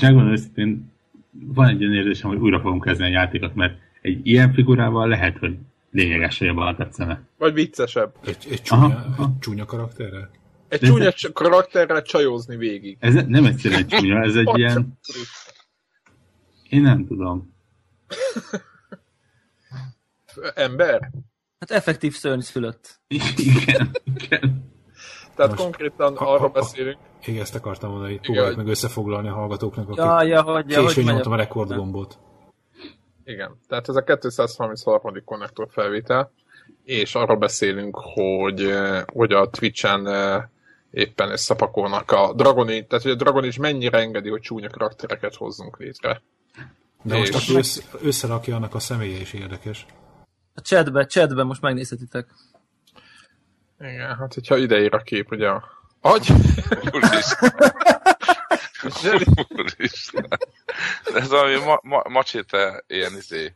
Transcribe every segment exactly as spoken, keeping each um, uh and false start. És megmondom őszintén, van egy olyan érzésem, hogy újra fogom kezdeni a játékot, mert egy ilyen figurával lehet, hogy lényeges, hogy jobban tetszene. Vagy viccesebb. Egy, egy, csúnya, aha, egy csúnya karakterrel? Egy de csúnya ez... karakterrel csajozni végig. Ez nem egyszerűen egy csúnya, ez egy ilyen... Én nem tudom. Ember? Hát effektív szörny szülött. Igen, igen. Tehát most konkrétan a, a, arra beszélünk. Igen, ezt akartam mondani, hogy próbáljuk meg összefoglalni a hallgatóknak, akik ja, ja, hogy, ja, későn nyomtam a rekordgombot. Igen, tehát ez a kétszázharminchárom. konnektor felvétel, és arra beszélünk, hogy, hogy a Twitch-en éppen összepakolnak a Dragon Age, tehát hogy a Dragon Age mennyire engedi, hogy csúnya karaktereket hozzunk létre. De és... most aki össze, összerakja, annak a személye is érdekes. A chatbe, chatbe most megnézhetitek. Igen, hát hogyha ideír a kép, ugye a... Agy! Úristen! Úristen! De ez valami ma- ma- macséte ilyen izé...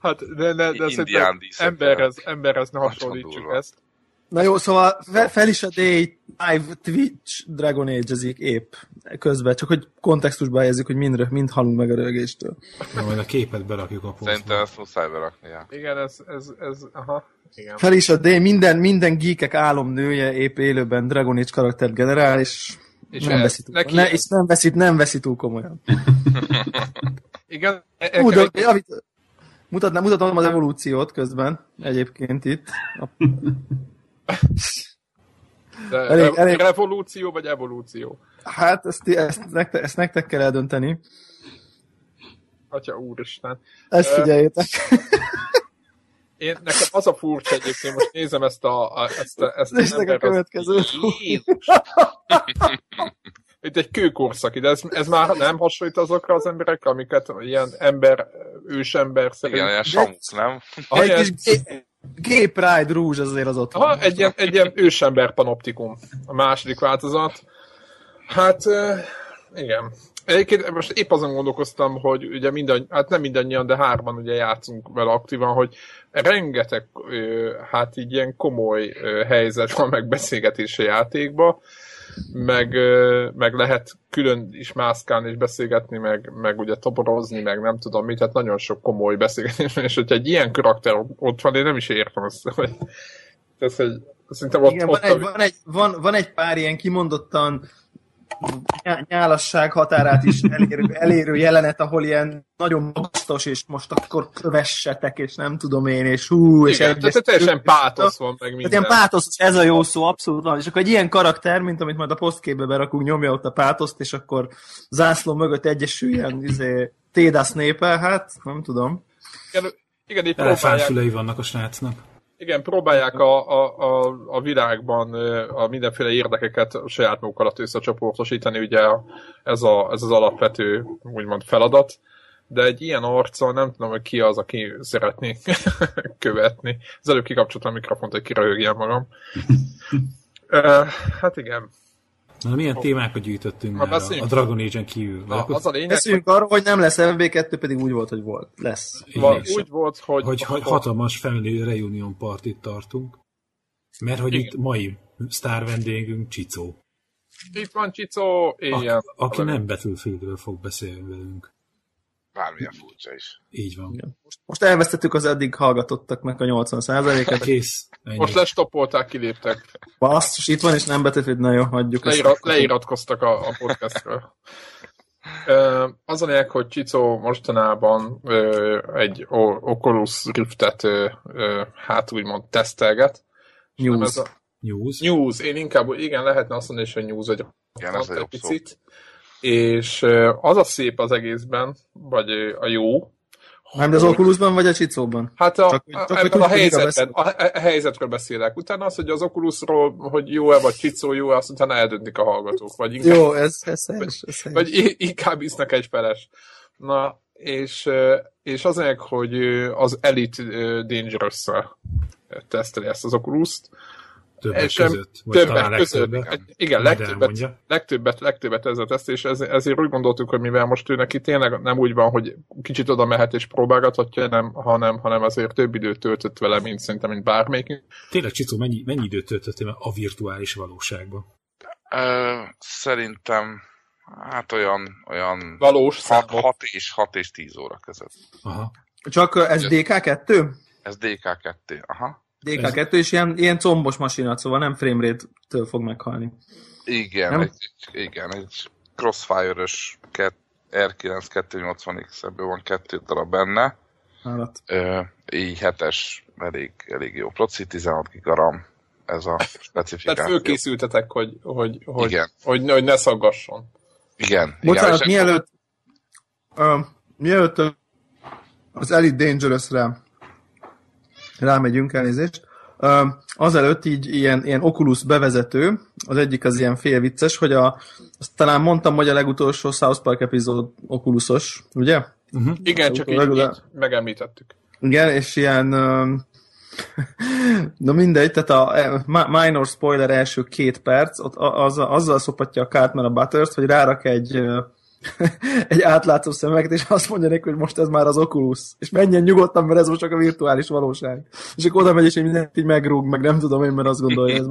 Hát, de, de, de indián díszete. Emberhez, emberhez ne hasonlítsuk ezt. Na jó, szóval fe- fel is a Day Live Twitch Dragon Age-ezik épp közben, csak hogy kontextusba helyezzük, hogy mindre, mind halunk meg a rögéstől. Na, majd a képet berakjuk a posztba. Szerintem ezt muszáj berakni, ja. Igen, ez, ez, ez, aha. Igen. Fel is a D, minden, minden geekek álomnője épp élőben Dragon Age karaktert generál, és, és nem veszít túl ne, és nem veszít, nem veszít túl komolyan. Igen. E- Úgy, e- de, amit, mutatnám, mutatom az evolúciót közben, egyébként itt. De elég, re- elég... Revolúció vagy evolúció? Hát ezt, ezt, nektek, ezt nektek kell eldönteni. Atya úristen. Ezt figyeljétek. Én, nekem az a furcsa egyébként, most nézem ezt a... a ezt a, ezt a, embert, a következő. Jézus! Itt egy kőkorszak, de ez, ez már nem hasonlít azokra az emberekre, amiket ilyen ember, ősember szerint... Igen, ilyen samuc, nem? Egy kis gay, gay pride rúzs azért az ott. Aha, egy ilyen, egy ilyen ősember panoptikum, a második változat. Hát, igen. Egyébként most épp azon gondolkoztam, hogy ugye minden, hát nem mindannyian, de hárman ugye játszunk vele aktívan, hogy rengeteg, hát így ilyen komoly helyzet van megbeszélgetés a játékba, meg, meg lehet külön is mászkálni és beszélgetni, meg, meg ugye toborozni, meg nem tudom mit, hát nagyon sok komoly beszélgetés van, és hogyha egy ilyen karakter ott van, én nem is értem ezt, hogy ez egy, szerintem ott... Igen, ott, van, ott, egy, van, egy, van, van egy pár ilyen kimondottan nyálasság határát is elérő, elérő jelenet, ahol ilyen nagyon magasztos, és most akkor kövessetek, és nem tudom én, és hú, és... Igen, tehát teljesen pátosz van meg minden. Tehát ilyen pátosz, ez a jó szó, abszolút van. És akkor egy ilyen karakter, mint amit majd a posztképbe berakunk, nyomja ott a pátoszt, és akkor zászló mögött egyesüljen izé, Tédász népe, hát nem tudom. Igen, igen így próbálják. Szülei vannak a srácnak. Igen, próbálják a, a, a, a világban a mindenféle érdekeket a saját maguk alatt összecsoportosítani, ugye ez, a, ez az alapvető, úgymond feladat, de egy ilyen arccal nem tudom, hogy ki az, aki szeretné követni. Az előbb kikapcsoltam a mikrofont, hogy kiröhögjem magam. uh, hát igen. Na, milyen témákat gyűjtöttünk már a Dragon Age-en kívül? Na, az a lényeg, beszéljünk hogy... arról, hogy nem lesz ef bé kettő, pedig úgy volt, hogy volt. Lesz. Van, úgy volt, hogy... Hogy a... hatalmas Family Reunion partit tartunk, mert hogy igen. Itt mai sztár vendégünk Csicó. Itt van Csicó, éjjel. A, aki nem Battlefieldről fog beszélni velünk. Bármilyen furcsa is. Így van. Igen. Most elvesztettük az eddig hallgatottaknak a nyolcvan százalékát. Kész. Ennyi. Most lestopolták, kiléptek. Basszus, itt van, és nem betűfőd, na jó, hagyjuk. Leira- leiratkoztak a, a podcastről. Az a lényeg, hogy Csicó mostanában egy Oculus Riftet hát úgymond tesztelget. News. A... News? News. Én inkább, igen, lehetne azt mondani, hogy News egy picit. Szó. És az a szép az egészben, vagy a jó. Nem, de az Oculusban, vagy a Csicóban? Hát a, csak, a, csak ebben a helyzetben, a, a helyzetről beszélek. Utána az, hogy az Oculusról, hogy jó-e, vagy Csicó jó-e, azt utána eldöntik a hallgatók. Vagy inkább, jó, ez, ez helyes. Vagy, ez vagy inkább isznak egy feles. Na, és, és az ennek, hogy az Elite Dangerous-szel teszteli ezt az Oculust. Többek között, vagy többek talán között. Legtöbbet. Igen, legtöbbet, legtöbbet, legtöbbet ezzel teszt, és ez, ezért úgy gondoltuk, hogy mivel most ő neki tényleg nem úgy van, hogy kicsit oda mehet és próbálgathatja, nem, hanem, hanem azért több időt töltött vele, mint szerintem, mint bármelyik. Tényleg, Csicó, mennyi, mennyi időt töltöttél a virtuális valóságban? Ö, szerintem Hát olyan, olyan valós hat és hat és tíz óra között. Aha. Csak ez dé ká kettő? Ez dé ká kettő, aha. dé ká kettő, és ilyen, ilyen combos masina, szóval nem framerate-től fog meghalni. Igen, egy, igen, egy Crossfire-ös er kilenc kétszáznyolcvan iksz-ből van kettő darab benne. Állat. i hetes, elég, elég jó proci, tizenhat giga RAM, ez a specifikáció. Tehát fölkészültetek, hogy, hogy, hogy, hogy, hogy ne szaggasson. Igen. Bocsánat, igen, mielőtt, uh, mielőtt az Elite Dangerous-re rámegyünk, elnézést. Uh, azelőtt így ilyen, ilyen Oculus bevezető, az egyik az ilyen fél vicces, hogy a, azt talán mondtam, hogy a legutolsó South Park epizód Oculusos, ugye? Uh-huh. Igen, csak így, így megemlítettük. Igen, és ilyen uh, na mindegy, tehát a minor spoiler első két perc, ott azzal, azzal szopatja a Cartman a Butters-t, hogy rárak egy, egy átlátszó szemeket, és azt mondja neki, hogy most ez már az Oculus. És menjen nyugodtan, mert ez most csak a virtuális valóság. És akkor oda megy, és mindent így megrúg, meg nem tudom én, mert azt gondolja ez.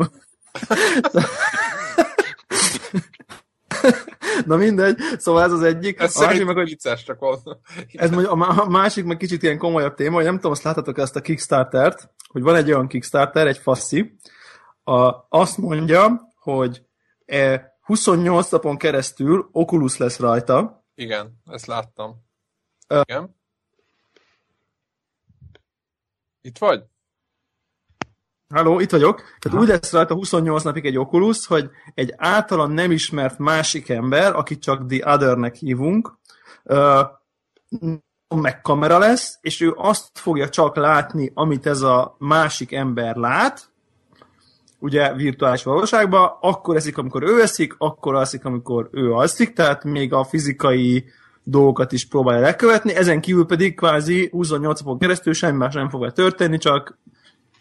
Na mindegy, szóval ez az egyik. Ez a másik, meg, hogy vicces, csak ez mondjuk, a másik meg kicsit ilyen komolyabb téma, hogy nem tudom, azt láthatok ezt a Kickstartert, hogy van egy olyan Kickstarter, egy faszi, a, azt mondja, hogy e, huszonnyolc napon keresztül Oculus lesz rajta. Igen, ezt láttam. Ö, Igen. Itt vagy? Halló, itt vagyok. Tehát úgy lesz rajta huszonnyolc napig egy Oculus, hogy egy általán nem ismert másik ember, akit csak The Other-nek hívunk, meg kamera lesz, és ő azt fogja csak látni, amit ez a másik ember lát, ugye virtuális valóságban, akkor eszik, amikor ő eszik, akkor alszik, amikor ő alszik, tehát még a fizikai dolgokat is próbálja lekövetni, ezen kívül pedig kvázi huszonnyolc napon keresztül semmi más nem fog történni, csak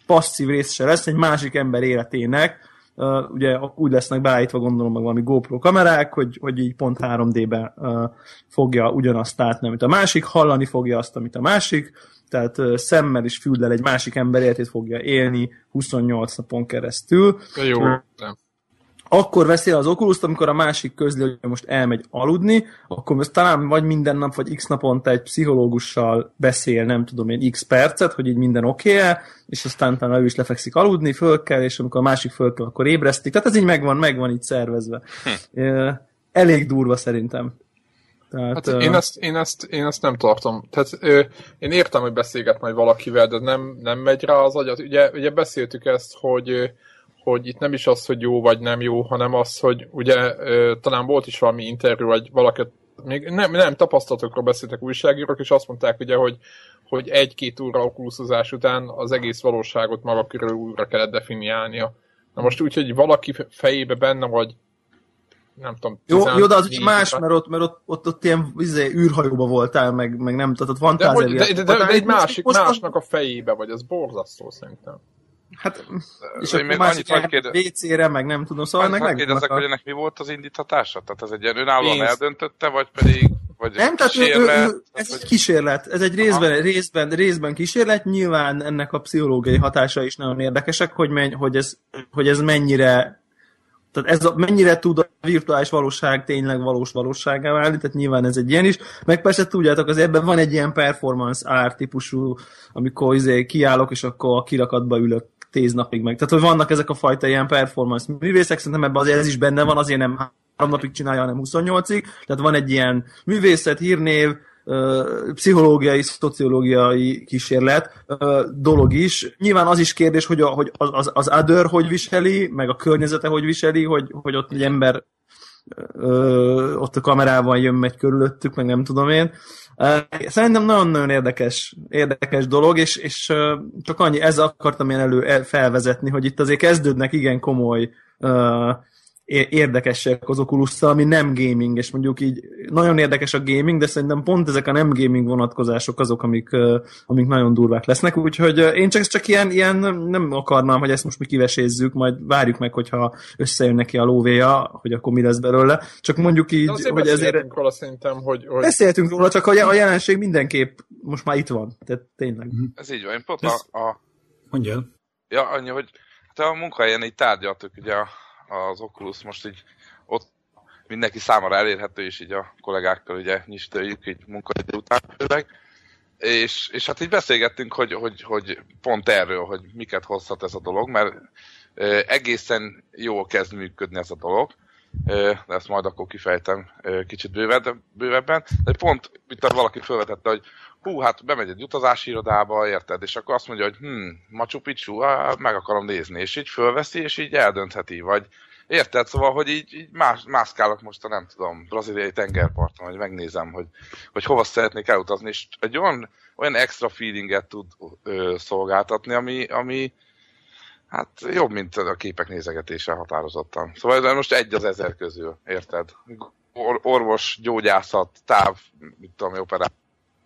passzív része lesz egy másik ember életének, uh, ugye úgy lesznek beállítva, gondolom, meg valami GoPro kamerák, hogy, hogy így pont három dé-ben uh, fogja ugyanazt látni, amit a másik, hallani fogja azt, amit a másik, tehát uh, szemmel és füllel egy másik ember életét fogja élni huszonnyolc napon keresztül. Jó. Uh, akkor veszi az Oculust, amikor a másik közli, hogy most elmegy aludni, akkor talán vagy minden nap, vagy x naponta egy pszichológussal beszél, nem tudom én, x percet, hogy így minden oké-e, és aztán talán ő is lefekszik aludni, föl kell, és amikor a másik föl kell, akkor ébresztik. Tehát ez így megvan, megvan így szervezve. Hm. Elég durva szerintem. Tehát, hát én, ezt, én, ezt, én ezt nem tartom. Tehát, én értem, hogy beszélget majd valakivel, de nem, nem megy rá az agyat. Ugye, ugye beszéltük ezt, hogy hogy itt nem is az, hogy jó vagy nem jó, hanem az, hogy ugye talán volt is valami interjú, vagy valakit, még nem, nem tapasztalatokról beszéltek újságírók, és azt mondták ugye, hogy, hogy egy-két óra okuluszozás után az egész valóságot maga körül újra kellett definiálnia. Na most úgy, hogy valaki fejébe benne vagy, nem tudom. Jó, jó, de az is más, mert ott, mert ott, ott, ott ilyen izé, űrhajóba voltál, meg, meg nem, tehát ott van tázer. De, de, de, de, de egy másik, másnak a fejébe vagy, az borzasztó szerintem. Hát, és akkor másik vé cé-re, meg nem tudom, szóval ennek meg... Kérdezek, hogy ennek mi volt az indítatása? Tehát ez egy ilyen önállóan eldöntötte, vagy pedig... Vagy nem, tehát kísérlet, ő, ő, ez vagy... egy kísérlet. Ez egy részben, részben, részben kísérlet. Nyilván ennek a pszichológiai hatása is nagyon érdekesek, hogy, menj, hogy, ez, hogy ez mennyire... Tehát ez a, mennyire tud a virtuális valóság tényleg valós valósággá válni, tehát nyilván ez egy ilyen is. Meg persze tudjátok, az ebben van egy ilyen performance art típusú, amikor izé kiállok, és akkor a kirakatba ülök tíz napig meg. Tehát, hogy vannak ezek a fajta ilyen performance művészek, szerintem ebben azért ez is benne van, azért nem három napig csinálja, hanem huszonnyolcig. Tehát van egy ilyen művészet, hírnév, pszichológiai, szociológiai kísérlet dolog is. Nyilván az is kérdés, hogy, a, hogy az, az other hogy viseli, meg a környezete hogy viseli, hogy, hogy ott egy ember ott a kamerával jön, megy körülöttük, meg nem tudom én. Szerintem nagyon-nagyon érdekes, érdekes dolog, és, és csak annyi, ezzel akartam én elő felvezetni, hogy itt azért kezdődnek igen komoly érdekesek az Oculusszal, ami nem gaming, és mondjuk így nagyon érdekes a gaming, de szerintem pont ezek a nem gaming vonatkozások azok, amik, amik nagyon durvák lesznek, úgyhogy én csak, csak ilyen, ilyen nem akarnám, hogy ezt most mi kivesézzük, majd várjuk meg, hogyha összejön neki a lóvéja, hogy akkor mi lesz belőle, csak mondjuk így, hogy ezért... Róla, szerintem, hogy, hogy... Beszéltünk róla, csak a jelenség mindenképp most már itt van, tehát tényleg. Ez így van, én pont ez... a... Mondja. Ja, annyi, hogy hát a munkahelyen így tárgyaltuk, ugye a az Oculus most így ott mindenki számára elérhető, és így a kollégákkal ugye nyisdőjük így munkaidő után főleg. És, és hát így beszélgettünk, hogy, hogy, hogy pont erről, hogy miket hozhat ez a dolog, mert egészen jól kezd működni ez a dolog, de ezt majd akkor kifejtem kicsit bővebben, de pont itt valaki felvetette, hogy hú, hát bemegy egy utazási irodába, érted, és akkor azt mondja, hogy hm, Machu Picchu, á, meg akarom nézni, és így fölveszi, és így eldöntheti, vagy érted, szóval, hogy így, így más, mászkálok most a nem tudom, braziliai tengerparton, hogy megnézem, hogy, hogy hova szeretnék elutazni, és egy olyan, olyan extra feelinget tud ö, szolgáltatni, ami, ami hát jobb, mint a képek nézegetése határozottan. Szóval most egy az ezer közül, érted? Or, orvos, gyógyászat, táv, mit tudom, operáció,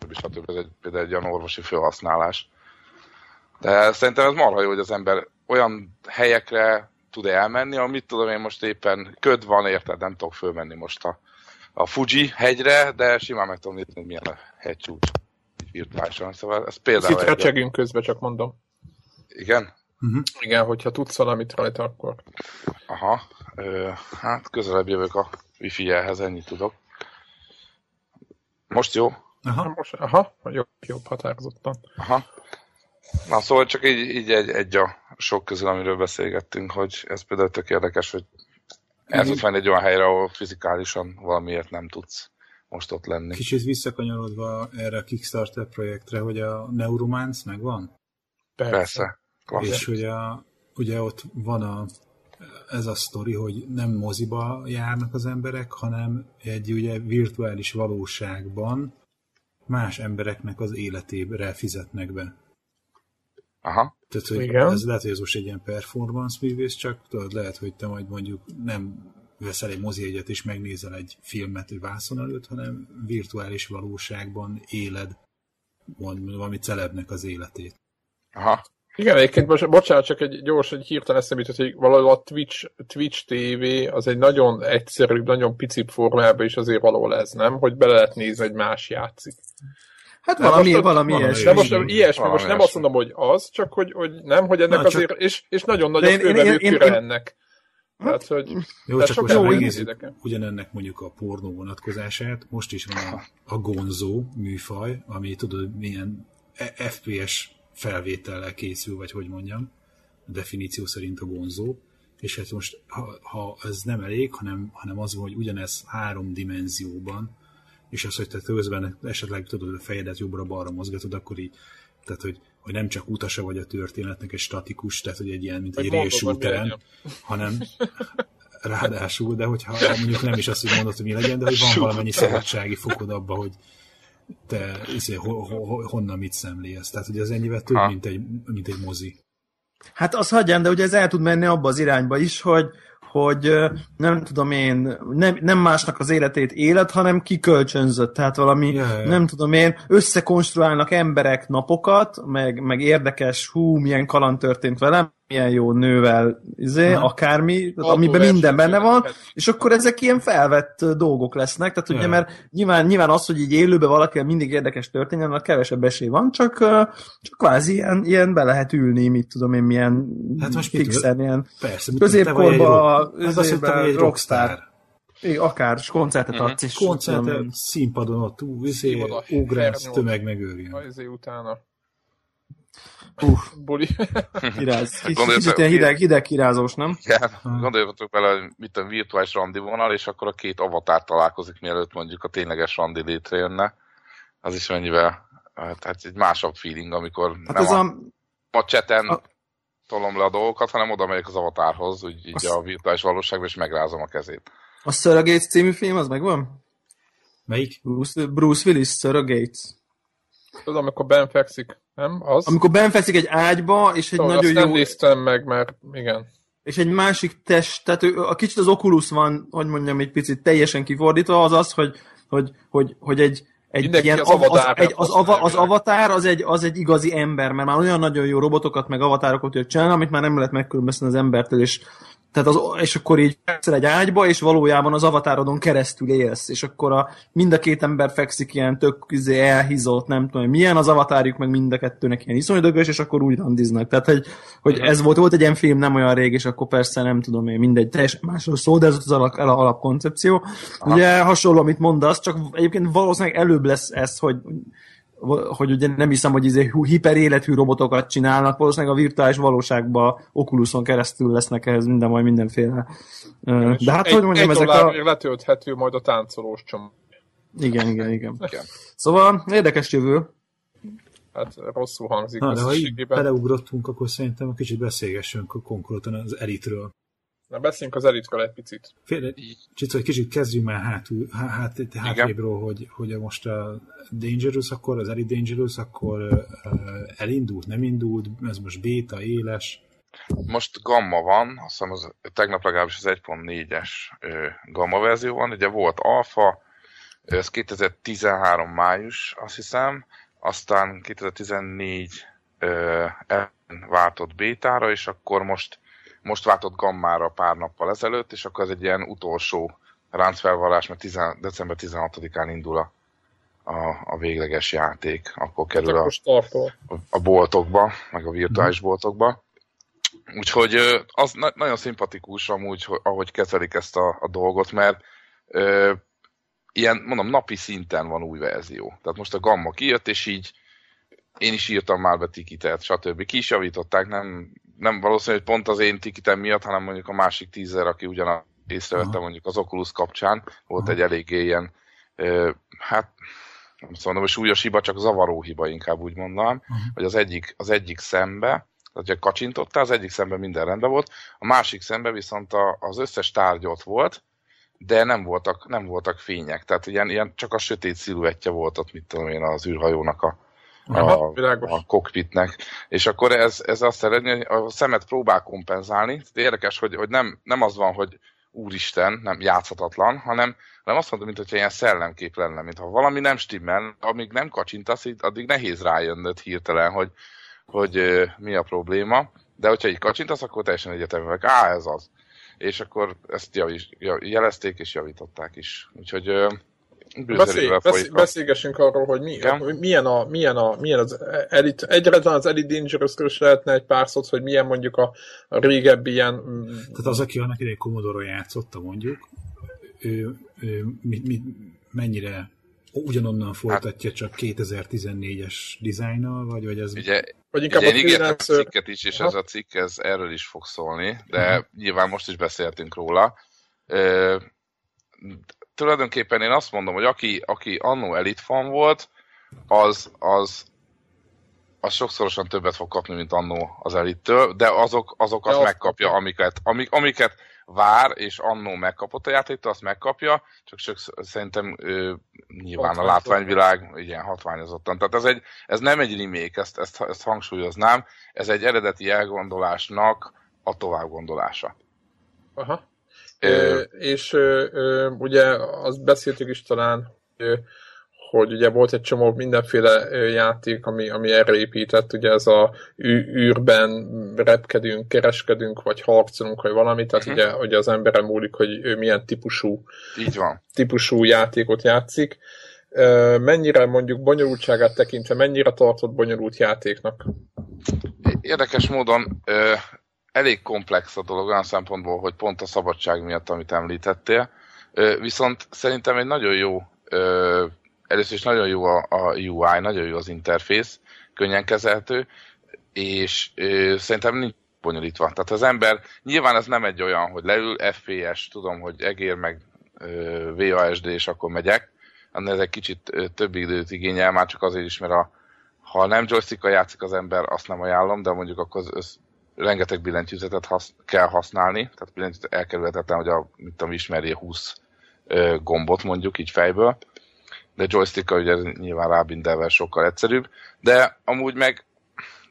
stb. Ez egy, például egy olyan orvosi felhasználás. De szerintem ez marha jó, hogy az ember olyan helyekre tud elmenni, amit tudom én most éppen köd van, érted, nem tudok fölmenni most a, a Fuji hegyre, de simán meg tudom nézni, hogy milyen a hegycsúcs virtuálisan. Szóval ez például... Itt recsegünk közben, csak mondom. Igen? Uh-huh. Igen, hogyha tudsz valamit rajta, akkor... Aha, ö, hát közelebb jövök a wifi-jelhez, ennyit tudok. Most jó? Aha, most, aha jobb, jobb határozottan. Aha. Na szóval csak így, így egy, egy a sok közül, amiről beszélgettünk, hogy ez például tök érdekes, hogy el tud menni egy olyan helyre, ahol fizikálisan valamiért nem tudsz most ott lenni. Kicsit visszakanyarodva erre a Kickstarter projektre, hogy a Neuromanc megvan? Persze. Persze. Klasszik. És hogy a, ugye ott van a, ez a sztori, hogy nem moziba járnak az emberek, hanem egy ugye virtuális valóságban más embereknek az életére fizetnek be. Aha. Tehát, hogy ez lehet, hogy ez most egy ilyen performance művész, csak tudod, lehet, hogy te majd mondjuk nem veszel egy mozijegyet és megnézel egy filmet egy vászon előtt, hanem virtuális valóságban éled valami celebnek az életét. Aha. Igen, egyébként, bocsánat, csak egy gyors, egy hirtelen eszembe jutott, hogy valahol a Twitch, Twitch té vé az egy nagyon egyszerű, nagyon picibb formában is azért való lesz, nem? Hogy bele lehet nézni, hogy más játszik. Hát de valami, most, valami ilyesmi. De most ilyesmi, valami most nem azt mondom, hogy az, csak hogy, hogy nem, hogy ennek na, csak... azért, és, és nagyon nagy a főbevőküre ennek. Hát, hogy... Jó, csak most megnézzük ugyanennek mondjuk a pornó vonatkozását. Most is van a, a gonzó műfaj, ami tudod, milyen ef pé es felvétellel készül, vagy hogy mondjam, a definíció szerint a gonzó. És hát most, ha, ha ez nem elég, hanem, hanem az van, hogy ugyanez három dimenzióban, és az, hogy te közben esetleg tudod, a fejedet jobbra-balra mozgatod, akkor így, tehát, hogy, hogy nem csak utasa vagy a történetnek, egy statikus, tehát, hogy egy ilyen, mint egy rélsúteren, hanem ráadásul, de hogyha mondjuk nem is azt, hogy mondod, hogy mi legyen, de hogy van valamennyi szabadsági fokod abba, hogy te azért, ho, ho, ho, honnan mit szemlélsz. Tehát, hogy ez ennyivel több, mint egy, mint egy mozi. Hát azt hagyjam, de ugye ez el tud menni abba az irányba is, hogy hogy nem tudom én, nem, nem másnak az életét élet, hanem kikölcsönzött, tehát valami, yeah, yeah. nem tudom én, összekonstruálnak emberek napokat, meg, meg érdekes, hú, milyen kaland történt velem, milyen jó nővel, izé, uh-huh. akármi, tehát, amiben minden benne van, és akkor ezek ilyen felvett dolgok lesznek, tehát yeah. ugye, mert nyilván, nyilván az, hogy így élőben valakivel mindig érdekes történjen, annak kevesebb esély van, csak, csak kvázi ilyen, ilyen be lehet ülni, mit tudom én, milyen hát fixen, ilyen persze, középkorban ez az, hogy te egy rockstar. É, akár, és koncertet uh-huh. adsz. Koncertet, színpadon ott ugrálsz, tömeg megőrjön. Ezért utána. Uff, buli. Kiráz. Kicsit ilyen hideg, hideg kirázós, nem? Ja, gondoljatok bele, hogy mit a virtuális randi vonal, és akkor a két avatár találkozik, mielőtt mondjuk a tényleges randi létrejönne. Az is mennyivel, tehát egy másabb feeling, amikor hát nem a, a... a cseten... A... tolom le a dolgokat, hanem oda megyek az avatárhoz, úgy így a virtuális valóságban, és megrázom a kezét. A Surrogates című film, az megvan? Melyik? Bruce, Bruce Willis, Surrogates. Tudom, amikor benfekszik, nem? Az? Amikor benfekszik egy ágyba, és egy Tudom, nagyon jó... nem néztem meg, mert igen. És egy másik test, tehát a kicsit az Oculus van, hogy mondjam, egy picit teljesen kifordítva, az az, hogy, hogy, hogy, hogy egy Egy ilyen, az, az, egy, az, ava, az avatár az egy, az egy igazi ember, mert már olyan nagyon jó robotokat, meg avatárokat tudják csinálni, amit már nem lehet megkülönböztetni az embertől, és Tehát az, és akkor így fekszel egy ágyba, és valójában az avatárodon keresztül élsz, és akkor a, mind a két ember fekszik ilyen tök izé, elhízott, nem tudom milyen, az avatárjuk meg mind a kettőnek ilyen iszonyú dögös, és akkor úgy randiznak. Tehát, hogy, hogy ez volt, volt egy ilyen film nem olyan rég, és akkor persze nem tudom én, mindegy, teljesen másról szó, de ez az alap, alapkoncepció. Aha. Ugye hasonló, amit mondasz, csak egyébként valószínűleg előbb lesz ez, hogy... hogy ugye nem hiszem, hogy izé hiperélethű robotokat csinálnak, valószínűleg a virtuális valóságban Oculuson keresztül lesznek ehhez minden, majd mindenféle. És de hát, egy, hogy mondjam, ezek a... Egy letölthető majd a táncolós csomag. Igen, igen, igen. igen. Szóval érdekes jövő. Hát rosszul hangzik. Na, de ha így beleugrottunk, akkor szerintem kicsit beszélgessünk a konkrétan az elitről. Na, beszéljünk az elitről egy picit. Fél, Csicó, egy kicsit kezdjünk már hátul, hát, hátébről, hogy, hogy most a Dangerous, akkor az Elite Dangerous, akkor elindult, nem indult, ez most béta, éles. Most gamma van, azt hiszem az, tegnap legalábbis az egy pont négyes gamma verzió van, ugye volt alfa, ez kétezer-tizenhárom május, azt hiszem, aztán kétezer-tizennégy váltott bétára, és akkor most most váltott gammára pár nappal ezelőtt, és akkor ez egy ilyen utolsó ráncfelvallás, mert tíz, december tizenhatodikán indul a, a, a végleges játék. Akkor kerül a, a boltokba, meg a virtuális boltokba. Úgyhogy az na- nagyon szimpatikus amúgy, ahogy kezelik ezt a, a dolgot, mert ö, ilyen, mondom, napi szinten van új verzió. Tehát most a gamma kijött, és így én is írtam már be tikitet, stb. Ki is javították, nem, nem valószínű, hogy pont az én tikitem miatt, hanem mondjuk a másik tízer, aki ugyanaz észrevette mondjuk az Oculus kapcsán, volt Aha. egy eléggé ilyen, ö, hát nem szóval, hogy súlyos hiba, csak zavaró hiba inkább úgy mondanám, Aha. hogy az egyik, az egyik szembe, tehát kacsintottál, az egyik szemben minden rendben volt, a másik szemben viszont a, az összes tárgy ott volt, de nem voltak, nem voltak fények, tehát ilyen, ilyen csak a sötét sziluettje volt ott, mit tudom én, az űrhajónak a A, a kokpitnek. És akkor ez, ez azt eredmény, hogy a szemet próbál kompenzálni. Érdekes, hogy, hogy nem, nem az van, hogy úristen, nem játszhatatlan, hanem, hanem azt mondom, mintha ilyen szellemkép lenne, mintha valami nem stimmel, amíg nem kacsintasz, addig nehéz rájönnöd hirtelen, hogy, hogy mi a probléma. De hogyha így kacsintasz, akkor teljesen egyetemű meg, á, ez az. És akkor ezt javis, jelezték és javították is. Úgyhogy... Beszélj, beszélj, beszélgessünk arról, hogy mi, milyen, a, milyen, a, milyen az Elite, egyre az Elite Dangerous-kör is lehetne egy pár szót, hogy milyen mondjuk a régebbi ilyen... Tehát az, aki annak idején Commodore-on játszotta mondjuk, ő, ő mi, mi, mennyire ugyanonnan folytatja, hát, csak kétezer-tizennégyes dizájnnal, vagy, vagy ez... Ugye, vagy inkább ugye én ígértem a cikket is, és ha? Ez a cikk ez erről is fog szólni, de uh-huh. nyilván most is beszéltünk róla. Ö, Tulajdonképpen én azt mondom, hogy aki, aki annó Elite fan volt, az, az, az sokszorosan többet fog kapni, mint annó az Elite-től, de azok, azokat de megkapja, amiket, amik, amiket vár, és annó megkapott a játéktől, azt megkapja, csak sokszor, szerintem ő, nyilván a látványvilág igen, hatványozottan. Tehát ez, egy, ez nem egy remake, ezt, ezt, ezt hangsúlyoznám, ez egy eredeti elgondolásnak a továbbgondolása. Aha. Ö, és ö, ö, ugye azt beszéltük is talán, ö, hogy ugye volt egy csomó mindenféle ö, játék, ami, ami erre épített, ugye ez a ű, űrben repkedünk, kereskedünk, vagy harcolunk, vagy valami, tehát uh-huh. ugye, ugye az emberen múlik, hogy ő milyen típusú, Így van. típusú játékot játszik. Ö, mennyire mondjuk bonyolultságát tekintve, mennyire tartott bonyolult játéknak? Érdekes módon... Ö... Elég komplex a dolog olyan szempontból, hogy pont a szabadság miatt, amit említettél. Viszont szerintem egy nagyon jó, először is nagyon jó a u i, nagyon jó az interfész, könnyen kezelhető, és szerintem nincs bonyolítva. Tehát az ember, nyilván ez nem egy olyan, hogy leül ef pé es, tudom, hogy egér meg vé á es dé, és akkor megyek. Annál ez egy kicsit több időt igényel, már csak azért is, mert a, ha nem joystickkal játszik az ember, azt nem ajánlom, de mondjuk akkor az össz, rengeteg billentyűzetet hasz, kell használni, tehát billentyűzet elkerülhetetlen, hogy a, mit tudom, ismerje húsz ö, gombot mondjuk így fejből, de joystickkal ugye nyilván rábindelve sokkal egyszerűbb, de amúgy meg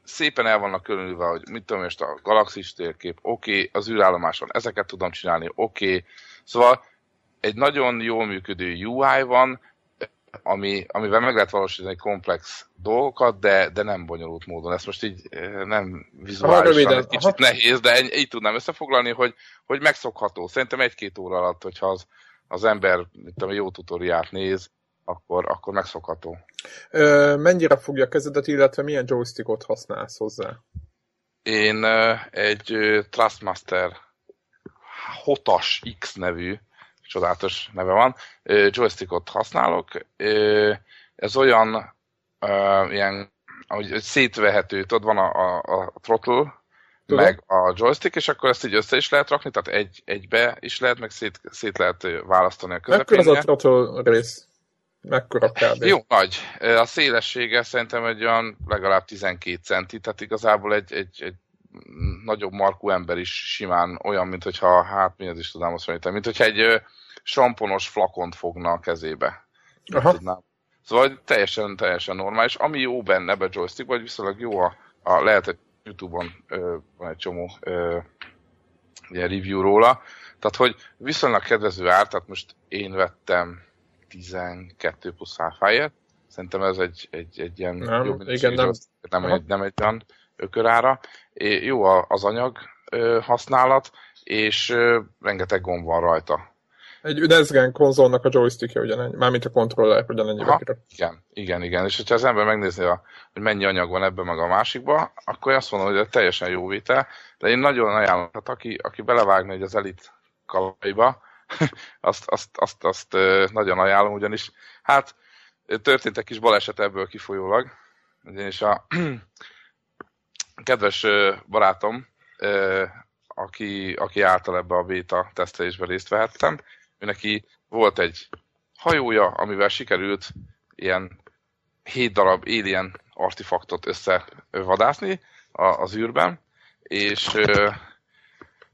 szépen el vannak különülve, hogy mit tudom, most a galaxis térkép, oké, okay, az űrállomáson ezeket tudom csinálni, oké, okay. Szóval egy nagyon jól működő u i van, ami, amivel meg lehet valósítani komplex dolgokat, de, de nem bonyolult módon. Ezt most így nem vizuálisan, egy kicsit nehéz, de így tudnám összefoglalni, hogy, hogy megszokható. Szerintem egy-két óra alatt, hogyha az, az ember mit tudom, jó tutoriát néz, akkor, akkor megszokható. Ö, mennyire fogja a kezedet, illetve milyen joystickot használsz hozzá? Én egy Thrustmaster Hotas X nevű, csodálatos neve van, joystickot használok. Ez olyan, ilyen, ahogy szétvehető, ott van a, a, a throttle, tudom, meg a joystick, és akkor ezt így össze is lehet rakni, tehát egy, egybe is lehet, meg szét, szét lehet választani a közepén. Mekkora az a throttle rész? Mekkora kb? Jó, nagy. A szélessége szerintem egy olyan legalább tizenkét centi, tehát igazából egy, egy, egy nagyobb markú ember is simán olyan, mint hogyha, hát mi az is tudnám azt mondani, mint hogyha egy ö, samponos flakont fogna a kezébe. Szóval teljesen, teljesen normális. Ami jó benne be joystick, vagy viszonylag jó a, a lehet, YouTube-on ö, van egy csomó ö, ilyen review róla, tehát hogy viszonylag kedvező ár, tehát most én vettem tizenkettő plusz Hellfire-t, szerintem ez egy, egy, egy ilyen nem, jó minőségű, nem, nem, egy, nem egy olyan ökörára. É, jó az anyag ö, használat, és ö, rengeteg gomb van rajta. Egy üdezgen konzolnak a joystickja ugyanennyi, mármint a kontroller ugyanennyibe kerül. Igen, igen, igen. És hogyha az ember megnézi, a, hogy mennyi anyag van ebben meg a másikban, akkor azt mondom, hogy ez teljesen jó vétel, de én nagyon ajánlom, hát aki, aki belevágna egy az Elite kalaiba, azt, azt, azt, azt nagyon ajánlom, ugyanis hát történt egy kis baleset ebből kifolyólag, ugyanis a kedves barátom, aki, aki által ebbe a béta tesztelésbe részt vehettem, őneki volt egy hajója, amivel sikerült ilyen hét darab alien artefaktot összevadászni az űrben, és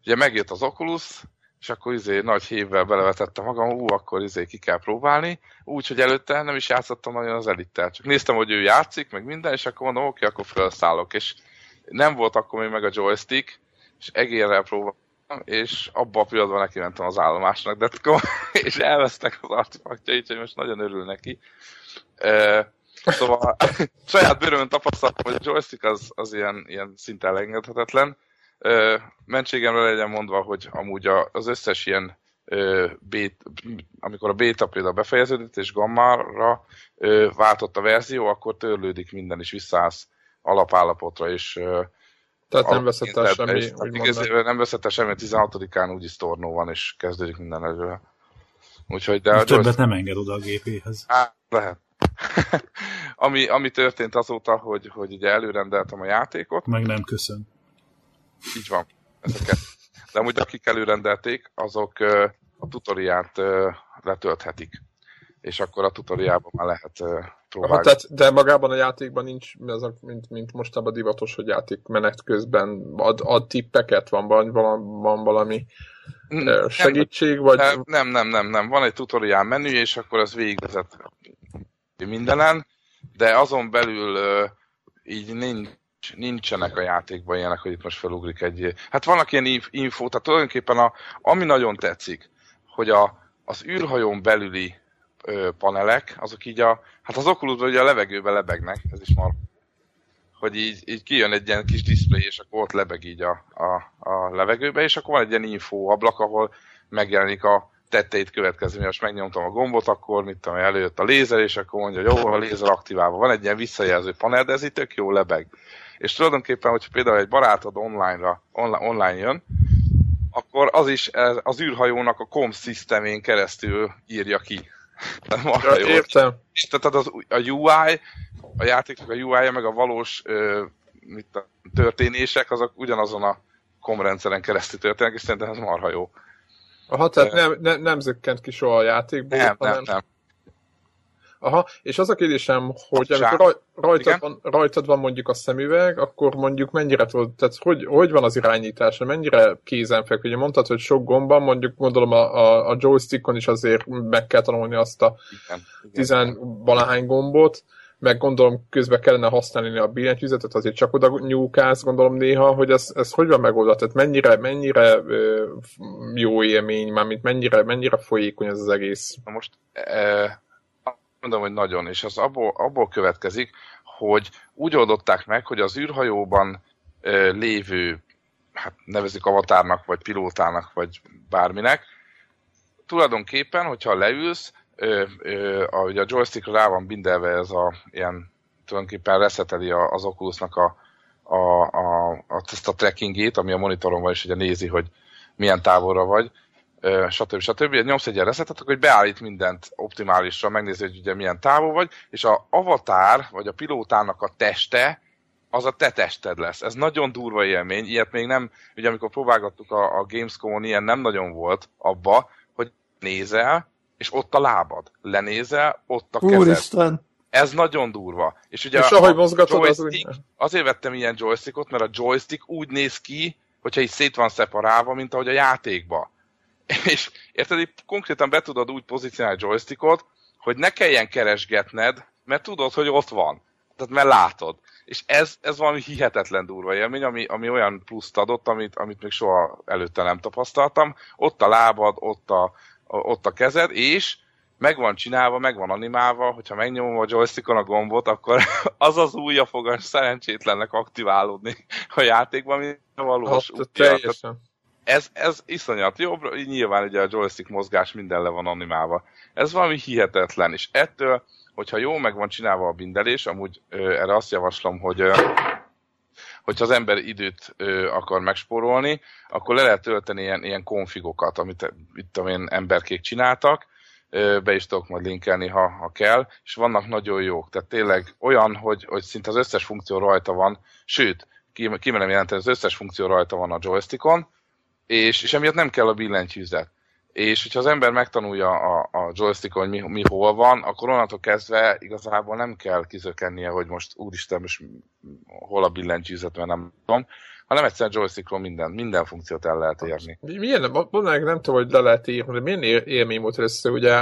ugye megjött az Oculus, és akkor izé nagy hívvel belevetette magam, ú, akkor izé ki kell próbálni, úgyhogy előtte nem is játszottam nagyon az Elite-tel, csak néztem, hogy ő játszik, meg minden, és akkor mondom, oké, akkor felszállok, és nem volt akkor még meg a joystick, és egérrel próbáltam, és abban a pillanatban neki mentem az állomásnak, de akkor, és elvesztek az artefaktja, így, hogy most nagyon örül neki. Uh, szóval saját bőrömön tapasztaltam, hogy a joystick az, az ilyen, ilyen szinte elengedhetetlen. Uh, mentségemre legyen mondva, hogy amúgy az összes ilyen, uh, bét, amikor a beta például befejeződött, és gammára uh, váltott a verzió, akkor törlődik minden, és visszaállsz alapállapotra, és uh, tehát nem veszett el semmi, úgymond. Nem veszett el semmi, tizenhatodikán úgyis tornó van, és kezdődik minden előre. Úgyhogy, de a többet nem enged oda a gépéhez. Hát, lehet. ami, ami történt azóta, hogy, hogy ugye előrendeltem a játékot. Meg nem köszön. Így van, ezeket. De amúgy akik előrendelték, azok uh, a tutoriát uh, letölthetik. És akkor a tutoriában már lehet uh, próbálni. Aha, tehát, de magában a játékban nincs, ez a, mint, mint mostában divatos, hogy játékmenet közben ad, ad tippeket, van, van, van valami uh, segítség? Nem, vagy... nem, nem, nem, nem. Van egy tutoriál menü, és akkor ez végigvezet mindenen, de azon belül uh, így nincs nincsenek a játékban ilyenek, hogy itt most felugrik egy... Hát vannak ilyen infó, tehát tulajdonképpen a, ami nagyon tetszik, hogy a, az űrhajón belüli ö, panelek, azok így a... Hát az Oculusban ugye a levegőben lebegnek, ez is már... Hogy így, így kijön egy ilyen kis display, és akkor ott lebeg így a, a, a levegőbe, és akkor van egy ilyen infóablak, ahol megjelenik a tetteit következő. Most megnyomtam a gombot, akkor mit tudom, előjött a lézer, és akkor mondja, hogy jó, a lézer aktiválva. Van egy ilyen visszajelző panel, de ez így tök jó lebeg. És tulajdonképpen, hogyha például egy barátod online-ra, online, online jön, akkor az is az űrhajónak a com szisztemén keresztül írja ki. Ja, értem. És tehát az, a u i, a játéknak a u i-ja, meg a valós ö, mit a, történések, azok ugyanazon a com rendszeren keresztül történnek, és szerintem ez marha jó. Aha, tehát nem, nem, nem zökkent ki soha a játékból. Nem, hanem... nem, nem. Aha, és az a kérdésem, hogy amikor raj, rajtad, van, rajtad van mondjuk a szemüveg, akkor mondjuk mennyire tudod, tehát hogy, hogy van az irányítása, mennyire kézenfekvő? Ugye mondtad, hogy sok gomban, mondjuk gondolom a, a, a joystickon is azért meg kell tanulni azt a tizenvalahány gombot, meg gondolom közben kellene használni a billentyűzetet, azért csak oda nyúlkálsz, gondolom néha, hogy ez, ez hogy van megoldva, tehát mennyire, mennyire jó élmény, mármint mennyire, mennyire folyékony ez az egész. Na most... E- mondom, hogy nagyon, és az abból, abból következik, hogy úgy oldották meg, hogy az űrhajóban ö, lévő, hát nevezik avatárnak, vagy pilótának, vagy bárminek, tulajdonképpen, hogyha leülsz, ö, ö, a, ugye a joystickra rá van bindelve ez a ilyen, tulajdonképpen reszeteli az Oculusnak a, a, a, a, ezt a trackingét, ami a monitoron van, és ugye nézi, hogy milyen távolra vagy, stb. stb. Nyomsz egy ilyen resetet, akkor beállít mindent optimálisra, megnézi, hogy ugye milyen távol vagy, és a avatár, vagy a pilótának a teste, az a te tested lesz. Ez nagyon durva élmény, ilyet még nem, ugye amikor próbálgattuk a, a Gamescom-on, ilyen nem nagyon volt abba, hogy nézel, és ott a lábad. Lenézel, ott a kezed. Úristen! Ez nagyon durva. És ugye és a, ahogy mozgatod, joystick, az úgy... azért vettem ilyen joystickot, mert a joystick úgy néz ki, hogyha így szét van szeparálva, mint ahogy a játékba. És érted, hogy konkrétan be tudod úgy pozícionálni a joystickot, hogy ne kelljen keresgetned, mert tudod, hogy ott van. Tehát mert látod. És ez, ez valami hihetetlen durva élmény, ami, ami olyan pluszt adott, amit, amit még soha előtte nem tapasztaltam. Ott a lábad, ott a, a, ott a kezed, és meg van csinálva, meg van animálva, hogyha megnyomom a joystickon a gombot, akkor az az újja fog szerencsétlennek aktiválódni a játékban, mint a valós útja. Ez, ez iszonyat jobb, nyilván ugye a joystick mozgás minden le van animálva. Ez valami hihetetlen, és ettől, hogyha jól meg van csinálva a bindelés, amúgy ö, erre azt javaslom, hogy ö, hogyha az ember időt ö, akar megspórolni, akkor le lehet tölteni ilyen, ilyen konfigokat, amit itt amilyen emberkék csináltak, ö, be is tudok majd linkelni, ha, ha kell, és vannak nagyon jók. Tehát tényleg olyan, hogy, hogy szinte az összes funkció rajta van, sőt, kimerem jelenteni, az összes funkció rajta van a joystickon, És, és emiatt nem kell a billentyűzet. És hogyha az ember megtanulja a, a joystickon, hogy mi, mi hol van, akkor onnantól kezdve igazából nem kell kizökkennie, hogy most úristen, most hol a billentyűzet, mert nem tudom, hanem egyszerűen joystickról minden, minden funkciót el lehet érni. Milyen, mondanak, nem tudom, hogy le lehet írni, de milyen élmény volt össze, ugye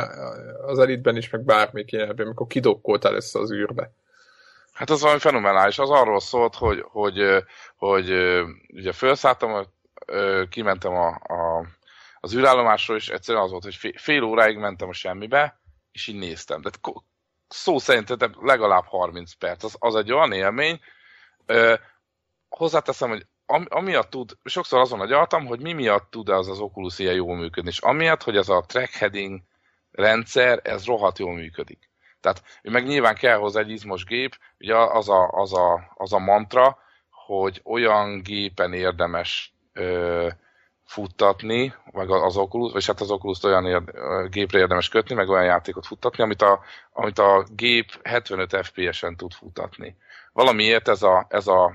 az Elite-ben is, meg bármik ilyenben, amikor kidokkoltál össze az űrbe? Hát az valami fenomenális. Az arról szólt, hogy, hogy, hogy, hogy ugye felszálltam, hogy kimentem a, a, az űrállomásról, és egyszerűen az volt, hogy fél, fél óráig mentem a semmibe, és így néztem. Tehát szó szerint legalább harminc perc. Az, az egy olyan élmény. Ö, hozzáteszem, hogy am, amiatt tud, sokszor azon agyaltam, hogy mi miatt tud az az Oculus ilyen jól működni, és amiatt, hogy ez a track heading rendszer, ez rohadt jól működik. Tehát meg nyilván kell hozzá egy izmos gép, ugye az a, az a, az a mantra, hogy olyan gépen érdemes Ö, futtatni, meg az Oculus, vagy hát az Oculus-t olyan ér, gépre érdemes kötni, meg olyan játékot futtatni, amit a, amit a gép hetvenöt ef pé es-en tud futtatni. Valamiért ez a ez a,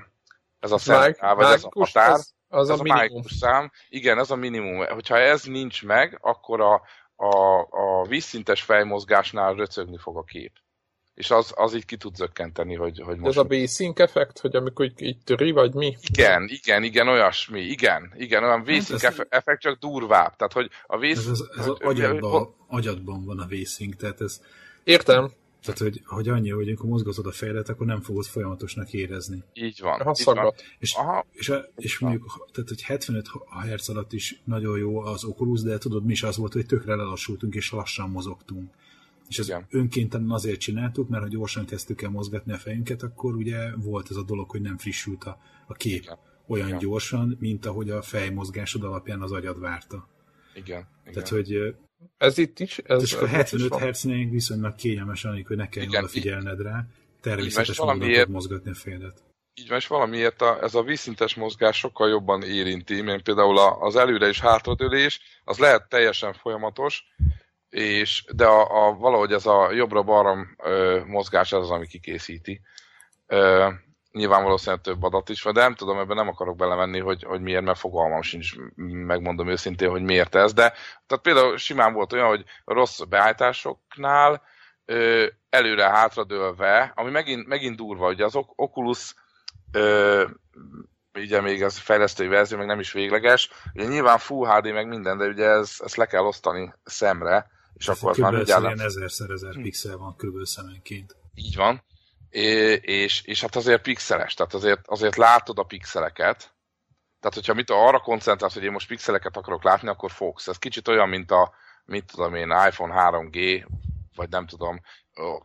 ez a szám, vagy ez a határ, az, az ez a, a minimum szám, igen, ez a minimum. Hogyha ez nincs meg, akkor a, a, a vízszintes fejmozgásnál röcögni fog a kép. És az, az így ki tud zökkenteni, hogy, hogy most... Ez a V-sync effekt, hogy amikor így töri, vagy mi? Igen, igen, igen, olyasmi, igen, igen, olyan V-sync hát effekt, csak durvább, tehát hogy a V-sync... Ez, ez, ez az agyadban, agyadban van a V-sync, tehát ez... Értem. Tehát, hogy, hogy annyi, hogy amikor mozgatod a fejedet, akkor nem fogod folyamatosnak érezni. Így van. Ha szaggat. És, és, és mondjuk, tehát, hogy hetvenöt hertz alatt is nagyon jó az Oculus, de tudod, mi is az volt, hogy tökre lelassultunk és lassan mozogtunk. És ezt önkéntelen azért csináltuk, mert ha gyorsan kezdtük el mozgatni a fejünket, akkor ugye volt ez a dolog, hogy nem frissült a, a kép. Igen. Olyan igen. Gyorsan, mint ahogy a fejmozgásod alapján az agyad várta. Igen. Igen. Tehát, hogy... Ez itt is? Ez és akkor hetvenöt hertznél viszonylag kényelmesen, amikor ne kelljen odafigyelned rá, természetes módon mozgatni a fejedet. Így van, és valamiért a, ez a vízszintes mozgás sokkal jobban érinti, mert például az előre és hátradőlés, az lehet teljesen folyamatos, és, de a, a, valahogy ez a jobbra-balra mozgás az, ami kikészíti. Ö, nyilván valószínűleg több adat is van, de nem tudom, ebben nem akarok belemenni, hogy, hogy miért, mert fogalmam sincs, megmondom őszintén, hogy miért ez. De tehát például simán volt olyan, hogy rossz beállításoknál ö, előre-hátradőlve, ami megint, megint durva, ugye az Oculus, ö, ugye még az fejlesztői verzió, meg nem is végleges, ugye nyilván Full há dé, meg minden, de ugye ez, ezt le kell osztani szemre, és ez akkor már mindjárt... Kb. ezerszer ezer pixel van kb. Szemenként. Így van. É, és, és hát azért pixeles, tehát azért, azért látod a pixeleket. Tehát, hogyha mit arra koncentrálsz, hogy én most pixeleket akarok látni, akkor fogsz. Ez kicsit olyan, mint a, mit tudom én, iPhone három G vagy nem tudom,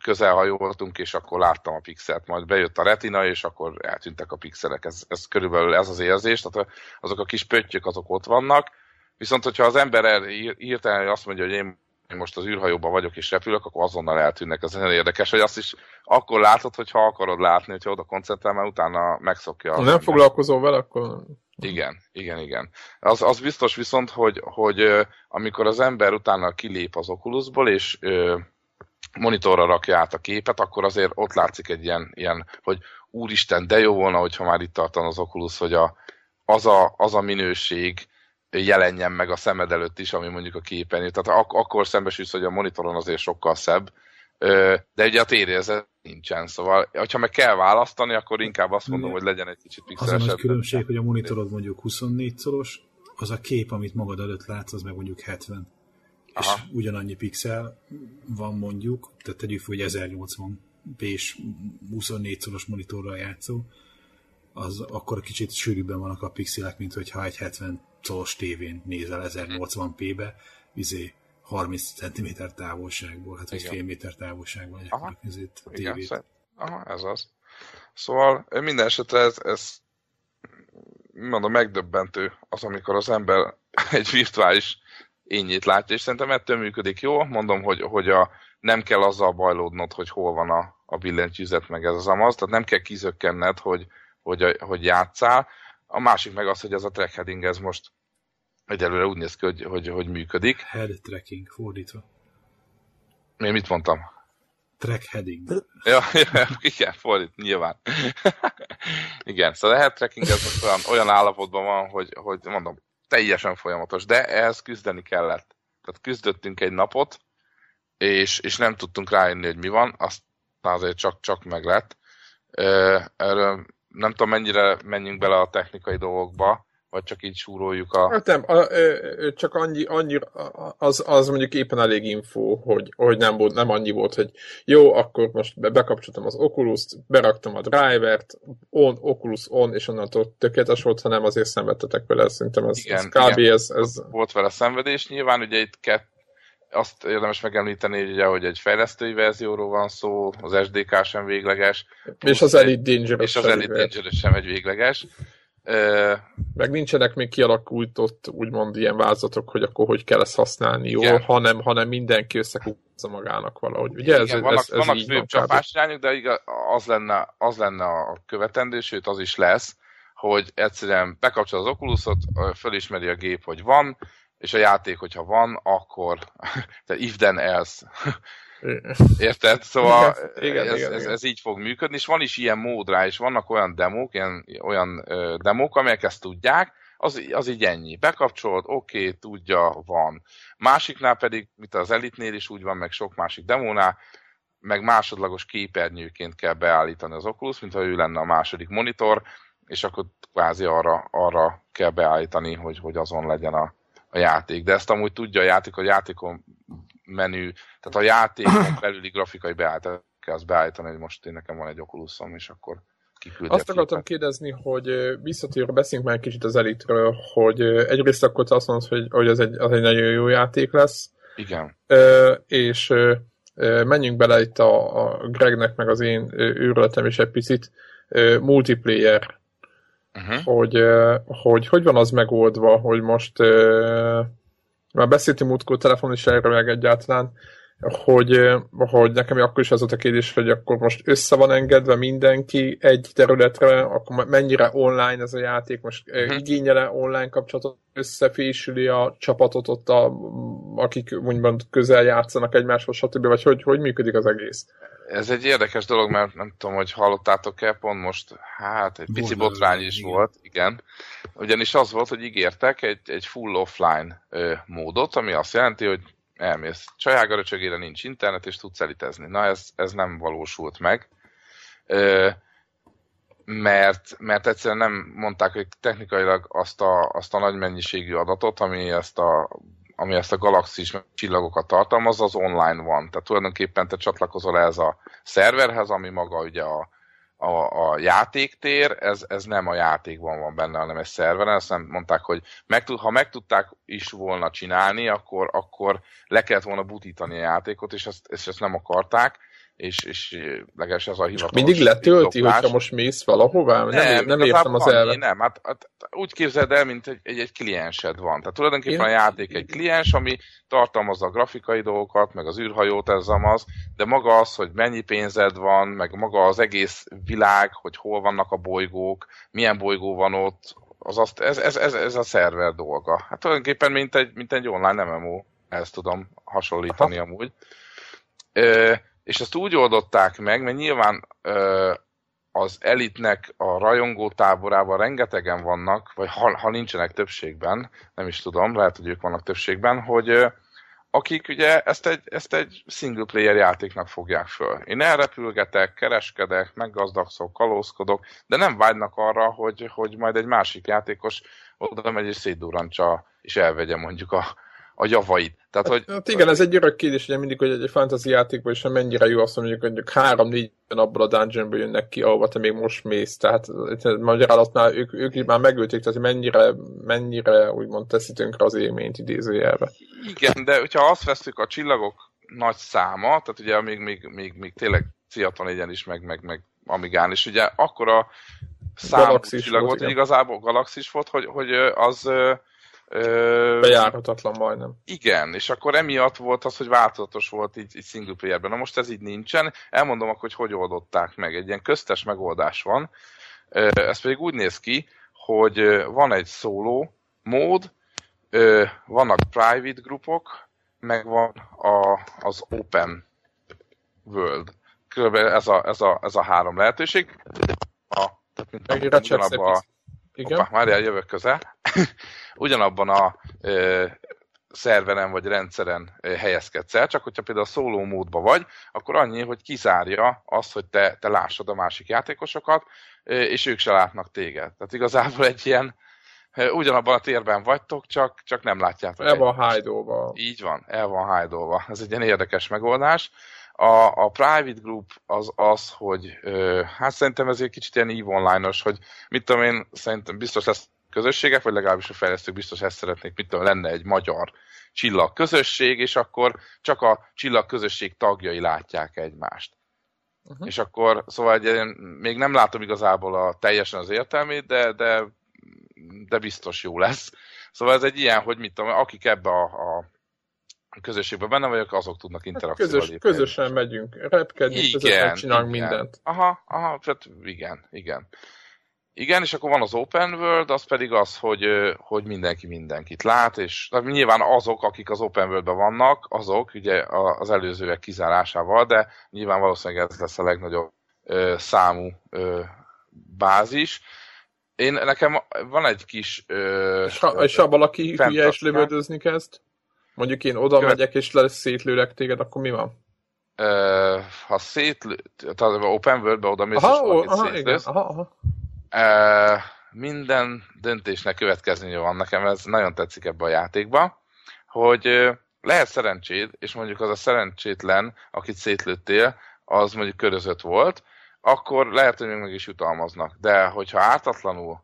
közelhajoltunk, és akkor láttam a pixelt, majd bejött a retina, és akkor eltűntek a pixelek. Ez, ez körülbelül ez az érzés, tehát azok a kis pöttyök, azok ott vannak, viszont hogyha az ember hirtelen azt mondja, hogy én most az űrhajóban vagyok és repülök, akkor azonnal eltűnnek. Ez nagyon érdekes, hogy azt is akkor látod, hogyha akarod látni, hogyha oda koncentrál, mert utána megszokja. Ha nem foglalkozol vele, akkor... Igen, igen, igen. Az, az biztos viszont, hogy, hogy amikor az ember utána kilép az Oculusból, és monitorra rakja át a képet, akkor azért ott látszik egy ilyen, ilyen hogy úristen, de jó volna, hogyha már itt tartan az Oculus, hogy a, az, a, az a minőség jelenjen meg a szemed előtt is, ami mondjuk a képen. Tehát ak- akkor szembesülsz, hogy a monitoron azért sokkal szebb, de ugye a térérzet nincsen, szóval ha meg kell választani, akkor inkább azt mondom, hogy legyen egy kicsit pixelesebb. Az a nagy különbség, hogy a monitorod mondjuk huszonnégy szoros, az a kép, amit magad előtt látsz, az meg mondjuk hetven. Aha. És ugyanannyi pixel van mondjuk, tehát tegyük fel, hogy ezernyolcvan pé-s huszonnégy szoros monitorral játszol, az akkor kicsit sűrűbben vannak a pixelek, mint hogyha egy hetven szoros tévén nézel ezernyolcvan pé-be, izé harminc centiméter távolságból, hát egy fél méter távolságban egyébként nézett a tévét. Igen, aha, ez az. Szóval minden esetre ez, ez mondom, megdöbbentő az, amikor az ember egy virtuális énjét látja, és szerintem ettől működik jó. Mondom, hogy, hogy a, nem kell azzal bajlódnod, hogy hol van a, a billentyűzet, meg ez az amaz, tehát nem kell kizökkenned, hogy, hogy, a, hogy játszál. A másik meg az, hogy ez a trackheading, ez most egyelőre úgy néz ki, hogy, hogy, hogy működik. Head tracking, fordítva. Én mit mondtam? Trackheading. Ja, ja, igen, fordít, nyilván. Igen, szóval a head tracking ez most olyan, olyan állapotban van, hogy, hogy mondom, teljesen folyamatos, de ehhez küzdeni kellett. Tehát küzdöttünk egy napot, és, és nem tudtunk rájönni, hogy mi van, aztán azért csak-csak meg lett. Erről nem tudom, mennyire menjünk bele a technikai dolgokba, vagy csak így súroljuk a... Hát nem, a, ö, csak annyi, annyi az, az mondjuk éppen elég infó, hogy, hogy nem, volt, nem annyi volt, hogy jó, akkor most bekapcsoltam az Oculust, beraktam a drivert, on, Oculus on, és onnantól tökéletes volt, hanem azért szenvedtetek vele, szerintem ez, igen, ez kb. Igen. Ez, ez... Volt vele szenvedés, nyilván ugye itt kett, azt érdemes megemlíteni, ugye, hogy egy fejlesztői verzióról van szó, az es dé ká sem végleges. És az Elite Dangerous és az Elite Dangerous sem egy végleges. Uh, meg nincsenek még kialakult ott úgymond ilyen vázatok, hogy akkor hogy kell ezt használni, jó? Hanem, hanem mindenki összekúszza magának valahogy. Ugye? Igen, ez, vannak ez, ez vannak főbb csapásirányok, de igaz, az, lenne, az lenne a követendő, sőt az is lesz, hogy egyszerűen bekapcsol az Oculusot, fölismeri a gép, hogy van, és a játék, hogyha van, akkor if then else. Érted? Szóval igen, ez, igen, ez, igen. ez így fog működni, és van is ilyen mód rá, és vannak olyan demók, ilyen, olyan ö, demók, amelyek ezt tudják, az, az így ennyi. Bekapcsolod, oké, okay, tudja, van. Másiknál pedig, mint az Elite-nél is úgy van, meg sok másik demónál, meg másodlagos képernyőként kell beállítani az Oculus, mintha ő lenne a második monitor, és akkor kvázi arra, arra kell beállítani, hogy, hogy azon legyen a, a játék. De ezt amúgy tudja a játék, a játékon menü, tehát a játékon belüli grafikai beállítást kell azt beállítani, hogy most én nekem van egy Oculusom, és akkor kiküldje. Azt akartam kérdezni, hogy visszatérve beszéljünk már egy kicsit az Elite-ről, hogy egyrészt akkor azt mondod, hogy, hogy az, egy, az egy nagyon jó játék lesz. Igen. Ö, és ö, menjünk bele itt a, a Gregnek, meg az én őrületem is egy picit ö, multiplayer. Uh-huh. Hogy, ö, hogy hogy van az megoldva, hogy most... Ö, Már beszéltünk múltkor telefonon is erről meg egyáltalán, hogy, hogy nekem akkor is az volt a kérdés, hogy akkor most össze van engedve mindenki egy területre, akkor mennyire online ez a játék, most igényele online kapcsolatot, összefésüli a csapatot ott, a, akik úgymond közel játszanak egymáshoz, stb. Vagy hogy, hogy működik az egész? Ez egy érdekes dolog, mert nem tudom, hogy hallottátok-e, pont most hát egy pici botrány is volt, igen. Ugyanis az volt, hogy ígértek egy, egy full offline ö, módot, ami azt jelenti, hogy elmész Csajágaröcsögére, nincs internet, és tudsz elitezni. Na, ez, ez nem valósult meg, ö, mert, mert egyszerűen nem mondták, hogy technikailag azt a, azt a nagy mennyiségű adatot, ami ezt a ami ezt a galaxis csillagokat tartalmaz, az online van. Tehát tulajdonképpen te csatlakozol ez a szerverhez, ami maga ugye a, a, a játéktér, ez, ez nem a játékban van benne, hanem egy szerveren. Azt nem mondták, hogy meg, ha meg tudták is volna csinálni, akkor, akkor le kellett volna butítani a játékot, és ezt, és ezt nem akarták. És, és legalábbis az a hivatalos. Mindig letölti, hogyha most mész valahová? Nem, nem, nem értem az elvet. Nem, hát, hát úgy képzeld el, mint egy, egy, egy kliensed van. Tehát tulajdonképpen én... a játék egy kliens, ami tartalmazza a grafikai dolgokat, meg az űrhajót, ez az, de maga az, hogy mennyi pénzed van, meg maga az egész világ, hogy hol vannak a bolygók, milyen bolygó van ott, az azt, ez, ez, ez, ez a szerver dolga. Hát tulajdonképpen mint egy, mint egy online em em o, ezt tudom hasonlítani. Aha. Amúgy. Ö, És ezt úgy oldották meg, mert nyilván ö, az elitnek a rajongó táborában rengetegen vannak, vagy ha, ha nincsenek többségben, nem is tudom, lehet, hogy ők vannak többségben, hogy ö, akik ugye ezt egy, ezt egy single player játéknak fogják föl. Én elrepülgetek, kereskedek, meggazdakszok, kalózkodok, de nem vágynak arra, hogy, hogy majd egy másik játékos oda megy és szétdurrancsa, és elvegye mondjuk a... a javait. Tehát, hát, hogy... hát igen, ez egy örök kérdés, ugye mindig, hogy egy fantasy játékban is mennyire jó azt mondjuk, hogy három-négy abból a dungeonből jönnek ki, ahova te még most mész. Tehát magyarázatnál ők, ők is már megölték, tehát mennyire, mennyire úgymond teszi tönkre az élményt idézőjelbe. Igen, de hogyha azt veszük, a csillagok nagy száma, tehát ugye még, még, még, még tényleg Ciatonégyen is, meg, meg, meg Amigán is, ugye akkor a számú csillagot, volt, igazából galaxis volt, hogy, hogy az... bejárhatatlan majdnem. Igen, és akkor emiatt volt az, hogy változatos volt így, így single playerben. Na most ez így nincsen. Elmondom akkor, hogy hogy oldották meg. Egy ilyen köztes megoldás van. Ez pedig úgy néz ki, hogy van egy szóló mód, vannak private grupok, meg van a, az open world. Körülbelül ez a, ez a, ez a három lehetőség. A, tehát a Opa, már jövök közel. Ugyanabban a ö, szerveren vagy rendszeren ö, helyezkedsz el, csak hogyha például a szóló módban vagy, akkor annyi, hogy kizárja azt, hogy te, te lássad a másik játékosokat, ö, és ők se látnak téged. Tehát igazából egy ilyen, ö, ugyanabban a térben vagytok, csak, csak nem látjátok. El van hájdolva. Így van, el van hájdolva. Ez egy ilyen érdekes megoldás. A, a private group az az, hogy ö, hát szerintem ez egy kicsit ilyen EVE Online-os, hogy mit tudom én, szerintem biztos lesz közösségek, vagy legalábbis a fejlesztők biztos ezt szeretnék, mit tudom, lenne egy magyar csillagközösség, és akkor csak a csillagközösség tagjai látják egymást. Uh-huh. És akkor, szóval egy, még nem látom igazából a, teljesen az értelmét, de, de, de biztos jó lesz. Szóval ez egy ilyen, hogy mit tudom, akik ebbe a, a közösségben benne vagyok, azok tudnak interakcióval lépni. Közös, közösen megyünk repkedni, igen, közösen csinálunk igen. mindent. Aha, aha, tehát igen, igen. Igen, és akkor van az open world, az pedig az, hogy, hogy mindenki mindenkit lát, és nyilván azok, akik az open worldben vannak, azok ugye az előzőek kizárásával, de nyilván valószínűleg ez lesz a legnagyobb ö, számú ö, bázis. Én, nekem van egy kis... Ö, és, ha, és ha valaki hülye is lövöldözni kezd? Mondjuk én oda Követ... megyek, és lesz szétlőlek téged, akkor mi van? Ö, ha szétlő... Tehát open worldbe oda mész, aha, és valakit aha, szétlősz. Igen, aha, aha. Ö, minden döntésnek következménye van nekem, ez nagyon tetszik ebben a játékban, hogy ö, lehet szerencséd, és mondjuk az a szerencsétlen, akit szétlőttél, az mondjuk körözött volt, akkor lehet, hogy még meg is jutalmaznak. De hogyha ártatlanul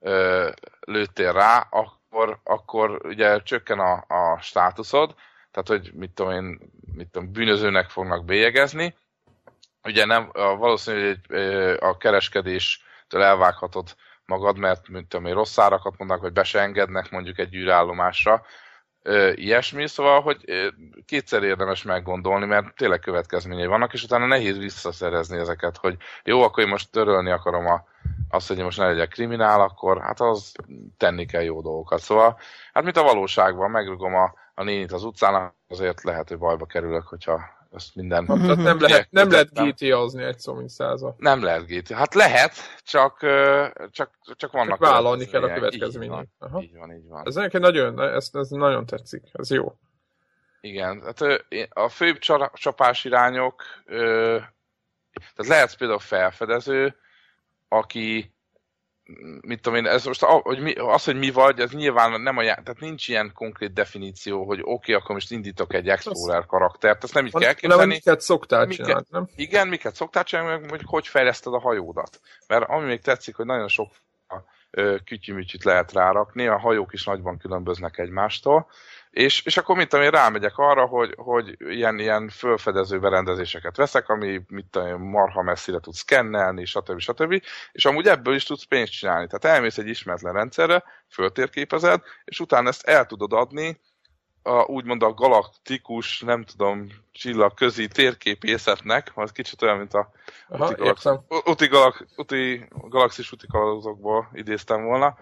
ö, lőttél rá, akkor Akkor, akkor ugye csökken a, a státuszod, tehát hogy mit tudom én, mit tudom, bűnözőnek fognak bélyegezni. Ugye nem, valószínűleg a kereskedéstől elvághatod magad, mert mit tudom én, rossz árakat mondnak, vagy be se engednek mondjuk egy űrállomásra. Ilyesmi, szóval, hogy kétszer érdemes meggondolni, mert tényleg következményei vannak, és utána nehéz visszaszerezni ezeket, hogy jó, akkor én most törölni akarom a, azt, hogy most ne legyek kriminál, akkor hát az tenni kell jó dolgokat. Szóval, hát mint a valóságban, megrugom a, a nénit az utcán, azért lehet, hogy bajba kerülök, hogyha ezt minden... Hát, tehát nem lehet, nem lehet gé té á-zni egy szó, mint száza. Nem lehet gé té á. Hát lehet, csak, csak, csak vannak... Csak vállalni kell a következmények. Így, így van, így van. Ez nekem nagyon, ez, ez nagyon tetszik, ez jó. Igen, hát a főbb csapás irányok, tehát lehetsz például felfedező, aki mit tudom én, ez most a, hogy mi, az, hogy mi vagy, ez nyilván nem a já... tehát nincs ilyen konkrét definíció, hogy oké, okay, akkor most indítok egy explorer karaktert, ezt nem így van, kell képzelni. Nem, miket szoktál csinálni, nem? Igen, miket szoktál csinálni, meg mondjuk, hogy fejleszted a hajódat. Mert ami még tetszik, hogy nagyon sok kütyümütyüt lehet rárakni, a hajók is nagyban különböznek egymástól, és, és akkor mit tudom én, rámegyek arra, hogy, hogy ilyen, ilyen fölfedező berendezéseket veszek, ami mit tudom én, marha messzire tudsz szkennelni, stb. Stb. És amúgy ebből is tudsz pénzt csinálni. Tehát elmész egy ismeretlen rendszerre, föltérképezed, és utána ezt el tudod adni a, úgymond a galaktikus, nem tudom, csillagközi térképészetnek, az kicsit olyan, mint a Aha, uti, galak, uti, galak, uti galaxis utikalózokból idéztem volna.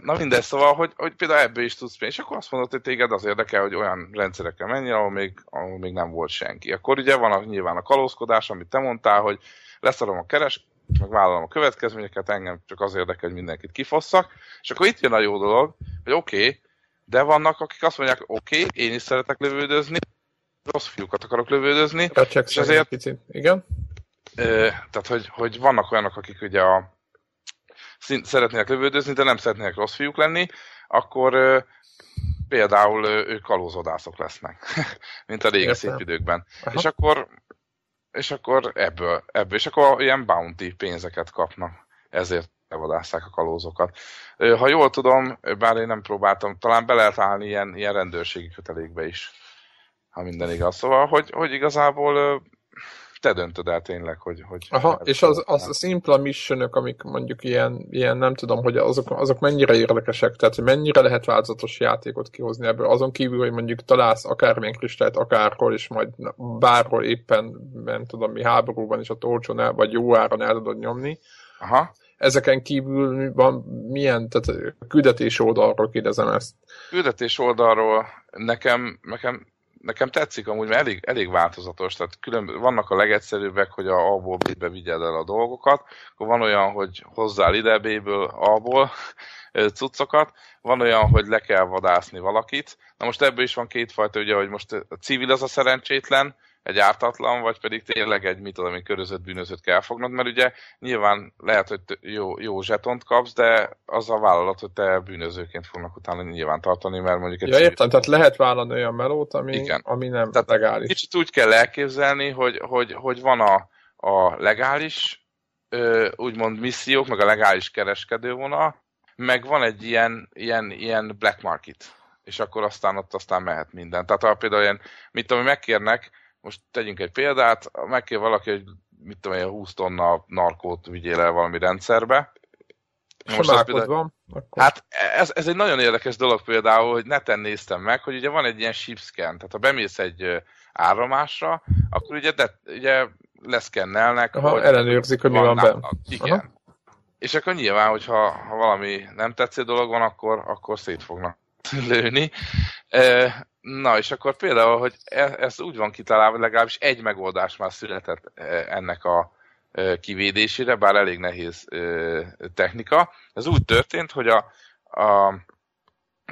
Na mindegy, szóval, hogy, hogy például ebből is tudsz pénzt, és akkor azt mondod, hogy téged az érdekel, hogy olyan rendszerekkel menjél, ahol még, ahol még nem volt senki. Akkor ugye van a, nyilván a kalózkodás, amit te mondtál, hogy leszarom a keres, meg vállalom a következményeket, engem csak az érdekel, hogy mindenkit kifosszak, és akkor itt jön a jó dolog, hogy oké, okay, de vannak, akik azt mondják, oké, okay, én is szeretek lövődözni, rossz fiúkat akarok lövődözni, és azért... Picit. Igen? Tehát, hogy, hogy vannak olyanok, akik ugye a szeretnének lövődözni, de nem szeretnének rossz fiúk lenni, akkor ö, például ö, ők kalózodászok lesznek, mint a régi szép időkben. És akkor, és akkor ebből, ebből, és akkor ilyen bounty pénzeket kapnak, ezért levadásszák a kalózokat. Ö, ha jól tudom, bár én nem próbáltam, talán be lehet állni ilyen, ilyen rendőrségi kötelékbe is, ha minden igaz. Szóval, hogy, hogy igazából... Ö, te döntöd el tényleg, hogy... hogy Aha, és az, az a szimpla missionök, amik mondjuk ilyen, ilyen nem tudom, hogy azok, azok mennyire érdekesek, tehát hogy mennyire lehet változatos játékot kihozni ebből, azon kívül, hogy mondjuk találsz akármilyen kristályt akárhol, és majd bárhol éppen, nem tudom mi, háborúban is a tolcson el, vagy jó áron el tudod nyomni. Aha. Ezeken kívül van milyen, tehát küldetés oldalról kérdezem ezt. Küldetés oldalról nekem, nekem Nekem tetszik amúgy, mert elég, elég változatos, tehát különböző, vannak a legegyszerűbbek, hogy a A-ból B-be vigyed el a dolgokat, akkor van olyan, hogy hozzál ide B-ből A-ból cuccokat, van olyan, hogy le kell vadászni valakit. Na most ebből is van kétfajta, ugye, hogy most a civil az a szerencsétlen, egy ártatlan, vagy pedig tényleg egy mit tudom, körözött bűnözőt kell fognod, mert ugye nyilván lehet, hogy jó, jó zsetont kapsz, de az a vállalat, hogy te bűnözőként fognak utána nyilván tartani, mert mondjuk... Egy ja, értem, tehát lehet vállalni olyan melót, ami, ami nem tehát legális. Kicsit úgy kell elképzelni, hogy, hogy, hogy van a, a legális úgymond missziók, meg a legális kereskedővonal, meg van egy ilyen, ilyen, ilyen black market, és akkor aztán ott aztán mehet minden. Tehát ha például ilyen, mit tudom, megkérnek, most tegyünk egy példát, megkér valaki, hogy mit tudom én, húsz tonna narkót vigyél el valami rendszerbe. Most ez például, van, akkor... Hát ez, ez egy nagyon érdekes dolog például, hogy neten néztem meg, hogy ugye van egy ilyen shipscan, tehát ha bemész egy állomásra, akkor ugye, de, ugye leszkennelnek. Aha, ellenőrzik, hogy mi van benne. Igen. Aha. És akkor nyilván, hogyha ha valami nem tetsző dolog van, akkor, akkor szét fognak lőni. Na, és akkor például, hogy ez, ez úgy van kitalálva, hogy legalábbis egy megoldás már született ennek a kivédésére, bár elég nehéz technika. Ez úgy történt, hogy a, a,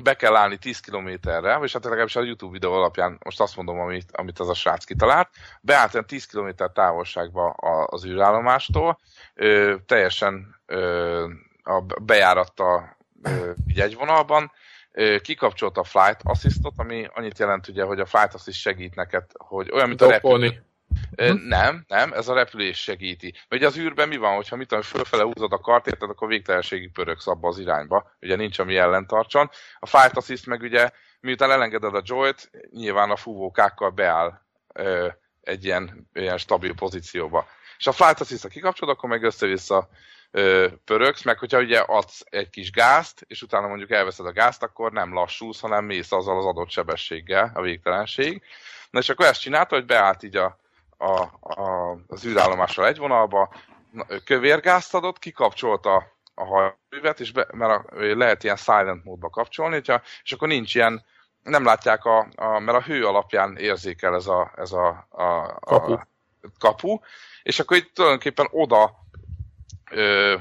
be kell állni tíz kilométerre, és hát legalábbis a YouTube videó alapján, most azt mondom, amit, amit az a srác kitalált, beállt olyan tíz kilométer távolságba az űrállomástól, teljesen a bejáratta egy vonalban, kikapcsolta a Flight Assistot, ami annyit jelent ugye, hogy a Flight Assist segít neked, hogy olyan, mint Dopolni. A repülés. Hm? Nem, nem, ez a repülés segíti. Mert ugye az űrben mi van, hogyha mit tudom, fölfele húzod a kart, érted, akkor végtelenségig pöröksz abba az irányba. Ugye nincs, ami ellentartson. A Flight Assist meg ugye, miután elengeded a joyt, nyilván a fúvókákkal beáll ö, egy ilyen, ilyen stabil pozícióba. És a Flight Assist-a kikapcsolod, akkor meg össze-vissza pöröksz, meg hogyha ugye adsz egy kis gázt, és utána mondjuk elveszed a gázt, akkor nem lassulsz, hanem mész azzal az adott sebességgel, a végtelenség. Na és akkor ezt csinálta, hogy beállt így a, a, a, az űrállomással egy vonalba, kövérgázt adott, kikapcsolta a hajtóművet, és be, mert a, lehet ilyen silent módba kapcsolni, hogyha, és akkor nincs ilyen, nem látják, a, a, mert a hő alapján érzékel ez a, ez a, a, a kapu. kapu, és akkor itt tulajdonképpen oda Ö,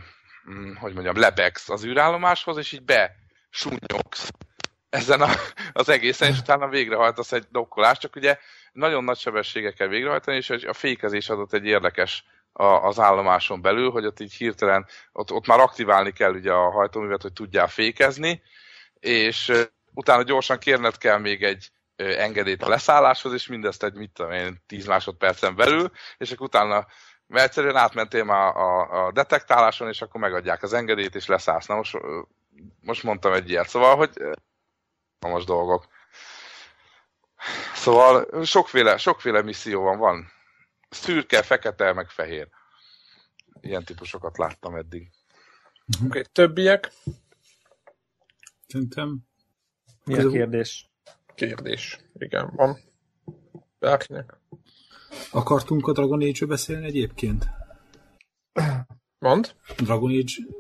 hogy mondjam, lebegsz az űrállomáshoz, és így besúnyogsz ezen a, az egészen, és utána végrehajtasz egy dokkolást, csak ugye nagyon nagy sebességekkel végrehajtani, és a fékezés adott egy érdekes a, az állomáson belül, hogy ott így hirtelen, ott, ott már aktiválni kell ugye a hajtóművet, hogy tudjál fékezni, és utána gyorsan kérned kell még egy engedélyt a leszálláshoz, és mindezt egy, mit tudom én, tíz másodpercen belül, és akkor utána, mert egyszerűen átmentél már a, a detektáláson, és akkor megadják az engedélyt, és leszállsz. Na most, most mondtam egy ilyet, szóval, hogy most dolgok. Szóval sokféle, sokféle misszió van, van szürke, fekete, meg fehér. Ilyen típusokat láttam eddig. Oké, okay, többiek? Szerintem. Mi a kérdés? Kérdés, igen, van. Bárkinek. Akartunk a Dragon Age-ről beszélni egyébként? Mondd. Dragon Age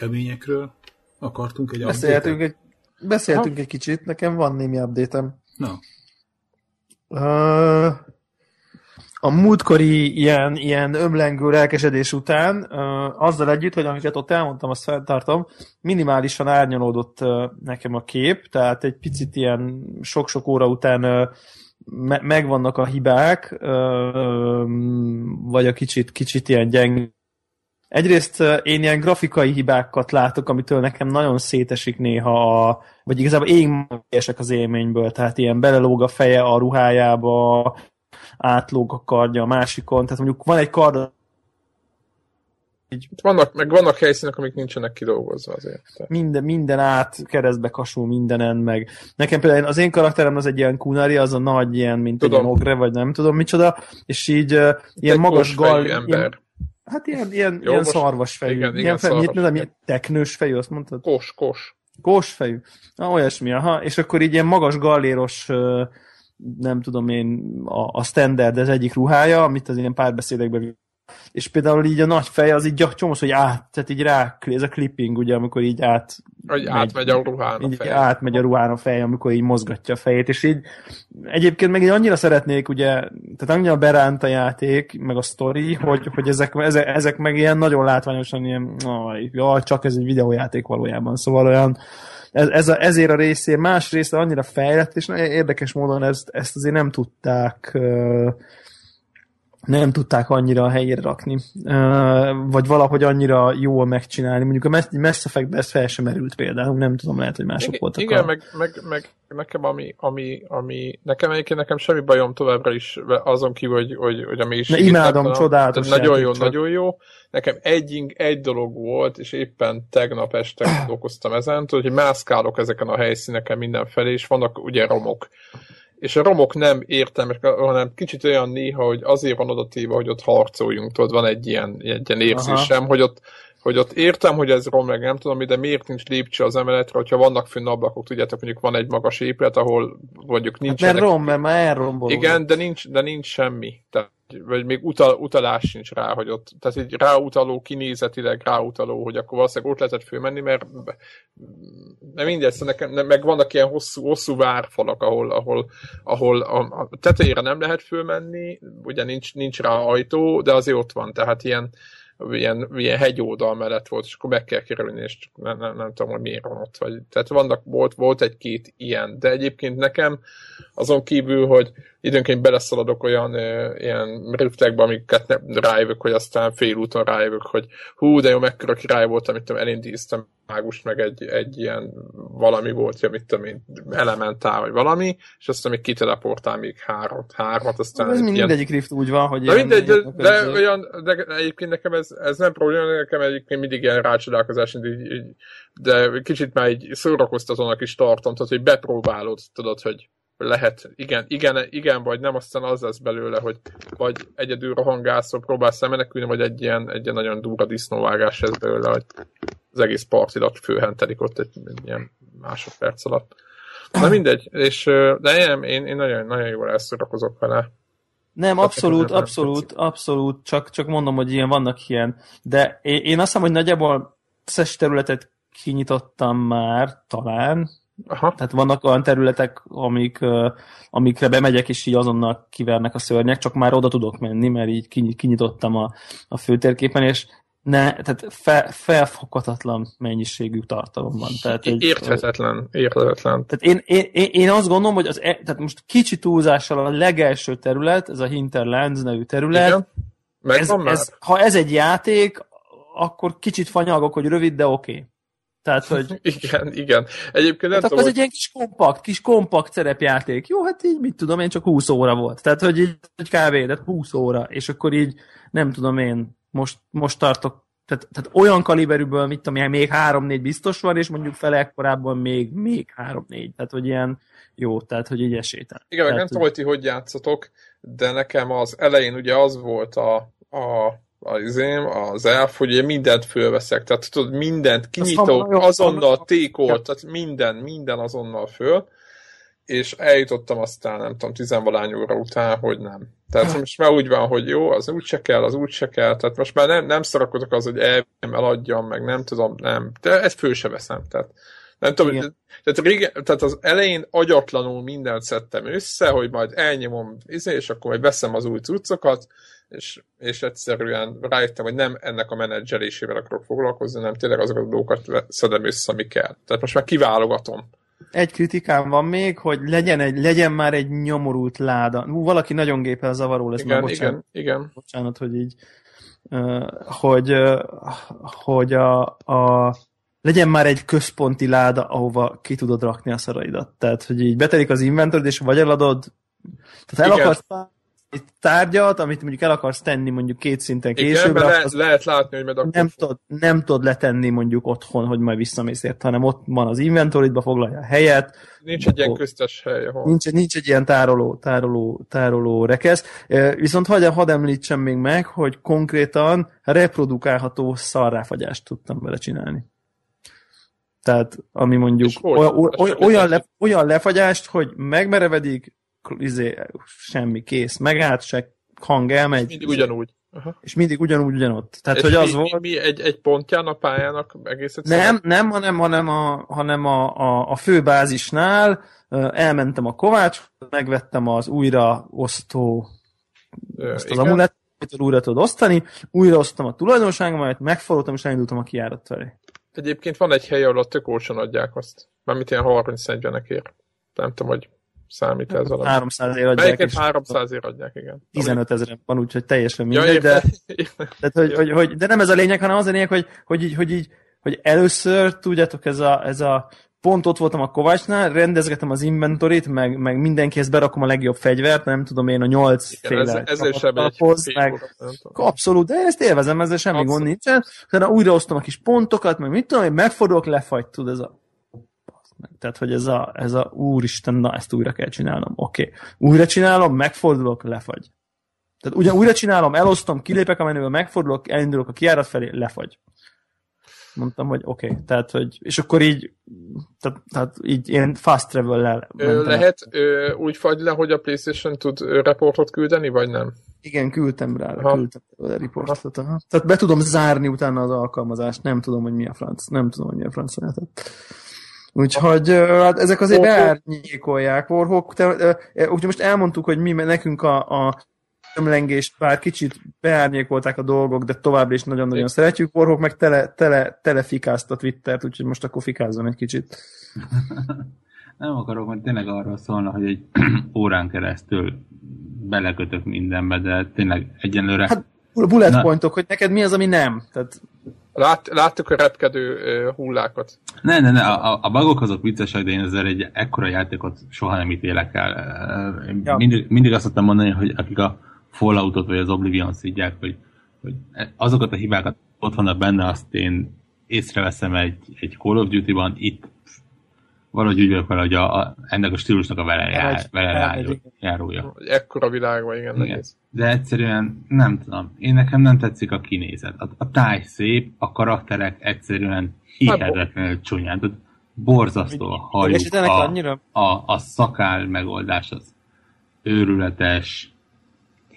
élményekről akartunk egy beszéltünk update-en? Egy, beszéltünk ha? Egy kicsit, nekem van némi update-em. Na. Uh, a múltkori ilyen, ilyen ömlengő lelkesedés után uh, azzal együtt, hogy amiket ott elmondtam, azt feltartom, minimálisan árnyalódott uh, nekem a kép, tehát egy picit ilyen sok-sok óra után uh, me- megvannak a hibák, uh, vagy a kicsit, kicsit ilyen gyeng. Egyrészt uh, én ilyen grafikai hibákat látok, amitől nekem nagyon szétesik néha a, vagy igazából égmagések az élményből, tehát ilyen belelóg a feje a ruhájába, átlóg a kardja a másikon, tehát mondjuk van egy kard... Így, vannak, meg vannak helyszínek, amik nincsenek kidolgozva azért. Tehát. Minden, minden át, keresztbe kasul mindenen, meg nekem például az én karakterem az egy ilyen kunari, az a nagy ilyen, mint tudom. Egy ogre, vagy nem tudom micsoda, és így uh, ilyen egy magas gal... ember. Hát ilyen, ilyen, ilyen szarvasfejű. Igen, igen, szarvasfejű. Teknős fejű, azt mondtad? Kos, kos. Kósfejű. Na, olyasmi, aha. És akkor így ilyen magas galléros, nem tudom én, a, a standard az egyik ruhája, amit az ilyen párbeszédekben. És például így a nagy fej az így csomós, hogy át, tehát így rá, ez a clipping, ugye, amikor így át... Hogy átmegy a ruhán a fej. Átmegy a ruhán a fej, amikor így mozgatja a fejét, és így egyébként meg így annyira szeretnék, ugye, tehát annyira beránt a játék, meg a sztori, hogy, hogy ezek, ezek, ezek meg ilyen nagyon látványosan ilyen, jaj, csak ez egy videójáték valójában, szóval olyan, ez, ez a, ezért a részén, más része annyira fejlett, és érdekes módon ezt, ezt azért nem tudták... nem tudták annyira a helyére rakni, vagy valahogy annyira jól megcsinálni. Mondjuk a Mass Effect-ben ez fel sem merült például, nem tudom, lehet, hogy mások igen, voltak. Igen, a... meg, meg, meg nekem ami, ami, ami, nekem egyébként nekem semmi bajom továbbra is azon kívül, hogy, hogy, hogy a mélységét. Imádom, csodálatos. Nagyon jó, csak. Nagyon jó. Nekem egy, egy dolog volt, és éppen tegnap este okoztam ezen, hogy mászkálok ezeken a helyszíneken mindenfelé, és vannak ugye romok. És a romok nem értem, hanem kicsit olyan néha, hogy azért van oda téve, hogy ott harcoljunk, tudod, van egy ilyen, egy ilyen érzésem, hogy ott, hogy ott értem, hogy ez rom, meg nem tudom, de miért nincs lépcső az emeletre, hogyha vannak fönn ablakok, tudjátok, mondjuk van egy magas épület, ahol mondjuk nincs... Hát mert rom, mert már elromboló. Igen, de nincs, de nincs semmi. Tehát, vagy még utal, utalás sincs rá, hogy ott, tehát egy ráutaló, kinézetileg ráutaló, hogy akkor valószínűleg ott lehetett fölmenni, mert nem mindezt, nekem, nem, meg vannak ilyen hosszú, hosszú várfalak, ahol, ahol, ahol a, a tetejére nem lehet fölmenni, ugye nincs, nincs rá ajtó, de azért ott van, tehát ilyen, ilyen, ilyen hegyoldal mellett volt, és akkor meg kell kerülni, és nem, nem, nem tudom, hogy miért van ott vagy. Tehát vannak, volt, volt egy-két ilyen, de egyébként nekem azon kívül, hogy időnként beleszaladok olyan ö, ilyen riftekbe, amiket nem, rájövök, hogy aztán félúton rájövök, hogy hú, de jó, mekkora király voltam, mit tudom, elindíztam mágust, meg egy, egy ilyen valami volt, ja, mit tudom én, elementál, vagy valami, és aztán még kiteleportál még hármat, hármat, aztán... Ez mind ilyen... mindegyik rift úgy van, hogy... De, ilyen, mindegy, ilyen, de, de olyan, de egyébként nekem ez, ez nem probléma, nekem egyébként mindig ilyen rácsodálkozás, de kicsit már így szórakoztatónak is tartom, tehát, hogy bepróbálod, tudod, hogy lehet, igen, igen, igen, vagy nem, aztán az lesz belőle, hogy vagy egyedül rohangászol, próbálsz elmenekülni, vagy egy ilyen, egy ilyen nagyon durva disznóvágás ez belőle, hogy az egész partidat főhentelik ott egy ilyen másodperc alatt. Na mindegy, és de én, én, én nagyon, nagyon jól elszórakozok vele. Nem, abszolút, abszolút, abszolút, csak, csak mondom, hogy ilyen vannak ilyen, de én, én azt hiszem, hogy nagyjából összes területet kinyitottam már, talán. Aha. Tehát vannak olyan területek, amik, amikre bemegyek, és így azonnal kivernek a szörnyek, csak már oda tudok menni, mert így kinyitottam a, a főtérképen, és ne, tehát fe, felfoghatatlan mennyiségű tartalom van. Tehát egy, érthetetlen, érthetetlen. Tehát én, én, én, én azt gondolom, hogy az, tehát most kicsi túlzással a legelső terület, ez a Hinterlands nevű terület, igen. Ez, ez, ha ez egy játék, akkor kicsit fanyalgok, hogy rövid, de oké. Okay. Tehát, hogy... igen, igen. Egyébként nem hát tudom, akkor ez hogy... egy ilyen kis kompakt, kis kompakt szerepjáték. Jó, hát így mit tudom, én csak húsz óra volt. Tehát, hogy így egy kávé, de húsz óra, és akkor így nem tudom én, most, most tartok, tehát, tehát olyan kaliberűből, mit tudom, ilyen még három-négy biztos van, és mondjuk fele korábban még, még három-négy. Tehát, hogy ilyen jó, tehát, hogy így esélytelen. Igen, tehát, nem tudom, hogy ti hogy játszotok, de nekem az elején ugye az volt a, a az én, az elf, hogy ugye mindent fölveszek, tehát tudod, mindent kinyitok, azonnal tékolt, tehát minden, minden azonnal föl, és eljutottam aztán, nem tudom, tizenvalány óra után, hogy nem. Tehát most már úgy van, hogy jó, az úgy se kell, az úgy se kell, tehát most már nem, nem szarakodok az, hogy elvém, eladjam, meg nem tudom, nem, de ezt föl se veszem, tehát nem tudom, tehát, régen, tehát az elején agyatlanul mindent szedtem össze, hogy majd elnyomom, és akkor majd veszem az új cuccokat, És, és egyszerűen rájöttem, hogy nem ennek a menedzselésével akarok foglalkozni, hanem tényleg azokat a dolgokat szedem össze, ami kell. Tehát most már kiválogatom. Egy kritikám van még, hogy legyen, egy, legyen már egy nyomorult láda. Ú, valaki nagyon gépel zavaró lesz, igen, már bocsánat, igen, igen. Bocsánat, hogy így, hogy, hogy a, a, legyen már egy központi láda, ahova ki tudod rakni a szaraidat. Tehát, hogy így betelik az inventorid, és vagy eladod, tehát el igen. akarsz egy tárgyat, amit mondjuk el akarsz tenni mondjuk két szinten később. Igen, le, lehet látni, hogy meg nem tud, nem tud letenni mondjuk otthon, hogy majd visszamész ért, hanem ott van az inventoridba, foglalja a helyet. Nincs egy ilyen köztes hely. Ahol... Nincs, nincs egy ilyen tároló, tároló, tároló rekesz. Viszont hadd, hadd említsem még meg, hogy konkrétan reprodukálható szarráfagyást tudtam vele csinálni. Tehát, ami mondjuk olyan, olyan, olyan, le, olyan lefagyást, hogy megmerevedik, izé, semmi, kész, megállt, se hang elmegy. És mindig ugyanúgy. Aha. És mindig ugyanúgy ugyanott. Tehát, és hogy az mi, volt... mi egy, egy pontján a pályának egész egyszerűen? Nem, nem, hanem, hanem, a, hanem a, a, a főbázisnál elmentem a kovácshoz, megvettem az újraosztó azt az amulet, amit újra tudod osztani, újraosztam a tulajdonságomat, megfordultam és elindultam a kijárat felé. Egyébként van egy hely, ahol a tök olcsón adják azt. Mármint ilyen harminc-negyvenek ér. Nem tudom, hogy számít ez valami. háromszáz ér adják. Melyiket háromszáz ér adják, igen. tizenöt ezeren van, úgyhogy teljesen mindegy, ja, de, de, hogy, hogy, hogy, de nem ez a lényeg, hanem az a lényeg, hogy, hogy, így, hogy, így, hogy először, tudjátok, ez a, ez a pont ott voltam a Kovácsnál, rendezgetem az inventorit, meg, meg mindenkihez berakom a legjobb fegyvert, nem tudom én, a nyolc féle kapathoz, meg abszolút, de ezt élvezem, ezzel semmi abszolút. Gond nincsen, utána újraosztom a kis pontokat, meg mit tudom, én megfordulok, lefagy, tud ez a tehát, hogy ez a, ez a úristen, na, ezt újra kell csinálnom, oké. Okay. Újra csinálom, megfordulok, lefagy. Tehát ugyan újra csinálom, elosztom, kilépek a menüből, megfordulok, elindulok a kijárat felé, lefagy. Mondtam, hogy oké, okay. Tehát, hogy, és akkor így, tehát, tehát így ilyen fast travel-lel mentem. Lehet ö, úgy fagy le, hogy a PlayStation tud reportot küldeni, vagy nem? Igen, küldtem rá, aha. Küldtem a reportot. Aha. Tehát be tudom zárni utána az alkalmazást, nem tudom, hogy mi a franc, nem tudom, hogy mi a franc lehetett. Úgyhogy hát ezek azért beárnyékolják. Úgyhogy most elmondtuk, hogy mi nekünk a, a tömlengést pár kicsit beárnyékolták a dolgok, de továbbra is nagyon-nagyon szeretjük. Warhawk meg tele, tele, tele fikázta Twittert, úgyhogy most akkor fikázzon egy kicsit. Nem akarok, mert tényleg arról szólna, hogy egy órán keresztül belekötök mindenbe, de tényleg egyenlőre... Hát bullet pointok, hogy neked mi az, ami nem. Tehát... Lát, láttuk a repkedő uh, hullákat. Ne, ne, ne, a, a bugok azok viccesek, de én ezzel egy ekkora játékot soha nem ítélek el. Ja. Mindig, mindig azt szoktam mondani, hogy akik a Falloutot vagy az Oblivion szidják, hogy, hogy azokat a hibákat ott vannak benne, azt én észreveszem egy, egy Call of Duty-ban, itt valahogy úgy vagyok vele, hogy a, a, ennek a stílusnak a vele, jár, vele rájó, járója. Ekkora világban, igen, igen. Nehéz. De egyszerűen nem tudom, én nekem nem tetszik a kinézet. A, a táj szép, a karakterek egyszerűen hihetetlenül csúnyán. Borzasztó a hajuk, a, a, a szakál megoldás az őrületes,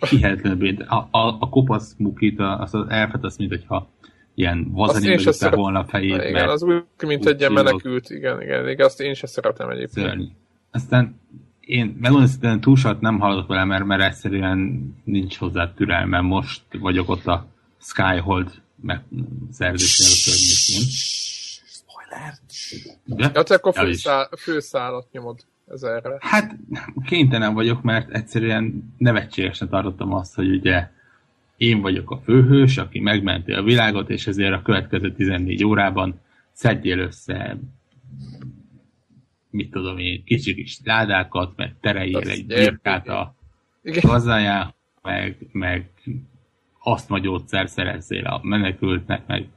hihetetlenül. A, a, a kopasz mukit, azt az elfet, azt mint hogyha ilyen vazani mögötte volna a fejét. Igen, az úgy, mint egy ilyen menekült. Igen, igen, igen, azt én sem szeretem egyébként. Szörny. Aztán én megmondom, túlsat nem haladok vele, mert, mert egyszerűen nincs hozzá türelmem. Most vagyok ott a Skyhold szerzésnél a környékén. Spoiler! De? Ja, te akkor főszál, főszálat nyomod ez erre. Hát kénytelen vagyok, mert egyszerűen nevetségesen tartottam azt, hogy ugye Én vagyok a főhős, aki megmenti a világot, és ezért a következő tizennégy órában szedjél össze mit tudom én, kicsi kis ládákat, meg tereljél egy birkát a gazdájá, meg, meg azt a gyógyszer szerezzél a menekültnek, meg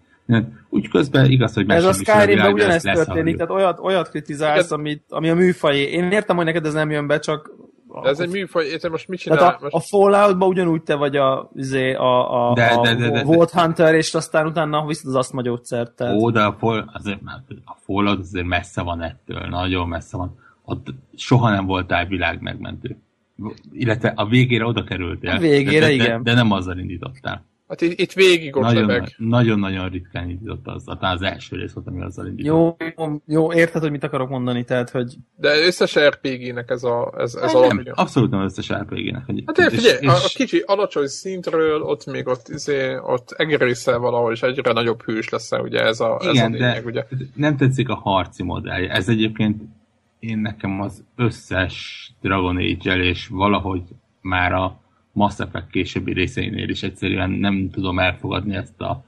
úgy közben igaz, hogy ez a Skyrimben ugyanezt történik, tehát olyat, olyat kritizálsz, amit, ami a műfajé. Én értem, hogy neked ez nem jön be, csak... De ez a, egy műfaj, értem, most mit csinál? A, most... a Falloutban ugyanúgy te vagy a, izé, a, a, de, a, de, de, de, a Vault de, de, Hunter, és aztán utána viszont az asztma gyógyszert. Tehát... Ó, de a, fall, azért, a Fallout azért messze van ettől, nagyon messze van. Ott soha nem voltál világmegmentő. Illetve a végére oda kerültél. A végére, de, de, igen. De, de nem azzal indítottál. Hát itt végig ott lebeg. Nagyon-nagyon ritkán indított az, talán az első rész volt, ami azzal indított. Jó, jó, érted, hogy mit akarok mondani, tehát, hogy... De összes er pé gének ez a... Ez, ez nem, nem, abszolút nem összes er pé gének. Hogy... Hát ér, figyelj, és... a, a kicsi alacsony szintről, ott még ott, izé, ott egyrészel valahol is egyre nagyobb hős lesz, ugye ez a, igen, ez a lényeg, de ugye. Nem tetszik a harci modell. Ez egyébként én nekem az összes Dragon Age-el, és valahogy már a Mass Effect későbbi részeinél is egyszerűen nem tudom elfogadni ezt, a,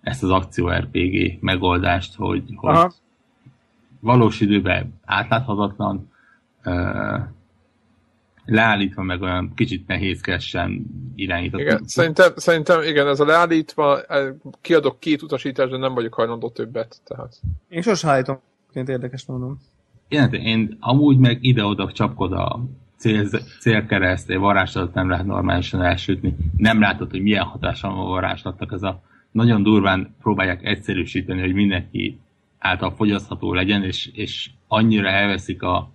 ezt az akció er pé gé megoldást, hogy, hogy valós időben átláthatatlan, uh, leállítva meg olyan kicsit nehézkesen irányított. Igen, szerintem, szerintem igen, ez a leállítva, kiadok két utasítást, de nem vagyok hajlandó többet. Tehát. Én sosem állítom, érdekes mondom. Igen, én amúgy meg ide-oda csapkod a Cél, célkereszt, egy varázslatot nem lehet normálisan elsütni. Nem látod, hogy milyen hatása van a varázslatnak. Ez a nagyon durván próbálják egyszerűsíteni, hogy mindenki által fogyasztható legyen, és, és annyira elveszik a,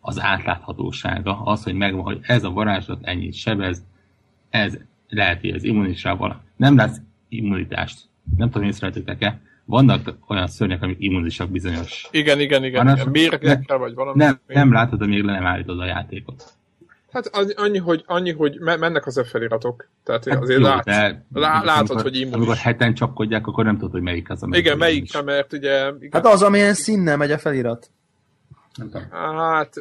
az átláthatósága. Az, hogy megvan, hogy ez a varázslat ennyit sebez, ez lehet, hogy ez immunisával. Nem látsz immunitást. Nem tudom, észrevettétek-e. Vannak olyan szörnyek, amik immunisak bizonyos. Igen, igen, igen. igen. Mérgekre vagy valami. Nem, nem látod, amíg le nem állítod a játékot. Hát annyi, hogy, annyi, hogy mennek az F-feliratok. Tehát hát azért jó, látsz, de, lá, látod, amikor, hogy immunis. Amikor heten csapkodják, akkor nem tudod, hogy melyik az, amelyik. Igen, melyikre, mert ugye... Igen. Hát az, amilyen színnel megy a felirat. Nem tudom. Hát...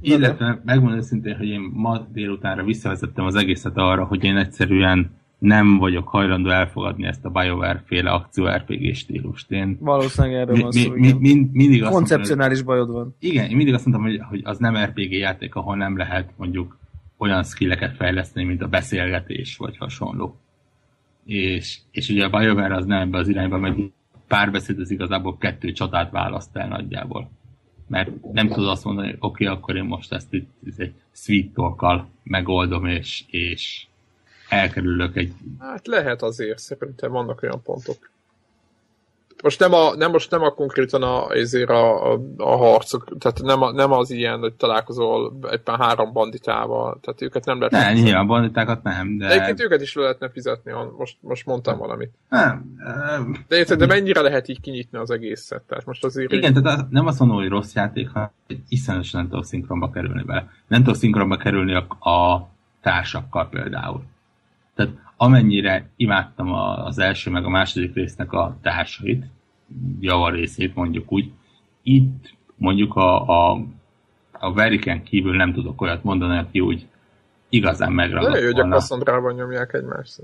Illetve megmondom szintén, hogy én ma délutánra visszavezettem az egészet arra, hogy én egyszerűen nem vagyok hajlandó elfogadni ezt a BioWare-féle akció er pé gé stílust. Én valószínűleg erről mi, van szó, mi, mi, mindig koncepcionális mondtam, bajod van. Igen, én mindig azt mondtam, hogy, hogy az nem er pé gé játék, ahol nem lehet mondjuk olyan skilleket fejleszteni, mint a beszélgetés, vagy hasonló. És, és ugye a BioWare az nem ebbe az irányba, mert párbeszéd az igazából kettő csatát választ el nagyjából. Mert nem tudod azt mondani, hogy oké, okay, akkor én most ezt itt egy sweet talkkal megoldom, és... és elkerülök egy... Hát lehet azért, szerintem vannak olyan pontok. Most nem, a, nem, most nem a konkrétan a, azért a, a, a harcok, tehát nem, a, nem az ilyen, hogy találkozol éppen három banditával, tehát őket nem lehet... Nem, nyilván banditákat nem, de... Egyébként őket is lehetne fizetni, most, most mondtam valamit. Nem. nem. De, érted, de mennyire lehet így kinyitni az egészet? Tehát most azért... Igen, így... tehát az, nem azt mondom, hogy rossz játék, hanem iszonyosan nem tudok szinkronba kerülni vele. Nem tudok szinkronba kerülni a, a társakkal például. Tehát amennyire imádtam az első meg a második résznek a társait, javarészét mondjuk úgy, itt mondjuk a, a, a Veriken kívül nem tudok olyat mondani, aki úgy igazán megragad. De jó, hogy a Cassandrában nyomják egymást.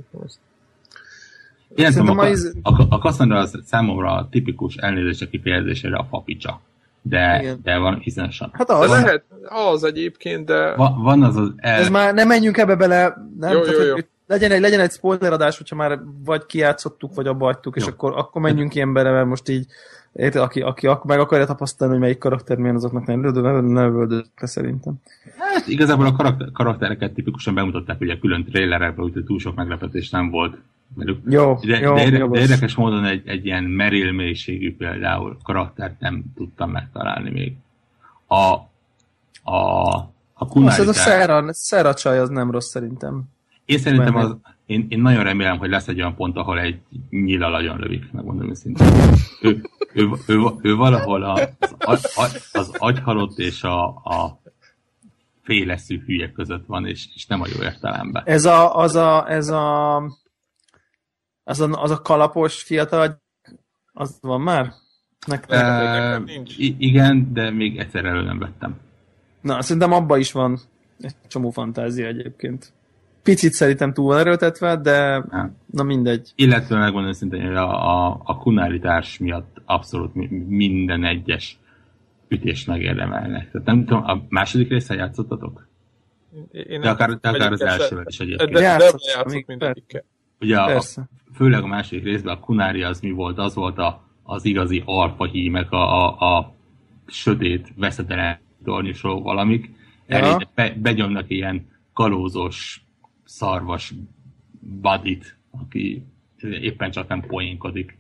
Ilyen tudom, a, íz... a, a Cassandra az számomra a tipikus elnézése kifejezésére a papicsa. De, de van iszonyosan. Hát az, van, lehet, az egyébként, de... Van, van az az el... Ez már nem menjünk ebbe bele, nem? Jó, jó, jó. Legyen egy, legyen egy spoileradás, hogyha már vagy kijátszottuk, vagy abba hagytuk, és akkor, akkor menjünk ilyen bele, mert most így, érted, aki, aki meg akarja tapasztalni, hogy melyik karakter milyen, azoknak nem lövöldözök le szerintem. Hát igazából a karakter, karaktereket tipikusan bemutatták ugye külön trailerekbe, úgyhogy túl sok meglepetés nem volt velük. Jó, de, jó, de, érde, de érdekes módon egy, egy ilyen Meryl mélységű például karaktert nem tudtam megtalálni még. A, a, a kunárita... Ez a Sarah, Sarah csaj az nem rossz szerintem. Én szerintem az, én, én nagyon remélem, hogy lesz egy olyan pont, ahol egy nyíla nagyon lövik, megmondom őszintén. Ő, ő, ő, ő valahol az, az, az agyhalott és a, a féleszű hülye között van, és, és nem a jó értelemben. Ez a, az, a, ez a, az, a, az a kalapos fiatal, az van már? Nektek, e, nektek nincs. Igen, de még egyszer elő nem vettem. Na, szerintem abban is van egy csomó fantázia egyébként. picit szerintem túl van erőltetve, de nem. Na mindegy. Illetve megmondom szintén, hogy a, a, a Kunari társ miatt abszolút minden egyes ütést megérdemelnek. Tehát nem tudom, a második részen játszottatok? Én de akár, de akár az elsővel is egyébként. De, de játszott mindegyikkel. Ugye a, főleg a második részben a Kunari az mi volt? Az volt a, az igazi alfahímek, a, a, a sötét, veszetelen tornyosó valamik. Ja. Be, begyomnak ilyen kalózos, szarvas badit, aki éppen csak nem poénkodik.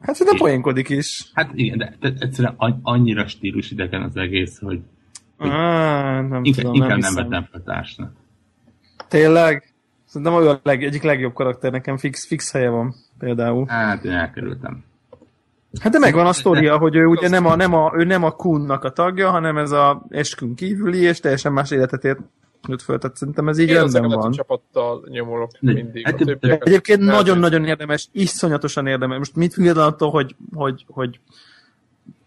Hát szerintem poénkodik is. Hát igen, de egyszerűen annyira stílus idegen az egész, hogy, hogy ah, nem inkább, tudom, inkább nem, nem vettem fel társnak. Tényleg? Szerintem ő a leg, egyik legjobb karakter, nekem fix, fix helye van például. Hát én elkerültem. Hát de megvan a sztoria, hogy ő ugye nem a, nem a, ő nem a Kunnak a tagja, hanem ez a eskün kívüli, és teljesen más életet ért föl, tehát szerintem ez így én rendben van. Én az csapattal nyomolok mindig. Hát, többiek, egyébként nagyon-nagyon érdemes, iszonyatosan érdemes. Most mit független attól, hogy, hogy, hogy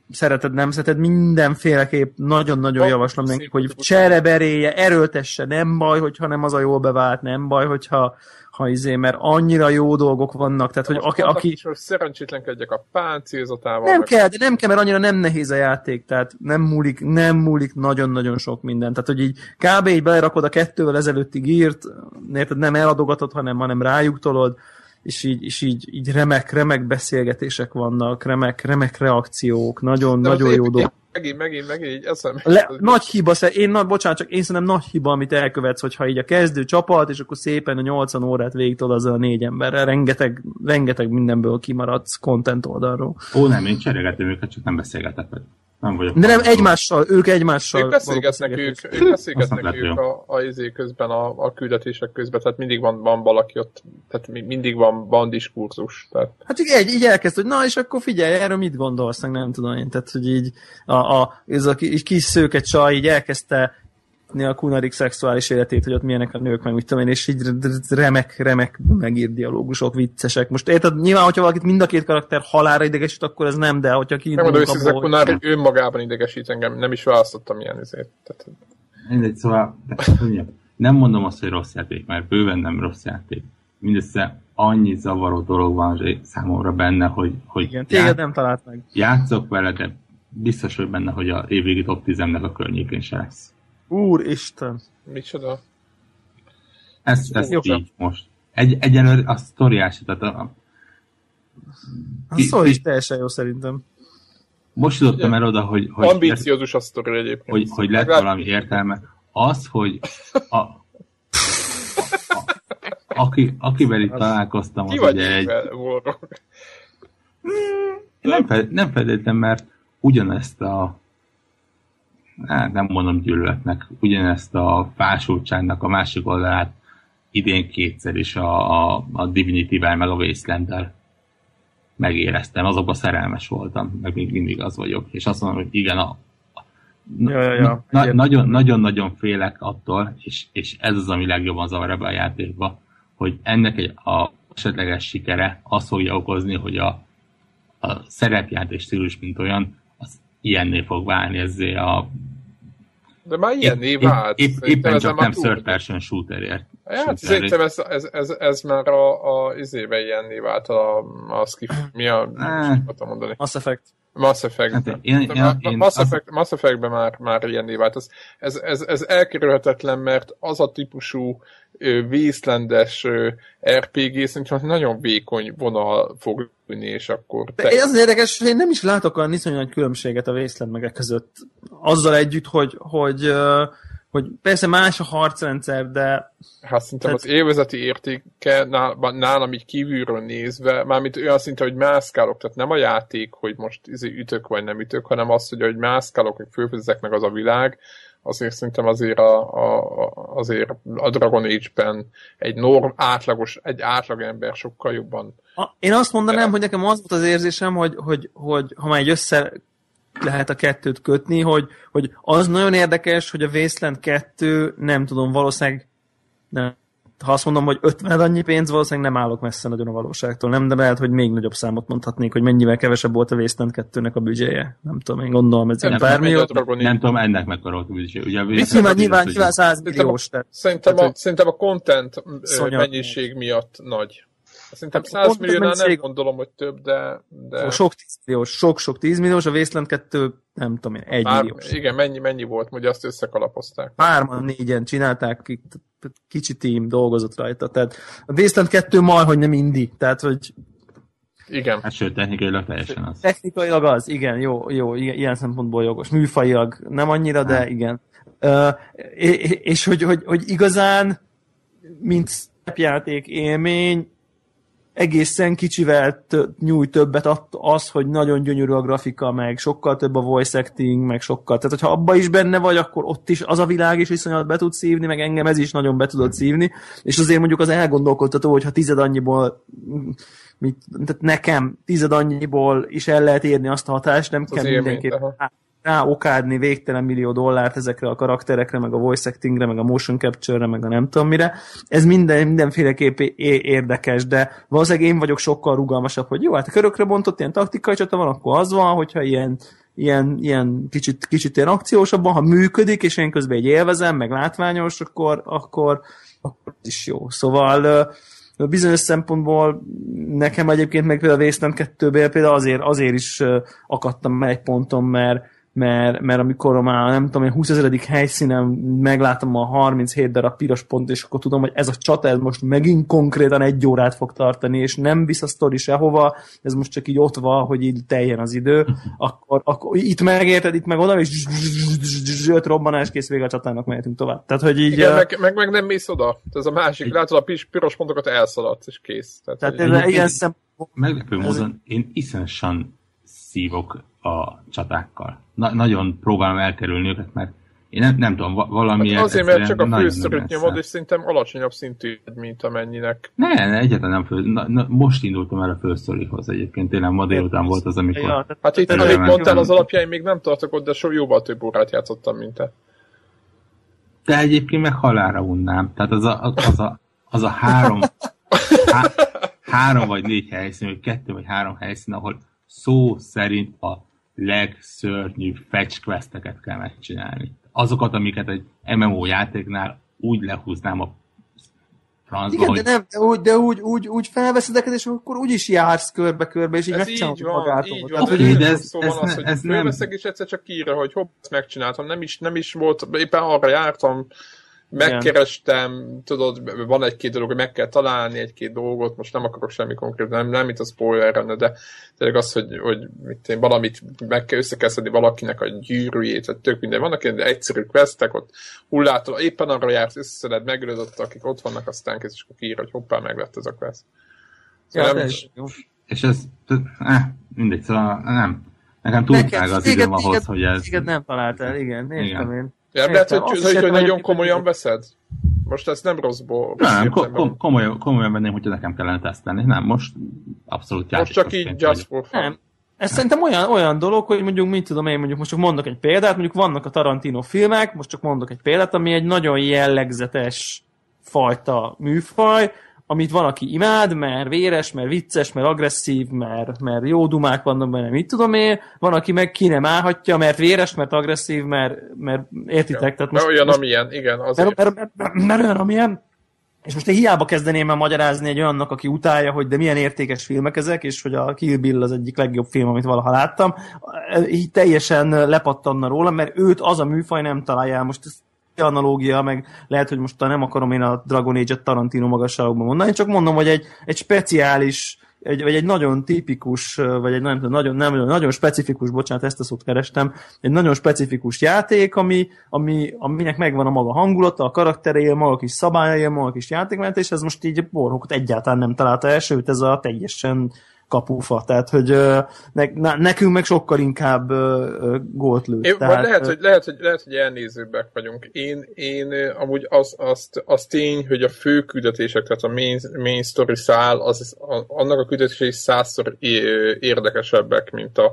szereted, nem szereted, mindenféleképp nagyon-nagyon javaslom nekik, hogy csereberéje, erőltesse, nem baj, hogyha nem az a jól bevált, nem baj, hogyha ha izé, mert annyira jó dolgok vannak, tehát, de hogy aki... aki... Is, hogy szerencsétlenkedjek a páncélzatával. Nem meg... kell, de nem kell, mert annyira nem nehéz a játék, tehát nem múlik, nem múlik nagyon-nagyon sok minden. Tehát, hogy így kb. Így belerakod a kettővel ezelőtti gírt, nem eladogatod, hanem, hanem rájuk tolod, és így, és így, így remek, remek beszélgetések vannak, remek, remek reakciók, nagyon-nagyon nagyon jó dolgok. Megint, megint, megint így eszem. Le, nagy hiba, én, na, bocsánat, csak én szerintem nagy hiba, amit elkövetsz, hogyha így a kezdő csapat, és akkor szépen a nyolcvan órát végtod azzal a négy emberrel, rengeteg, rengeteg mindenből kimaradsz content oldalról. Ó, nem, én cserégetem őket, csak nem beszélgetek. Nem vagyok. De nem, egymással, ők egymással. Ők beszélgetnek, ők, ők, beszélgetnek ők a, a izé közben, a, a küldetések közben, tehát mindig van, van valaki ott, tehát mindig van, van diskurzus. Tehát... Hát így, így elkezd, hogy na és akkor figyelj, erről mit gondolsz, nem tudom én, tehát hogy így a, a, ez a kis szőke csaj így elkezdte a Kunarik szexuális életét, hogy ott milyenek a nők, meg mit tudom én, és így remek, remek megír dialógusok, viccesek. Most érted, nyilván, hogyha valakit mind a két karakter halálra idegesít, akkor ez nem, de hogyha kiindulunk abból... Nem, de Kunari önmagában idegesít engem, nem is választottam ilyen ezért. Tehát... Mindegy, szóval de, nem mondom azt, hogy rossz játék, mert bőven nem rossz játék. Mindössze annyi zavaró dolog van számomra benne, hogy... hogy igen, téged ját... nem talált meg. Játszok vele, de biztos, hogy benne, hogy a évvégi top tíznek a környékén se lesz. Úristen! Micsoda? Ezt, ezt így most. Egy, egyenlőre a sztoriás, tehát a... A szó is teljesen jó szerintem. Most jutottam el oda, hogy... hogy ambíciózus a sztori egyébként. Hogy, hogy lett valami értelme. Az, hogy a... a, a aki, akivel itt találkoztam, az ugye egy... Nem, nem feltétlenül, mert ugyanezt a... nem mondom gyűlöletnek, ugyanezt a fásultságnak a másik oldalát idén kétszer is a, a, a Divinity-vel meg a Wasteland-del megéreztem. Azokban szerelmes voltam, meg még mindig az vagyok. És azt mondom, hogy igen, a, na, ja, ja, ja. Na, nagyon, nagyon-nagyon félek attól, és, és ez az, ami legjobban zavar ebben a játékban, hogy ennek egy, a esetleges sikere azt fogja okozni, hogy a, a szerepjáték stílus, mint olyan, ilyenné fog válni ezzé a... De már ilyenné vált. Épp, épp, éppen csak nem third person shooterért. Hát szerintem ez, ez, ez, ez már a, a izében ilyenné vált a, a skif... Mi a... Azt mondani? Mass Effect. Mass Effect. Hát én, én, már, én, Mass Effect Mass Effectben már, már ilyenné vált. Ez, ez, ez, ez elkerülhetetlen, mert az a típusú vészlendes er pé gé szerintem nagyon vékony vonal fog ülni, és akkor... Te... Ez az érdekes, hogy én nem is látok olyan iszonyú nagy különbséget a Wasteland meg között. Azzal együtt, hogy, hogy, hogy persze más a harcrendszer, de... Hát szerintem tehát... az élvezeti értéke nálam így kívülről nézve, mármint olyan szinte, hogy mászkálok, tehát nem a játék, hogy most ütök vagy nem ütök, hanem az, hogy ahogy mászkálok, hogy fölfőzzek meg az a világ, azért szerintem azért a, a, azért a Dragon Age-ben egy norm, átlagos, egy átlag ember sokkal jobban. A, én azt mondanám, de... hogy nekem az volt az érzésem, hogy, hogy, hogy ha már egy össze lehet a kettőt kötni, hogy, hogy az nagyon érdekes, hogy a Wasteland kettő, nem tudom, valószínűleg nem ha azt mondom, hogy ötven annyi pénz, valószínűleg nem állok messze nagyon a valóságtól, nem, de lehet, hogy még nagyobb számot mondhatnék, hogy mennyivel kevesebb volt a Wasteland kettőnek a büdzséje. Nem tudom, én gondolom, ez egy pár millió. Nem tudom, ennek mekkora volt a büdzséje. Nyilván, nyilván száz milliós. Szerintem a content mennyiség miatt nagy. Szerintem száz milliónál nem gondolom, hogy több, de... de... Sok tíz milliós, sok-sok tíz milliós, a Wasteland kettő, nem tudom én, egy milliós. Igen, mennyi, mennyi volt, hogy azt összekalapozták. Hárman, négyen csinálták, kicsi tím dolgozott rajta, tehát a Wasteland kettő marhogy nem indie, tehát hogy... Igen. Hát sőt, technikailag teljesen az. Technikailag az, igen, jó, jó, ilyen szempontból jogos. Műfajilag nem annyira, hát. De igen. Uh, és, és hogy, hogy, hogy igazán, mint szerepjáték élmény, egészen kicsivel t- nyújt többet az, hogy nagyon gyönyörű a grafika, meg sokkal több a voice acting, meg sokkal. Tehát, hogyha abba is benne vagy, akkor ott is az a világ is viszonyat be tud szívni, meg engem ez is nagyon be tudod szívni, és azért mondjuk az elgondolkodtató, hogyha tized annyiból mit, tehát nekem tized annyiból is el lehet érni azt a hatást, nem az kell mindenképpen ráokádni végtelen millió dollárt ezekre a karakterekre, meg a voice actingre, meg a motion capture-re, meg a nem tudom mire. Ez minden, mindenféleképp é- érdekes, de valószínűleg én vagyok sokkal rugalmasabb, hogy jó, hát a körökre bontott ilyen taktikai csata van, akkor az van, hogyha ilyen, ilyen, ilyen kicsit, kicsit ilyen akciósabban, ha működik, és én közben így élvezem, meg látványos, akkor, akkor, akkor is jó. Szóval... bizonyos szempontból nekem egyébként meg például a Wasteland kettőben például azért, azért is akadtam egy ponton, mert, mert, mert amikor már nem tudom, én húszezeredik helyszínen meglátom a harminchét darab piros pont, és akkor tudom, hogy ez a csata ez most megint konkrétan egy órát fog tartani, és nem visz a sztori sehova, ez most csak így ott van, hogy így teljen az idő, akkor, akkor itt megérted, itt meg oda, és öt robbanás, kész, vége a csatának, mehetünk tovább. Tehát, hogy így... Igen, meg, meg, meg nem mész oda. Ez a másik, látod a piros pontokat, elszaladsz, és kész. Tehát, Tehát ez egy ilyen szem... Meglepő módon, én iszonyosan szívok a csatákkal. Na, nagyon próbálom elkerülni őket, mert én nem, nem tudom, valamiért... Hát azért, mert csak a főszöröt nyomod, és szerintem alacsonyabb szintű, mint amennyinek. Ne, ne egyáltalán nem fő... Na, na, most indultam el a főszörihoz egyébként, tényleg ma délután volt az, amikor... Ja, tehát, hát itt, amit mondtál, az alapján még nem tartok ott, de so jóval több órát játszottam, mint te. De egyébként meg halálra unnám. Tehát az a, az a, az a három... há, három vagy négy helyszín, vagy kettő vagy három helyszín, ahol szó szerint a legszörnyűbb fetch questeket kell megcsinálni. Azokat, amiket egy em em o játéknál úgy lehúznám a francba, igen, hogy... de, nem, de, úgy, de úgy, úgy, úgy felveszed ezeket, és akkor úgy is jársz körbe-körbe, és így megcsinálod magától. Így van, okay, így van. Ez, szóval ez az, ne, hogy fölveszek, nem... és egyszer csak írja, hogy hopp, ezt megcsináltam, nem is, nem is volt, éppen arra jártam, megkerestem, tudod, van egy-két dolog, hogy meg kell találni egy-két dolgot, most nem akarok semmi konkrét, nem, nem itt a spoiler lenne, de tényleg az, hogy, hogy mit én, valamit meg kell összekeszedni valakinek a gyűrűjét, vagy tök minden. Vannak ilyen egyszerű questek, ott hullától, éppen arra jársz, összeszeded, megölözött, akik ott vannak, aztán kész, és akkor kiír, hogy hoppá, meg lett ez a quest. Szóval ja, is... És ez, eh, mindegy, szóval nem. Nekem túl meg az időm ahhoz, téged, hogy ez... Téged nem találtál, igen, értem én. Ja, lehet, hogy, hogy, hogy, hogy nagyon komolyan veszed? Most ezt nem rosszból... Nem, ko- kom- komolyan, komolyan venném, hogyha nekem kellene tesztelni. Nem, most abszolút játékos. Most csak így just for fun. Nem. Ez nem. Szerintem olyan, olyan dolog, hogy mondjuk, mit tudom én, mondjuk most csak mondok egy példát, mondjuk vannak a Tarantino filmek, most csak mondok egy példát, ami egy nagyon jellegzetes fajta műfaj, amit van, aki imád, mert véres, mert vicces, mert agresszív, mert, mert jó dumák vannak benne, mit tudom én, van, aki meg ki nem állhatja, mert véres, mert agresszív, mert, mert értitek. Tehát most, mert olyan, most, amilyen, igen, azért. Mert, mert, mert, mert olyan, amilyen. És most én hiába kezdeném el magyarázni egy olyannak, aki utálja, hogy de milyen értékes filmek ezek, és hogy a Kill Bill az egyik legjobb film, amit valaha láttam, így teljesen lepattanna róla, mert őt az a műfaj nem találja el. Most analógia, meg lehet, hogy most nem akarom én a Dragon Age-et Tarantino magasságokban mondani, csak mondom, hogy egy, egy speciális, egy, vagy egy nagyon tipikus, vagy egy nagyon, nagyon, nem, nagyon specifikus, bocsánat, ezt a szót kerestem, egy nagyon specifikus játék, ami, ami, aminek megvan a maga hangulata, a karakterei, a maga kis szabályai, a maga kis játékmenet, és ez most így borhókat egyáltalán nem találta el, sőt ez a teljesen kapufa, tehát, hogy ne, nekünk meg sokkal inkább gólt lőtt. Én, tehát, lehet, hogy, lehet, hogy, lehet, hogy elnézőbbek vagyunk. Én, én amúgy az, az, az tény, hogy a fő küldetések, tehát a main, main story szál, az, annak a küldetései százszor érdekesebbek, mint a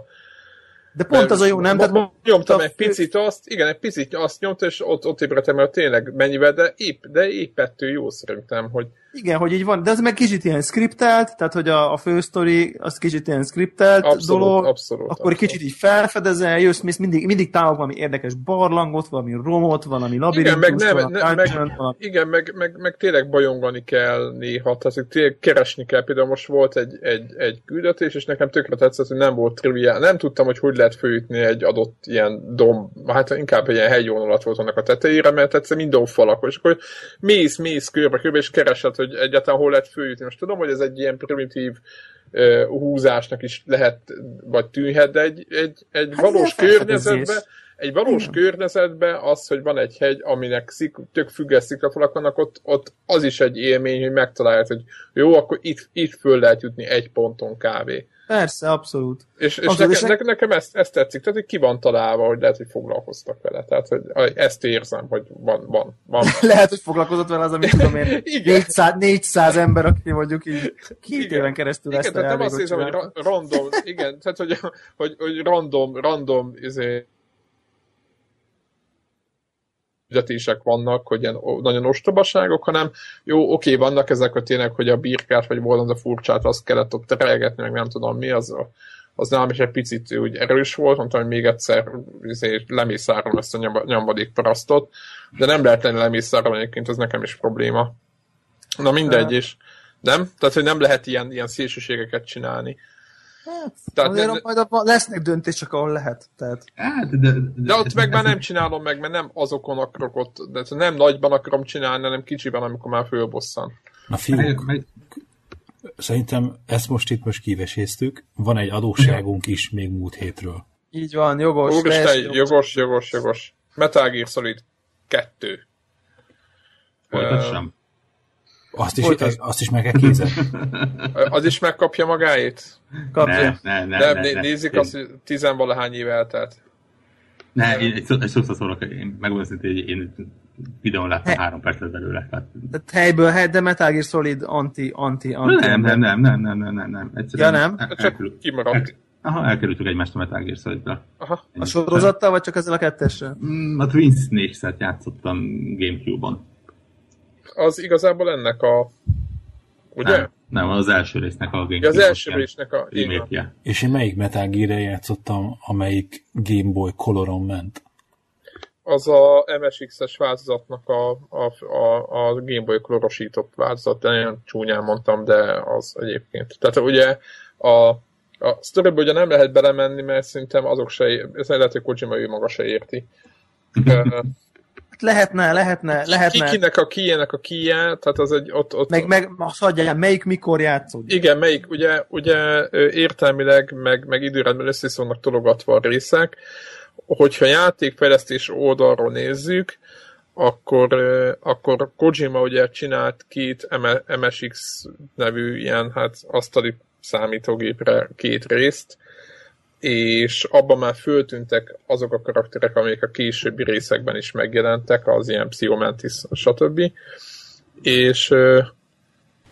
De pont az a jó, nem? Mo- mo- nyomtam a egy fő... picit azt, igen, egy picit azt nyomtam, és ott, ott ébredtem, mert tényleg mennyivel, de épp, de épp ettől jó szerintem, hogy... Igen, hogy így van, de ez meg kicsit ilyen skriptelt, tehát hogy a, a fősztori, az kicsit ilyen skriptelt abszolút, dolog, abszolút, akkor abszolút. Kicsit így felfedezel, jössz, mindig, mindig távol valami érdekes barlangot, valami romot, valami labirintus, igen, meg, valami nem, táncsön, meg, valami... Igen, meg, meg, meg tényleg bajongani kell néha, tehát tényleg keresni kell, például most volt egy, egy, egy küldetés, és nekem tökre tetszett, hogy nem volt triviál, nem tudtam, hogy hogy lehet főütni egy adott ilyen dom, hát inkább egy ilyen hegyvonalat volt annak a tetejére, mert egyszer minden falak, és akkor mész, mész körbe, körbe, és keresed, hogy egyáltalán hol lehet följutni. Most tudom, hogy ez egy ilyen primitív uh, húzásnak is lehet, vagy tűnhet, de egy, egy, egy hát valós környezetben, egy valós Igen. környezetben az, hogy van egy hegy, aminek szik, tök függes sziklafalak vannak, ott, ott az is egy élmény, hogy megtalálod, hogy jó, akkor itt, itt föl lehet jutni egy ponton kávé. Persze, abszolút. És, és abszolút, nekem, és ne... nekem ezt, ezt tetszik, tehát hogy ki van találva, hogy lehet, hogy foglalkoztak vele. Tehát hogy ezt érzem, hogy van. van, van. Lehet, hogy foglalkozott vele az, amit tudom én, négyszáz ember, aki mondjuk így két éven keresztül ezt a nem azt hiszem, hogy ra- random, igen, tehát hogy, hogy, hogy random, random, izé, ügyetések vannak, hogy ilyen nagyon ostobaságok, hanem jó, oké, vannak ezek, hogy tényleg, hogy a birkát, vagy volna a furcsát, azt kellett ott terelgetni, meg nem tudom mi, az, az nálam is egy picit úgy erős volt, mondtam, hogy még egyszer lemészárolom ezt a nyomvadék parasztot, de nem lehet lenni lemészárolni, egyébként ez nekem is probléma. Na mindegy is, nem? Tehát, hogy nem lehet ilyen, ilyen szélsőségeket csinálni. Hát, tehát azért ne, majd lesznek döntések, ahol lehet. Tehát. De, de, de, de ott meg már nem csinálom meg, mert nem azokon akarok ott, de nem nagyban akarom csinálni, hanem kicsiben, amikor már fölbosszan. Na fiúk, meg... szerintem ezt most itt most kiveséztük, van egy adósságunk is még múlt hétről. Így van, jogos. Úristen, jogos, jogos, jogos, jogos. Metal Gear Solid kettő. Folytassam. Uh, Azt is, az, azt is meg kell kézzel. Az is megkapja magáét? Kapja. Ne, ne, ne, ne, ne, ne. Nézik azt, hogy tizenvalahány éve eltelt. Ne, én egy, egy sokszor szólok, én megmondom szintén, hogy én videón láttam He- három percet belőle. Tehát... De helyből, hely, de Metal Gear Solid anti, anti, anti. Nem, nem, nem, nem, nem, nem, nem, nem. Egyszerűen ja, nem? El, csak elkerül... kimaradt. El, aha, elkerültük egymást a Metal Gear Solidra. Aha. A sorozattal, vagy csak ezzel a kettessel? A Twins négyszert játszottam Gamecube-on. Az igazából ennek a... Ugye? Nem, nem az első résznek a Gamecube. Az első résznek a... Remake-je. És én melyik Metal Gear-re játszottam, amelyik Game Boy Color-on ment? Az a em es iksz-es változatnak a, a, a, a Game Boy Color-osított változat. Nagyon csúnyán mondtam, de az egyébként. Tehát ugye a, a sztoriből ugye nem lehet belemenni, mert szerintem azok se... Ez lehet, hogy Kojima ő maga se érti. Lehetne, lehetne, lehetne. Kikinek a kijének a kijé, tehát az egy ott... ott meg, meg azt adjál, melyik mikor játszódik. Igen, melyik, ugye, ugye értelmileg, meg, meg időrendben összeszónak tologatva a részek. Hogyha játékfejlesztés oldalról nézzük, akkor, akkor Kojima ugye csinált két em es iksz nevű ilyen, hát asztali számítógépre két részt, és abban már föltűntek azok a karakterek, amelyek a későbbi részekben is megjelentek, az ilyen Psychomantis, stb. És,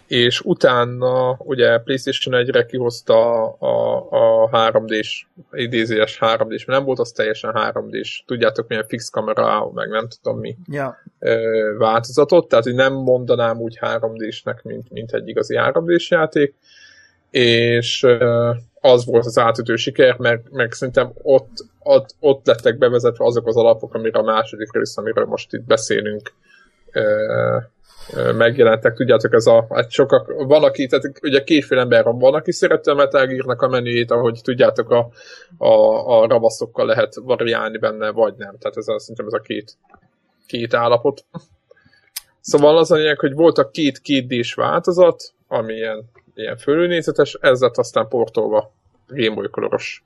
és utána ugye PlayStation egyre kihozta a, a három dés, idézőes három dés, nem volt az teljesen három dés, tudjátok milyen fix kamera, meg nem tudom mi ja. változatot, tehát nem mondanám úgy három désnek, mint, mint egy igazi három dés játék, és az volt az átütő siker, mert meg szerintem ott, ott, ott lettek bevezetve azok az alapok, amire a második rész, amiről most itt beszélünk, megjelentek. Tudjátok, ez a, hát sokak, van aki, tehát ugye kétféle ember van, van, aki szerette a Metal Gearnek a menüjét, ahogy tudjátok, a, a, a ravaszokkal lehet variálni benne, vagy nem. Tehát ez a, szerintem ez a két, két állapot. Szóval az a lényeg, hogy voltak két két dés változat, ami ilyen ilyen fölülnézetes, ez lett aztán portolva Game Boy Color-os.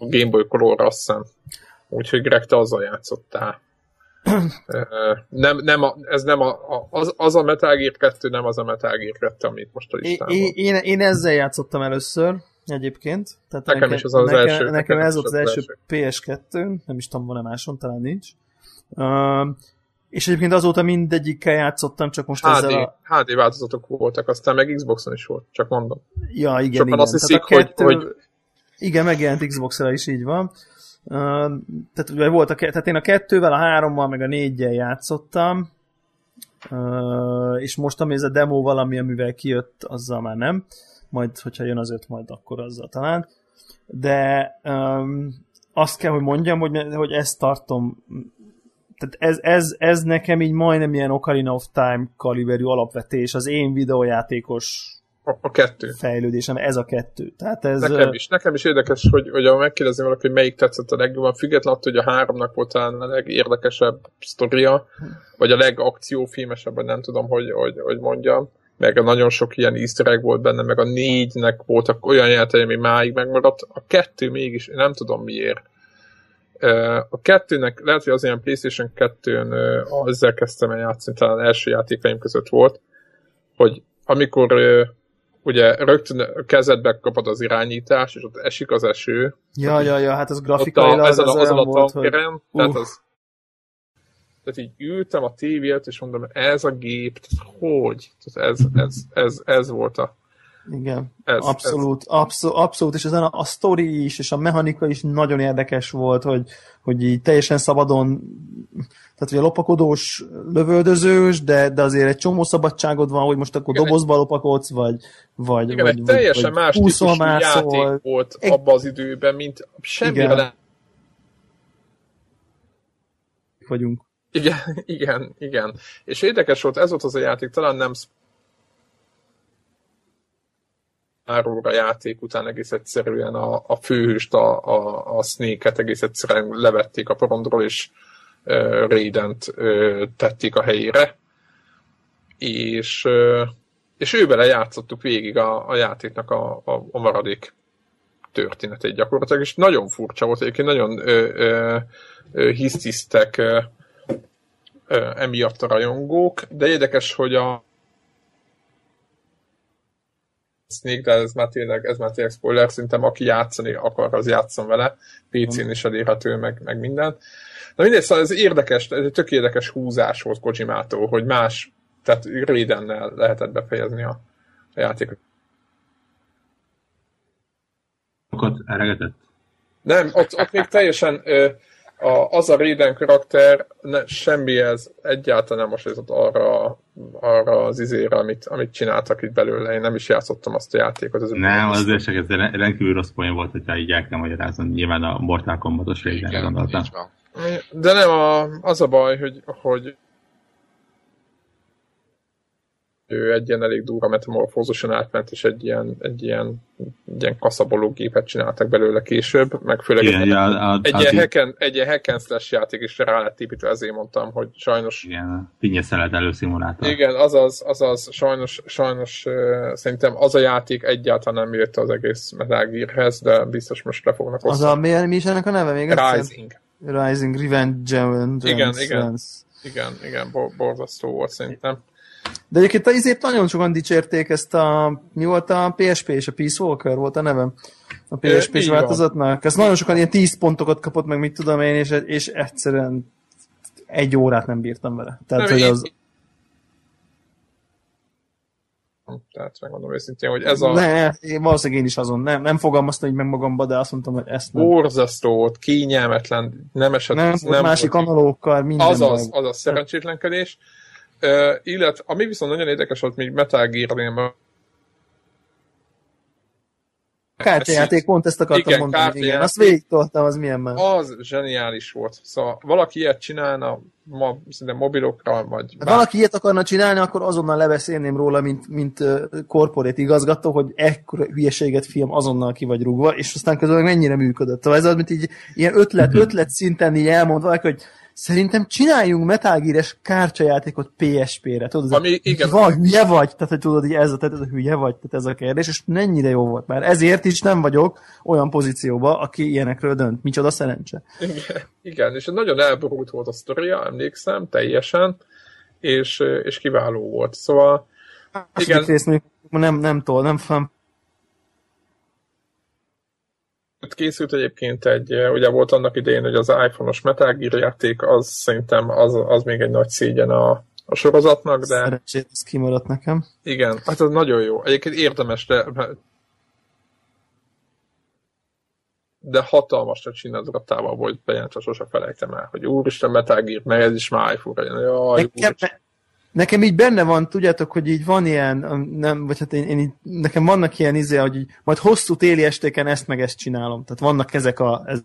Game Boy Color-ra azt hiszem. Úgyhogy Greg, te azzal játszottál. nem, nem a, ez nem a, az, az a Metal Gear kettő, nem az a Metal Gear kettő, amit most a listán é, én, én ezzel játszottam először, egyébként. Tehát nekem, nekem is az az első. Nekem, nekem ez volt az, az első pé es kettőn, nem is tudom, van-e máson, talán nincs. Uh, És egyébként azóta mindegyikkel játszottam, csak most H D, ezzel a... há dé változatok voltak, aztán meg Xboxon is volt, csak mondom. Ja, igen, Sokan igen. Sokan azt hiszik, kettő... hogy, hogy Igen, megjelent Xbox-ra is, így van. Uh, tehát, volt a, tehát én a kettővel, a hárommal, meg a négyel játszottam, uh, és most ami ez a demo valami, amivel kijött, azzal már nem. Majd, hogyha jön az öt, majd akkor azzal talán. De um, azt kell, hogy mondjam, hogy, hogy ezt tartom... Tehát ez, ez, ez nekem így majdnem ilyen Ocarina of Time kaliberű alapvetés, az én videójátékos a, a kettő. Fejlődésem, ez a kettő. Tehát ez... Nekem is, nekem is érdekes, hogy, hogy megkérdezem valaki, hogy melyik tetszett a legjobban, független attól, hogy a háromnak volt talán a legérdekesebb sztoria, vagy a legakciófilmesebb, vagy nem tudom, hogy, hogy, hogy mondjam. Meg nagyon sok ilyen easter egg volt benne, meg a négynek voltak olyan jelentek, ami máig megmaradt. A kettő mégis, nem tudom miért. A kettőnek, lehet, hogy az ilyen PlayStation kettőn ezzel kezdtem el játszani, talán első játékaim között volt, hogy amikor ugye rögtön kezedbe kapod az irányítás, és ott esik az eső. Ja, ja, ja, hát az grafikailag az olyan volt, hogy... Tehát az... Tehát így ültem a tévét, és mondom, ez a gép, hogy? Tehát ez, ez, ez, ez volt a... Igen, ez, abszolút, ez. Abszol, abszolút, és ezen a, a sztori is, és a mechanika is nagyon érdekes volt, hogy, hogy így teljesen szabadon, tehát ugye lopakodós, lövöldözős, de, de azért egy csomó szabadságod van, hogy most akkor igen, dobozba lopakodsz, vagy vagy igen, vagy, egy teljesen vagy, más típusú játék volt egy... abban az időben, mint semmire nem... vagyunk. Igen, igen, igen. És érdekes volt, ez volt az a játék, talán nem áróra játék után egész egyszerűen a, a főhőst, a, a, a Snake-et egész egyszerűen levették a porondról, és uh, Raident uh, tették a helyére. És, uh, és ővele játszottuk végig a, a játéknak a, a, a maradék történetét gyakorlatilag, és nagyon furcsa volt, egyébként nagyon uh, uh, hisztisztek uh, uh, emiatt a rajongók, de érdekes, hogy a Snake, de ez már tényleg, ez már tényleg spoiler, szerintem aki játszani akar, az játszon vele. pé cén is elérhető, meg, meg minden. Na mindegy, szóval ez érdekes, ez egy tök érdekes húzás volt Kojimától, hogy más, tehát Raidennel lehetett befejezni a, a játékot. Akad elregetett? Nem, ott, ott még teljesen az a Raiden karakter, ne, semmi ez egyáltalán nem hasonlított arra arra az izére, amit, amit csináltak itt belőle. Én nem is játszottam azt a játékot. Az nem, az azért csak ez rendkívül rossz poén volt, hogyha így el kell magyarázni. Nyilván a Mortal Kombat-os Raidenre gondoltam. De nem, a, az a baj, hogy, hogy ő egy ilyen elég durva metamorfózuson átment, és egy ilyen, egy ilyen, egy ilyen kaszaboló gépet csináltak belőle később, meg főleg igen, egy, a, a, egy, a, ilyen a, hacken, egy ilyen hack and slash játék is rá lett építve, ezért mondtam, hogy sajnos... Igen, finnyeszelet előszimulátor. Igen, azaz, azaz sajnos, sajnos uh, szerintem az a játék egyáltalán nem jött az egész Metal Gearhez, de biztos most le fognak hozzá. Az a, mi, mi is ennek a neve még? Rising. Rising, Revenge. Igen, igen, igen, igen, borzasztó volt szerintem. De egyébként az izét nagyon sokan dicsérték ezt a... Mi volt a pé es pé és a Peace Walker volt a nevem? A pé es pés é, változatnak. Ezt nagyon sokan ilyen tíz pontokat kapott meg, mit tudom én, és, és egyszerűen egy órát nem bírtam vele. Tehát, nem, hogy az... Tehát megmondom őszintén, hogy ez a... Ne, én valószínűleg én is azon. Nem, nem fogalmaztam így meg magamba, de azt mondtam, hogy ezt nem. Borzasztó, kényelmetlen, nem esett... Nem, nem másik analókkal, minden. Azaz, azaz szerencsétlenkedés. Uh, illetve, ami viszont nagyon érdekes volt, még Metal Gear-nél. Kártyajáték, pont ezt akartam igen, mondani. Igen, azt végigtoltam, az milyen már. Az zseniális volt. Szóval valaki ilyet csinálna, ma, szerintem mobilokra, vagy... Hát valaki ilyet akarna csinálni, akkor azonnal lebeszélném róla, mint, mint uh, corporate igazgató, hogy ekkora hülyeséget film azonnal ki vagy rúgva, és aztán közben mennyire működött. Szóval ez az, mint így ilyen ötlet, mm-hmm. ötlet szinten így elmond valaki, hogy szerintem csináljunk Metal Gear-es kártyajátékot pé es pére. Tudod, ami, igen. Van, hülye vagy? Tehát, hogy tudod, hogy ez, tehát ez a hülye vagy, tehát ez a kérdés, és mennyire jó volt már. Ezért is nem vagyok olyan pozícióban, aki ilyenekről dönt. Micsoda szerencse. Igen, igen, és nagyon elborult volt a sztoria, emlékszem, teljesen, és, és kiváló volt. Szóval... Igen. Rész, nem, nem tol, nem fám. Készült egyébként egy, ugye volt annak idején, hogy az iPhone-os Metal Gear játék, az szerintem az, az még egy nagy szégyen a, a sorozatnak, de... Szerencsét, ez kimaradt nekem. Igen, hát az nagyon jó. Egyébként érdemes, de de hatalmasra csinálgatával volt bejelentve, sose felejtem el, hogy úristen, Metal Gear, meg ez is már iPhone-ra jön. Jaj, nekem, nekem így benne van, tudjátok, hogy így van ilyen, nem, vagy hát én, én így, nekem vannak ilyen izé, hogy így, majd hosszú téli estéken ezt meg ezt csinálom. Tehát vannak ezek a... Ez...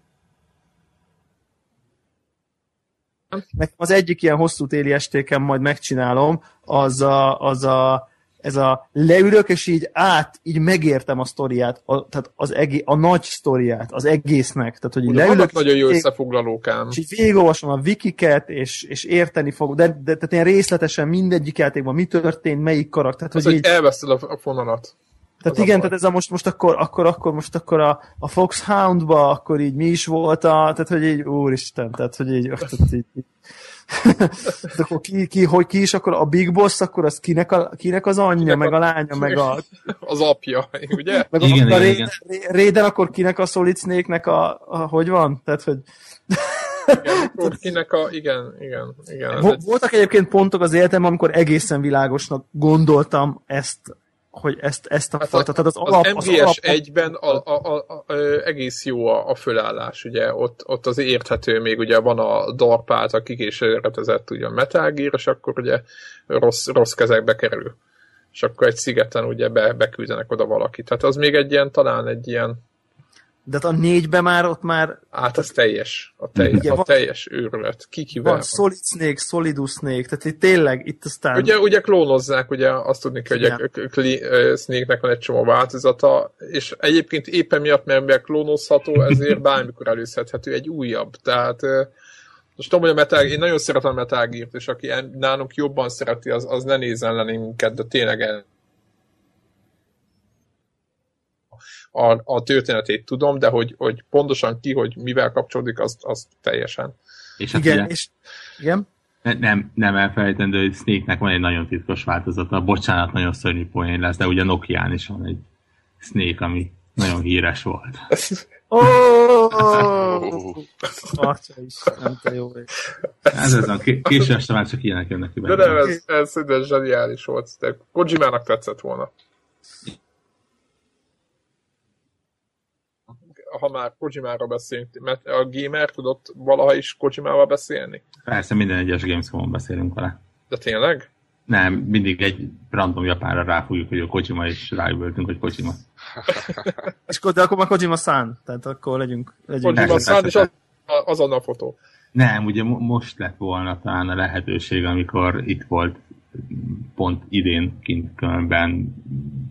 Nekem az egyik ilyen hosszú téli estéken majd megcsinálom, az a... Az a ez a leülök, és így át, így megértem a sztoriát, a, tehát az egé, a nagy sztoriát, az egésznek. Tehát, hogy leülök, nagyon jó összefoglalókám. És így végigolvasom a wikiket, és, és érteni fogok, de, de tehát ilyen részletesen mindegyik játékban mi történt, melyik karakter. Tehát, az, hogy, hogy elveszted a fonalat. Tehát az igen, tehát ez a most, most akkor, akkor, akkor, most akkor a, a Foxhound-ba, akkor így mi is volt a, tehát hogy így, úristen, tehát hogy így, tehát így, így. akkor ki, ki, hogy ki is, akkor a Big Boss, akkor az kinek, a, kinek az anyja, kinek meg a, a lánya, meg a... Az apja, ugye? Meg igen, a, igen, a Raiden, akkor kinek a Solid Snake-nek a, a... Hogy van? Tehát, hogy... Igen, akkor kinek a... Igen, igen, igen. Voltak egy... egyébként pontok az életemben, amikor egészen világosnak gondoltam ezt, hogy ezt, ezt a hát fajta, tehát az, az alap... Az em gé es egyben egész jó a, a fölállás, ugye, ott, ott az érthető még, ugye van a darpát, aki később retezett ugye a Metal Gear, és akkor ugye rossz, rossz kezekbe kerül. És akkor egy szigeten ugye be, beküldenek oda valakit. Tehát az még egy ilyen, talán egy ilyen... De a négyben már ott már... Hát az teljes, a teljes, ugye, a van, teljes őrület. Kikivel van. Van Solid Snake, Solidus Snake, tehát itt tényleg itt aztán... Ugye, ugye klónozzák, ugye azt tudni kell, hogy a Snake-nek van egy csomó változata, és egyébként éppen miatt, mert klónozható, ezért bármikor előzhethető egy újabb. Tehát most tudom, hogy a Metal, én nagyon szeretem a Metal Gear-t, és aki nálunk jobban szereti, az, az ne nézzen lenni minket, de tényleg el... A, a történetét tudom, de hogy, hogy pontosan ki, hogy mivel kapcsolódik, azt, azt teljesen. És igen, ugye, és... Igen? Nem, nem elfelejtendő, hogy Snake-nek van egy nagyon titkos változata. Bocsánat, nagyon szörnyű poén lesz, de ugye Nokián is van egy Snake, ami nagyon híres volt. Oh! Atya Isten, te jó ég. Ez az, később este már csak ilyenek jönnek ki benne. De nem, ez, ez szinte zseniális volt. De Kojimának tetszett volna. Ha már Kojimáról beszélünk, mert a gamer tudott valaha is Kojimával beszélni? Persze, minden egyes Gamescom-on beszélünk vele. De tényleg? Nem, mindig egy random japánra ráfújjuk, hogy a Kojima, és rájövöltünk, hogy Kojima. És de akkor már Kojima-san, tehát akkor legyünk. legyünk. Kojima-san, és az, azonnal fotó. Nem, ugye most lett volna talán a lehetőség, amikor itt volt pont idén kint különben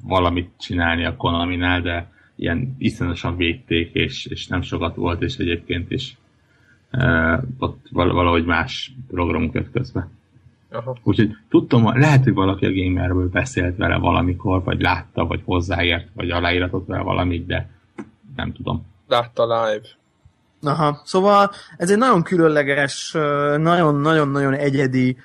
valamit csinálni a Konaminál, de ilyen iszonyatosan védték, és, és nem sokat volt, és egyébként is e, ott valahogy más program köt közben. Aha. Úgyhogy tudtam, lehet, hogy valaki a gamerből beszélt vele valamikor, vagy látta, vagy hozzáért, vagy aláíratott vele valamit, de nem tudom. Látta live. Aha, szóval ez egy nagyon különleges, nagyon-nagyon-nagyon egyedi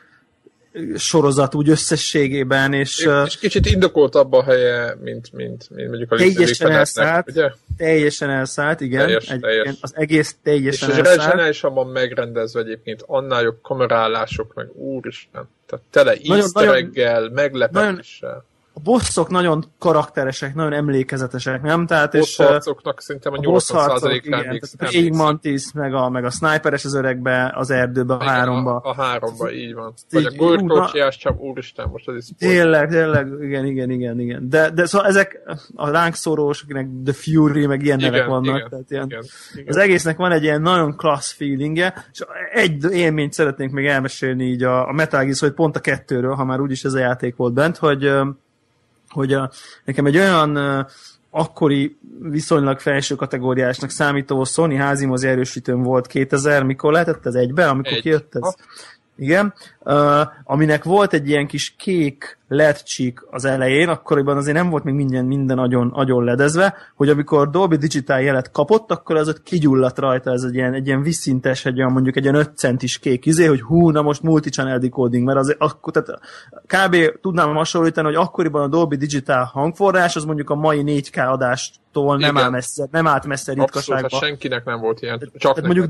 sorozat úgy összességében, és... És, és kicsit indokolt abba a helye, mint, mint, mint mondjuk a teljesen elszállt, ugye? Teljesen elszállt, igen. Teljes, teljes. Az egész teljesen és elszállt. És zseniálisan van megrendezve egyébként, annál jobb kamerálások, meg úristen, tehát tele easter-eggel, meglepetéssel. A bosszok nagyon karakteresek, nagyon emlékezetesek, nem? Tehát a bosszharcoknak szerintem a nyolcvan százalékán Pig Mantis, meg a, meg a sniperes az öregbe, az erdőbe, a igen, háromba. A, a háromba, így van. Vagy így, a gorkorcsiás csap, úristen, most ez is sport. Tényleg, tényleg, igen, igen, igen, igen. De, de szóval ezek a ránk szorós, akinek The Fury, meg ilyen igen, nevek vannak. Igen, tehát ilyen, igen, igen. Az egésznek van egy ilyen nagyon klassz feelingje, és egy élményt szeretnénk még elmesélni így a, a Metal Gear, hogy pont a kettőről, ha már úgyis ez a játék volt bent, hogy hogy a, nekem egy olyan uh, akkori viszonylag felső kategóriásnak számító Sony házimozi erősítőm volt kétezer, mikor lehetett ez egybe, amikor egy. Kijött ez. Ha. Igen. Uh, aminek volt egy ilyen kis kék ledcsík az elején, akkoriban azért nem volt még minden, minden agyon, agyon ledezve, hogy amikor Dolby Digital jelet kapott, akkor az ott kigyulladt rajta, ez egy ilyen, egy ilyen vízszintes, egy olyan, mondjuk egy ilyen öt centis kék izé, hogy hú, na most multi-channel decoding, mert azért akkor, tehát kb. Tudnám hasonlítani, hogy akkoriban a Dolby Digital hangforrás, az mondjuk a mai négy ká adástól nem, áll messze, nem állt messze ritkaságba. Abszolút, senkinek nem volt ilyen, csak mondjuk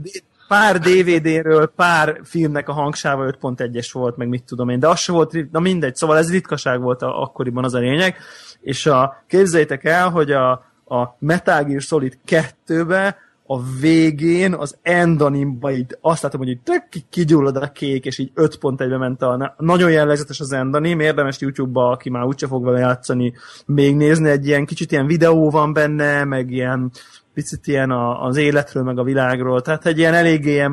pár dé vé dé-ről, pár filmnek a hangsáva öt pont egyes volt, meg mit tudom én, de az sem volt, na mindegy, szóval ez ritkaság volt a, akkoriban az a lényeg, és a, képzeljétek el, hogy a, a Metal Gear Solid kettőbe a végén az Endanim-ba így azt látom, hogy így tök kigyullad a kék, és így öt pont egybe ment a... Nagyon jellegzetes az Endanim, érdemes YouTube-ba, aki már úgyse fog vele játszani, még nézni, egy ilyen kicsit ilyen videó van benne, meg ilyen picit ilyen a, az életről, meg a világról, tehát egy ilyen eléggé ilyen,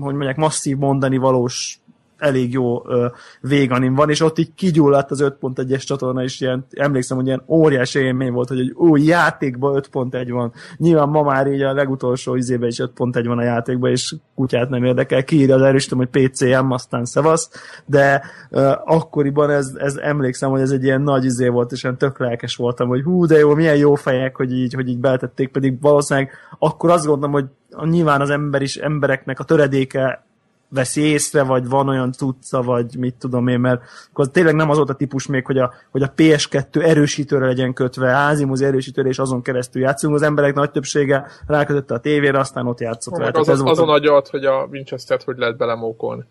hogy mondják, masszív mondani valós, elég jó ö, véganim van, és ott így kigyulladt az öt pont egyes csatorna is, ilyen, emlékszem, hogy ilyen óriási élmény volt, hogy egy új játékban öt pont egy van. Nyilván ma már így a legutolsó izében is öt pont egy van a játékban, és kutyát nem érdekel, kiírja az erősítem, hogy pé cé em, aztán szevasz, de ö, akkoriban ez, ez emlékszem, hogy ez egy ilyen nagy izé volt, és ilyen tök lelkes voltam, hogy hú, de jó, milyen jó fejek, hogy így, hogy így beletették, pedig valószínűleg akkor azt gondolom, hogy nyilván az ember is, embereknek a töredéke veszi észre, vagy van olyan cucca, vagy mit tudom én, mert akkor tényleg nem az volt a típus még, hogy a, hogy a pé es kettő erősítőre legyen kötve, házimozi erősítőre, és azon keresztül játszunk. Az emberek nagy többsége rákötötte a tévére, aztán ott játszott vele. Az, az, az azon agyalt, hogy a Winchester-t hogy lehet belemókolni.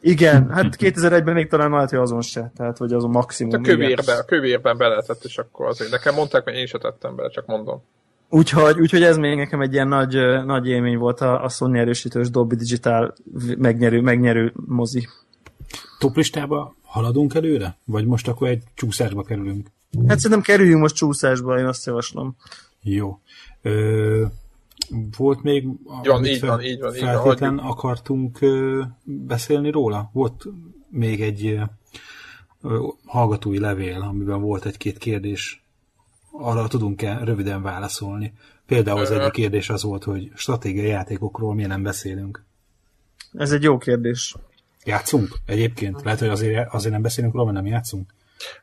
Igen, hát kétezer-egyben még talán lehet, hogy azon se, tehát hogy azon maximum. A kövérben, kövérben be lehetett, és akkor azért nekem mondták, hogy én se tettem bele, csak mondom. Úgyhogy, úgyhogy ez még nekem egy ilyen nagy, nagy élmény volt a, a Sony erősítős Dolby Digital megnyerő, megnyerő mozi. Toplistába haladunk előre? Vagy most akkor egy csúszásba kerülünk? Hát szerintem kerüljünk most csúszásba, én azt javaslom. Jó. Ö, volt még, Jan, így fel, van, így van, feltétlen így van, akartunk ö, beszélni róla? Volt még egy ö, hallgatói levél, amiben volt egy-két kérdés. Arra tudunk-e röviden válaszolni? Például az egyik kérdés az volt, hogy stratégiai játékokról miért nem beszélünk? Ez egy jó kérdés. Játszunk egyébként? Lehet, hogy azért, azért nem beszélünk róla, mert nem játszunk?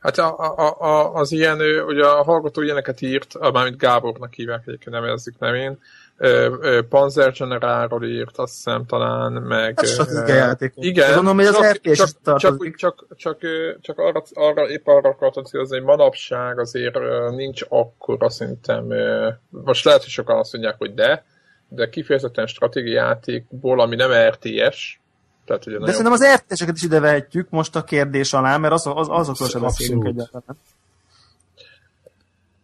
Hát a, a, a, az ilyen, ugye a hallgató ilyeneket írt, mármint Gábornak hívják, egyébként nevezzük nevén, Panzer Generálról írt, azt hiszem talán, meg... Hát stratégiai játék. Igen, gondolom, hogy az csak, csak, tartozik. Csak, csak, csak, csak arra, arra, épp arra akartam szívezni, hogy manapság azért nincs akkora szintem, most lehet, hogy sokan azt mondják, hogy de, de kifejezetten stratégiai játékból, ami nem er té es, tehát, de szerintem az er té eseket is ide vehetjük most a kérdés alá, mert az, az, azokról sem beszélünk egyáltalán.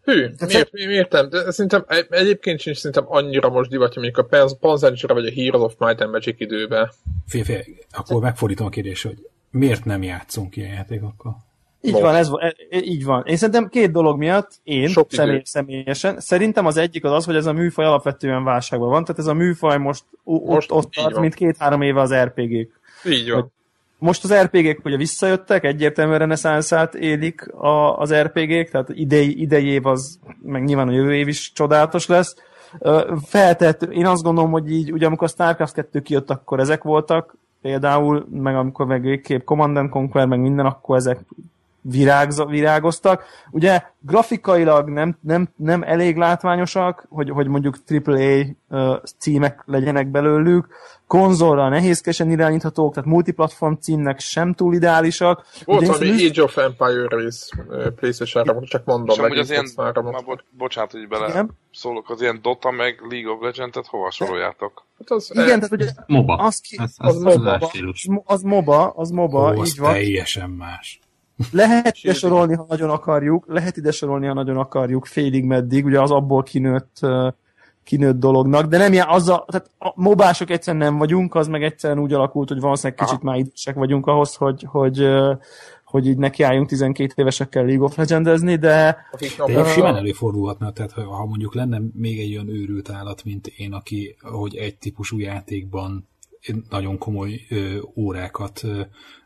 Hű, miért, miért nem? De szerintem egyébként sincs szerintem annyira most divatja, mondjuk a Panzernisra vagy a Heroes of Might and Magic időben. Fél, fél, akkor megfordítom a kérdést, hogy miért nem játszunk ilyen játékokkal? Így most. Van, ez így van. Én szerintem két dolog miatt, én személy, személyesen, szerintem az egyik az az, hogy ez a műfaj alapvetően válságban van, tehát ez a műfaj most, most ott tart, mint két-három éve az er pé gék. Így van. Hogy most az er pé gék ugye visszajöttek, egyértelműen reneszánszát élik a, az er pé gék, tehát idei, idei év az, meg nyilván a jövő év is csodálatos lesz. Feltett, én azt gondolom, hogy így, ugye amikor a Starcraft kettő kijött, akkor ezek voltak, például, meg amikor meg végképp Command and Conquer, meg minden, akkor ezek virágza, virágoztak. Ugye grafikailag nem, nem, nem elég látványosak, hogy, hogy mondjuk á á á uh, címek legyenek belőlük, konzolra nehézkesen irányíthatók, tehát multiplatform címnek sem túl ideálisak. Volt valami szóval Age of Empires uh, PlayStation-ra, csak mondom. És amúgy az ilyen, már bo- bocsánat, hogy bele igen? szólok, az ilyen Dota meg League of Legends-et hova soroljátok? Hát az, igen, eh, tehát ugye... MOBA. Az, ki, az, az, az, az, MOBA az MOBA, az MOBA, ó, így van. Teljesen más. Lehet ide sorolni, ha nagyon akarjuk, lehet ide sorolni, ha nagyon akarjuk, félig meddig, ugye az abból kinőtt, kinőtt dolognak, de nem ilyen azzal, tehát a mobások egyszerűen nem vagyunk, az meg egyszerűen úgy alakult, hogy valószínűleg kicsit már idősek vagyunk ahhoz, hogy, hogy, hogy így nekiálljunk tizenkét évesekkel League of Legendezni, de... De simán előfordulhatna, tehát ha mondjuk lenne még egy olyan őrült állat, mint én, aki, hogy egy típusú játékban nagyon komoly ö, órákat ö,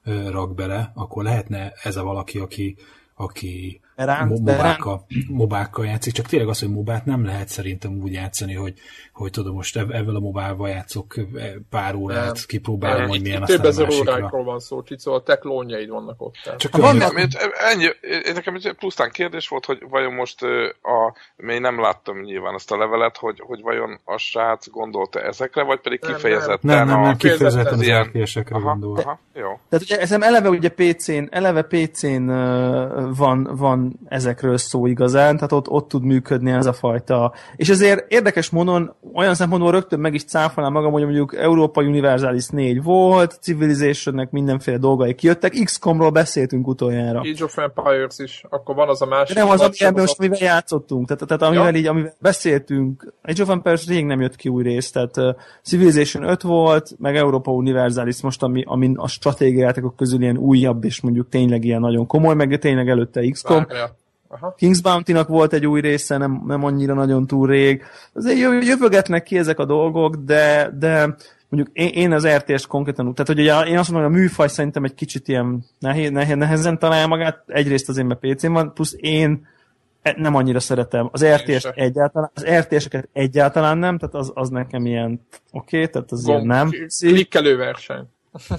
ö, rak bele, akkor lehetne ez a valaki, aki, aki mobákkal, mobákkal játszik. Csak tényleg az, hogy mobát nem lehet szerintem úgy játszani, hogy, hogy tudom, most ebből a mobával játszok pár órát, nem. Kipróbálom, hogy milyen aztán a másikra. Több ezer órákról van szó, Csicó, a te klónjaid vannak ott. Csak van, ennyi, nekem egy plusztán kérdés volt, hogy vajon most, a, még nem láttam nyilván ezt a levelet, hogy, hogy vajon a srác gondolta ezekre, vagy pedig kifejezetten nem, nem, nem, nem, a... kifejezetten az ilyen... er pé esekre gondol. Aha, jó. Tehát ugye, eleve ugye pé cén, eleve pé cén van, van nem ezekről szó igazán, tehát ott, ott tud működni ez a fajta. És ezért érdekes módon, olyan szempontból rögtön meg is cáfolnám magam, hogy mondjuk Európa Universalis négy volt, Civilizationnek mindenféle dolgai kijöttek, iksz komról beszéltünk utoljára. Age of Empires is, akkor van az a másik. Nem az, az amiben most amivel játszottunk, tehát, tehát amivel, ja. így, amivel beszéltünk, Age of Empires rég nem jött ki új rész, tehát uh, Civilization öt volt, meg Európa Universalis most, ami, amin a stratégiájátékok közül ilyen újabb, és mondjuk tényleg ilyen nagyon komoly, meg tényleg előtte iksz kom. Aha. King's Bounty-nak volt egy új része, nem, nem annyira nagyon túl rég. Azért jövögetnek ki ezek a dolgok, de, de mondjuk én, én az er té es konkrétan, tehát ugye én azt mondom, hogy a műfaj szerintem egy kicsit ilyen nehéz, nehezen találja magát, egyrészt azért, mert pé cén van, plusz én nem annyira szeretem. Az er té es egyáltalán, az er té eseket egyáltalán nem, tehát az, az nekem ilyen oké, okay, tehát az Gond, ilyen nem. Klikkelő verseny.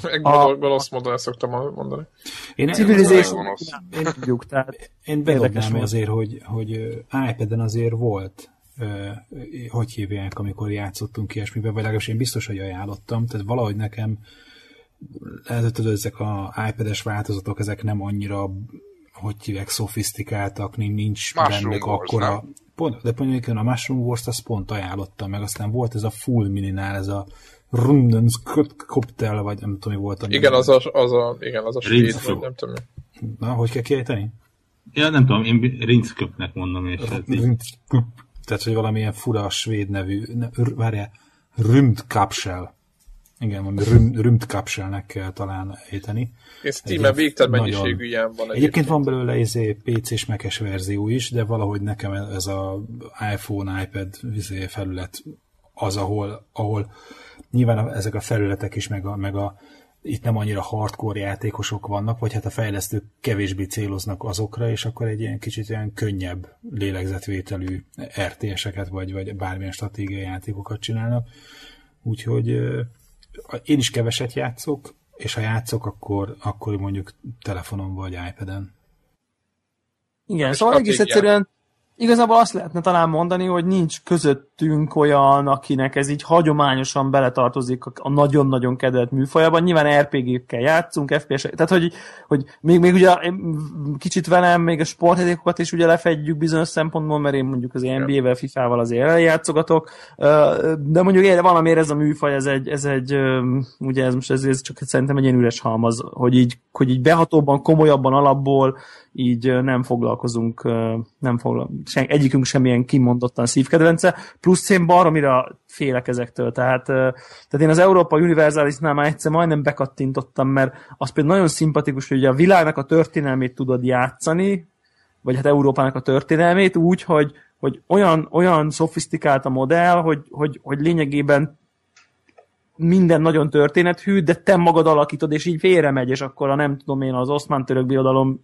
Egy gonosz módon ezt szoktam mondani. Én, Civilization, én, tudjuk, tehát én bedobnám azért, hogy, hogy iPad-en azért volt, hogy hívják, amikor játszottunk ilyesmiben, vagy legalábbis én biztos, hogy ajánlottam, tehát valahogy nekem lehet, hogy ezek az iPad-es változatok, ezek nem annyira, hogy hívják, szofisztikáltak, nincs bennük akkora... Pont, de pont a Mushroom Wars-t azt pont ajánlottam, meg aztán volt ez a Full Mininál, ez a Rundens Koptel, vagy nem tudom, mi volt a... Igen, az a, az a, igen, az a svéd, vagy nem tudom. Na, hogy kell kiejteni? Ja, nem tudom, én Rindsköpnek mondom, és... Rindsköp. Tehát, hogy valamilyen fura svéd nevű... Ne, várjál, Rümdkapsel. Igen, valami rüm, Rümdkapselnek kell talán ejteni. Én Steam-en végtelen mennyiségű ilyen van. Egyébként, egyébként van belőle izé, pé cés mekes verzió is, de valahogy nekem ez a iPhone, iPad izé, felület az, ahol... ahol nyilván a, ezek a felületek is, meg, a, meg a, itt nem annyira hardcore játékosok vannak, vagy hát a fejlesztők kevésbé céloznak azokra, és akkor egy ilyen kicsit ilyen könnyebb lélegzetvételű er té eseket, vagy, vagy bármilyen stratégiai játékokat csinálnak. Úgyhogy én is keveset játszok, és ha játszok, akkor, akkor mondjuk telefonon vagy iPad-en. Igen, szóval egész egyszerűen igazából azt lehetne talán mondani, hogy nincs közöttünk olyan, akinek ez így hagyományosan beletartozik a nagyon-nagyon kedvelt műfajában. Nyilván er pé gékkel játszunk, ef pé es-ekkel, tehát hogy, hogy még, még ugye kicsit velem, még a sportjátékokat is ugye lefedjük bizonyos szempontból, mert én mondjuk az en bé á-vel, fifával azért játszogatok, de mondjuk valamiért ez a műfaj, ez egy, ez egy ugye ez most ez, ez csak szerintem egy ilyen üres halmaz, hogy így, hogy így behatóbban, komolyabban alapból így nem foglalkozunk, nem foglalkozunk, sen, egyikünk semmilyen kimondottan szívkedvence, plusz én baromira félek ezektől, tehát, tehát én az Európa Universalisnál már egyszer majdnem bekattintottam, mert az például nagyon szimpatikus, hogy ugye a világnak a történelmét tudod játszani, vagy hát Európának a történelmét úgy, hogy, hogy olyan, olyan szofisztikált a modell, hogy, hogy, hogy lényegében minden nagyon történethű, de te magad alakítod, és így félre megy, és akkor a nem tudom én, az oszmán-török birodalomnak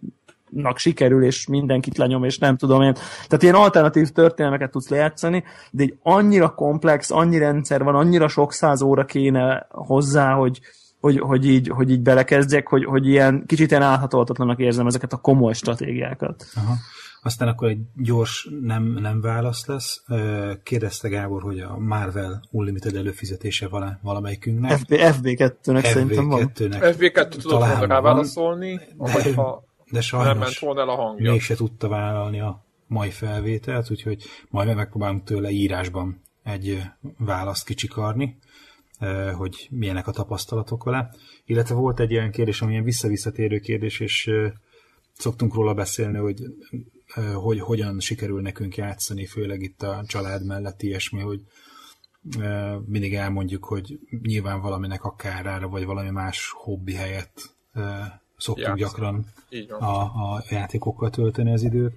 sikerül, és mindenkit lenyom, és nem tudom én. Tehát ilyen alternatív történelmeket tudsz lejátszani, de egy annyira komplex, annyi rendszer van, annyira sok száz óra kéne hozzá, hogy, hogy, hogy, így, hogy így belekezdjek, hogy, hogy ilyen kicsit ilyen áthatoltatlanak érzem ezeket a komoly stratégiákat. Aha. Aztán akkor egy gyors nem, nem válasz lesz. Kérdezte Gábor, hogy a Marvel Unlimited előfizetése valamelyikünknek. ef bé kettőnek szerintem van. ef bé kettő tudott volna rá válaszolni, de, de sajnos mégse tudta vállalni a mai felvételt, úgyhogy majd megpróbálunk tőle írásban egy választ kicsikarni, hogy milyenek a tapasztalatok vele. Illetve volt egy ilyen kérdés, ami ilyen visszavisszatérő kérdés, és szoktunk róla beszélni, hogy hogy hogyan sikerül nekünk játszani, főleg itt a család mellett ilyesmi, hogy mindig elmondjuk, hogy nyilván valaminek a kárára, vagy valami más hobbi helyett szoktunk Játsz. gyakran a, a játékokkal tölteni az időt.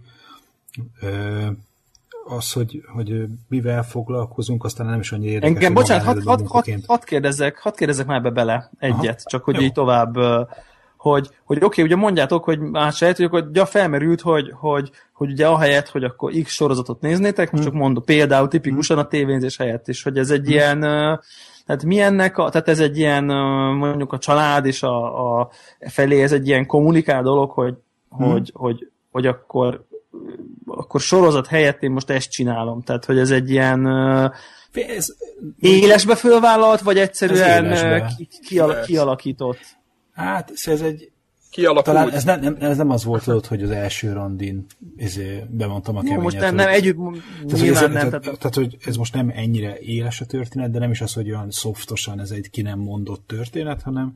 Az, hogy, hogy mivel foglalkozunk, aztán nem is annyira érdekes. Engem, bocsánat, hadd had, had, had kérdezzek, had kérdezzek már be bele egyet, aha, csak hogy jó. Így tovább... hogy, hogy oké, okay, ugye mondjátok, hogy más sejtőjük, hogy ugye felmerült, hogy, hogy, hogy ugye ahelyett, hogy akkor X sorozatot néznétek, most hmm. csak mondom, például tipikusan a tévénézés helyett is, hogy ez egy hmm. ilyen, tehát milyennek, a, tehát ez egy ilyen, mondjuk a család és a, a felé, ez egy ilyen kommunikál dolog, hogy, hmm. hogy, hogy, hogy akkor, akkor sorozat helyett én most ezt csinálom, tehát hogy ez egy ilyen... Ez, élesbe fölvállalt, vagy egyszerűen ki, ki, kialakított? Hát, ez egy kialakul. Talán ez nem, nem, ez nem az volt, tudod, hogy az első randin izé, bemondtam a keményet. Most nem, nem együtt tehát, nyilván ez, nem. Tehát, tehát, hogy ez most nem ennyire éles a történet, de nem is az, hogy olyan szoftosan ez egy ki nem mondott történet, hanem